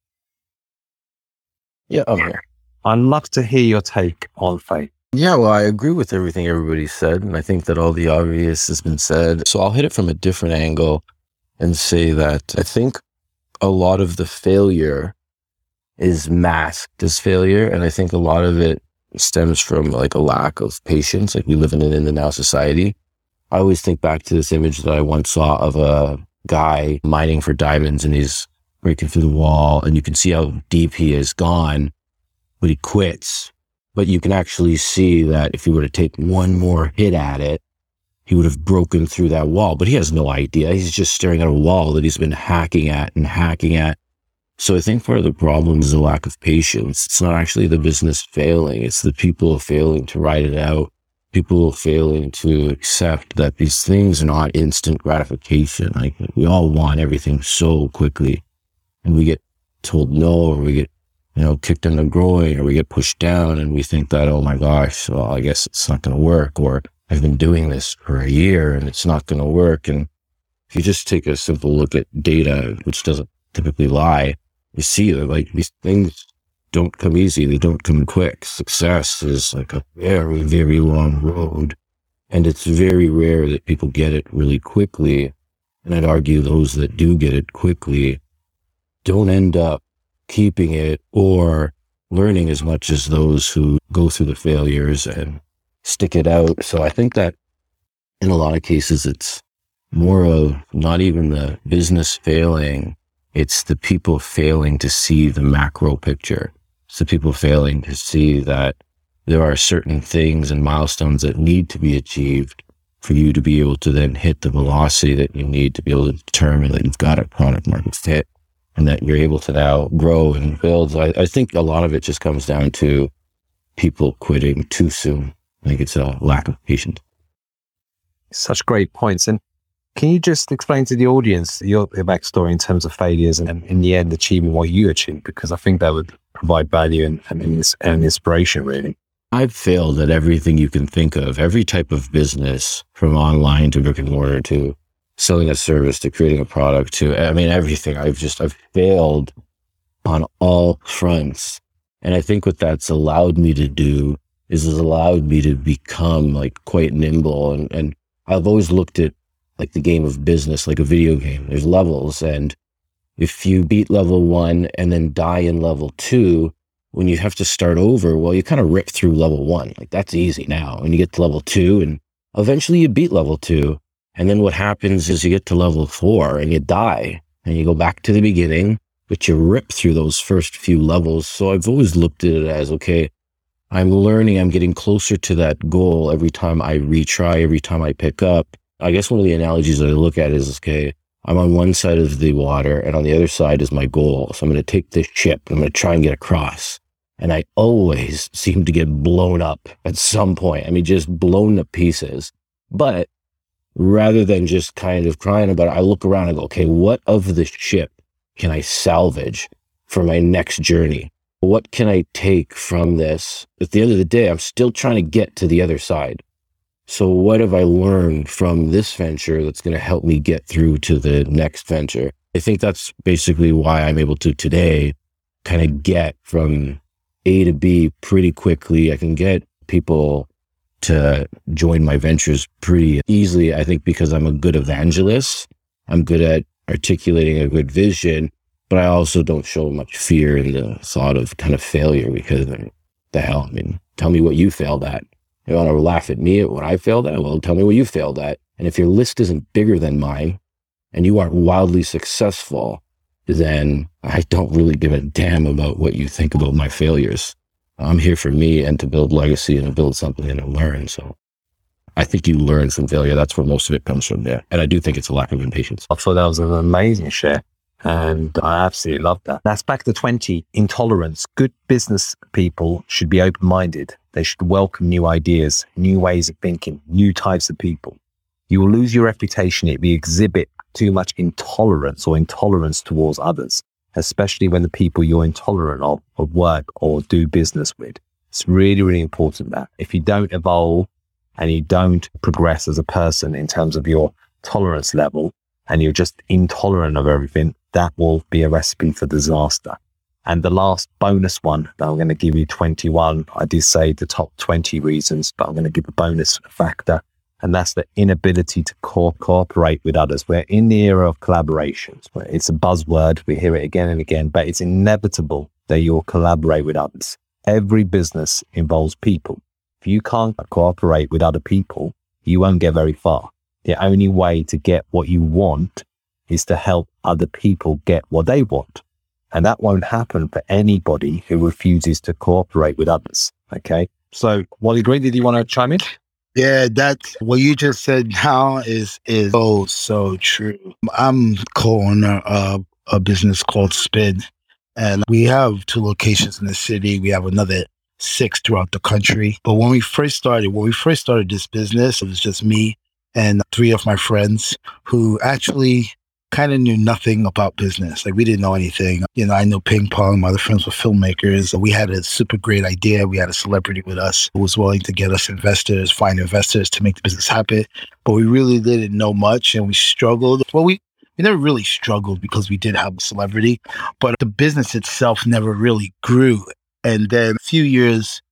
Yeah, I'm here. I'd love to hear your take on faith. Yeah, well, I agree with everything everybody said, and I think that all the obvious has been said. So I'll hit it from a different angle and say that I think a lot of the failure is masked as failure, and I think a lot of it stems from like a lack of patience. Like, we live in an in the now society. I always think back to this image that I once saw of a guy mining for diamonds, and he's breaking through the wall, and you can see how deep he has gone, but he quits. But you can actually see that if he were to take one more hit at it, he would have broken through that wall. But he has no idea. He's just staring at a wall that he's been hacking at and hacking at. So I think part of the problem is the lack of patience. It's not actually the business failing. It's the people failing to ride it out. People failing to accept that these things are not instant gratification. Like, we all want everything so quickly, and we get told no, or we get, you know, kicked in the groin, or we get pushed down, and we think that, oh my gosh, well, I guess it's not going to work, or I've been doing this for a year and it's not going to work. And if you just take a simple look at data, which doesn't typically lie, you see that like these things don't come easy. They don't come quick. Success is like a very, very long road. And it's very rare that people get it really quickly. And I'd argue those that do get it quickly don't end up keeping it or learning as much as those who go through the failures and stick it out. So I think that in a lot of cases, it's more of not even the business failing. It's the people failing to see the macro picture. It's the people failing to see that there are certain things and milestones that need to be achieved for you to be able to then hit the velocity that you need to be able to determine that you've got a product market fit and that you're able to now grow and build. So I, I think a lot of it just comes down to people quitting too soon. I think it's a lack of patience. Such great points. And can you just explain to the audience your backstory in terms of failures and in the end achieving what you achieved? Because I think that would provide value and, and, and inspiration, really. I've failed at everything you can think of, every type of business, from online to brick and mortar to selling a service to creating a product to, I mean, everything. I've just, I've failed on all fronts. And I think what that's allowed me to do is it's allowed me to become like quite nimble. And, and I've always looked at like the game of business, like a video game. There's levels. And if you beat level one and then die in level two, when you have to start over, well, you kind of rip through level one. Like that's easy now. And you get to level two and eventually you beat level two. And then what happens is you get to level four and you die and you go back to the beginning, but you rip through those first few levels. So I've always looked at it as, okay, I'm learning, I'm getting closer to that goal every time I retry, every time I pick up. I guess one of the analogies that I look at is, okay, I'm on one side of the water and on the other side is my goal. So I'm going to take this ship and I'm going to try and get across. And I always seem to get blown up at some point. I mean, just blown to pieces. But rather than just kind of crying about it, I look around and go, okay, what of the ship can I salvage for my next journey? What can I take from this? At the end of the day, I'm still trying to get to the other side. So what have I learned from this venture that's going to help me get through to the next venture? I think that's basically why I'm able to today kind of get from A to B pretty quickly. I can get people to join my ventures pretty easily, I think, because I'm a good evangelist. I'm good at articulating a good vision, but I also don't show much fear in the thought of kind of failure because I mean, the hell, I mean, tell me what you failed at. You want to laugh at me at what I failed at? Well, tell me what you failed at. And if your list isn't bigger than mine and you aren't wildly successful, then I don't really give a damn about what you think about my failures. I'm here for me and to build legacy and to build something and to learn. So I think you learn from failure. That's where most of it comes from there. And I do think it's a lack of impatience. I thought that was an amazing share. And I absolutely love that. That's back to twenty, intolerance. Good business people should be open-minded. They should welcome new ideas, new ways of thinking, new types of people. You will lose your reputation if you exhibit too much intolerance or intolerance towards others, especially when the people you're intolerant of, of work or do business with. It's really, really important that if you don't evolve and you don't progress as a person in terms of your tolerance level and you're just intolerant of everything, that will be a recipe for disaster. And the last bonus one that I'm going to give you, twenty-one, I did say the top twenty reasons, but I'm going to give a bonus factor. And that's the inability to co- cooperate with others. We're in the era of collaborations. It's a buzzword. We hear it again and again, but it's inevitable that you'll collaborate with others. Every business involves people. If you can't cooperate with other people, you won't get very far. The only way to get what you want is to help other people get what they want. And that won't happen for anybody who refuses to cooperate with others. Okay. So Wally Green, did you want to chime in? Yeah, that what you just said now is is oh so true. I'm co-owner of a business called Spid, and we have two locations in the city. We have another six throughout the country. But when we first started, when we first started this business, it was just me and three of my friends who actually kind of knew nothing about business. Like we didn't know anything. You know, I knew ping pong. My other friends were filmmakers. We had a super great idea. We had a celebrity with us who was willing to get us investors, find investors to make the business happen. But we really didn't know much and we struggled. Well, we, we never really struggled because we did have a celebrity, but the business itself never really grew. And then a few years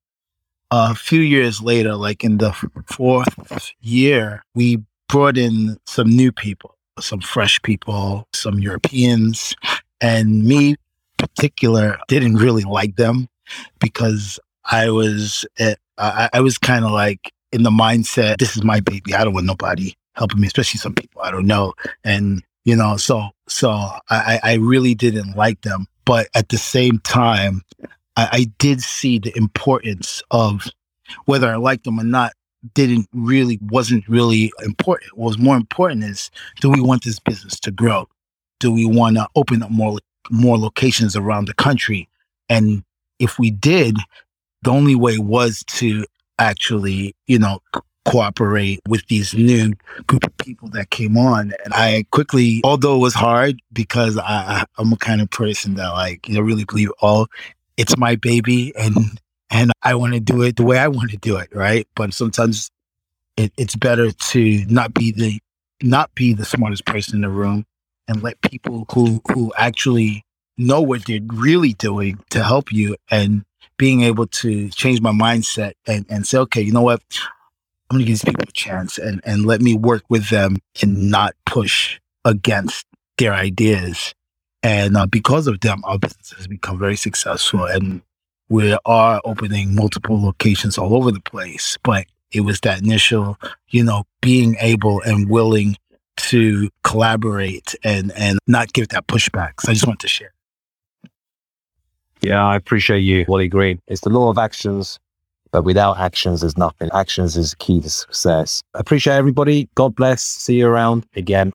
a few years later, like in the fourth year, we brought in some new people, some fresh people, some Europeans, and me in particular didn't really like them because I was at, I, I was kind of like in the mindset, this is my baby. I don't want nobody helping me, especially some people I don't know. And, you know, so so I, I really didn't like them. But at the same time, I, I did see the importance of whether I liked them or not. Didn't really, wasn't really important. What was more important is, do we want this business to grow? Do we want to open up more more locations around the country? And if we did, the only way was to actually, you know, co- cooperate with these new group of people that came on. And I quickly, although it was hard because I, I, I'm a kind of person that like, you know, really believe, oh, it's my baby and And I want to do it the way I want to do it, right? But sometimes it, it's better to not be the not be the smartest person in the room and let people who who actually know what they're really doing to help you. And being able to change my mindset and, and say, okay, you know what? I'm going to give these people a chance and, and let me work with them and not push against their ideas. And uh, because of them, our business has become very successful. And we are opening multiple locations all over the place, but it was that initial, you know, being able and willing to collaborate and, and not give that pushback. So I just wanted to share. Yeah, I appreciate you, Wally Green. It's the law of actions, but without actions, there's nothing. Actions is key to success. I appreciate everybody. God bless. See you around again.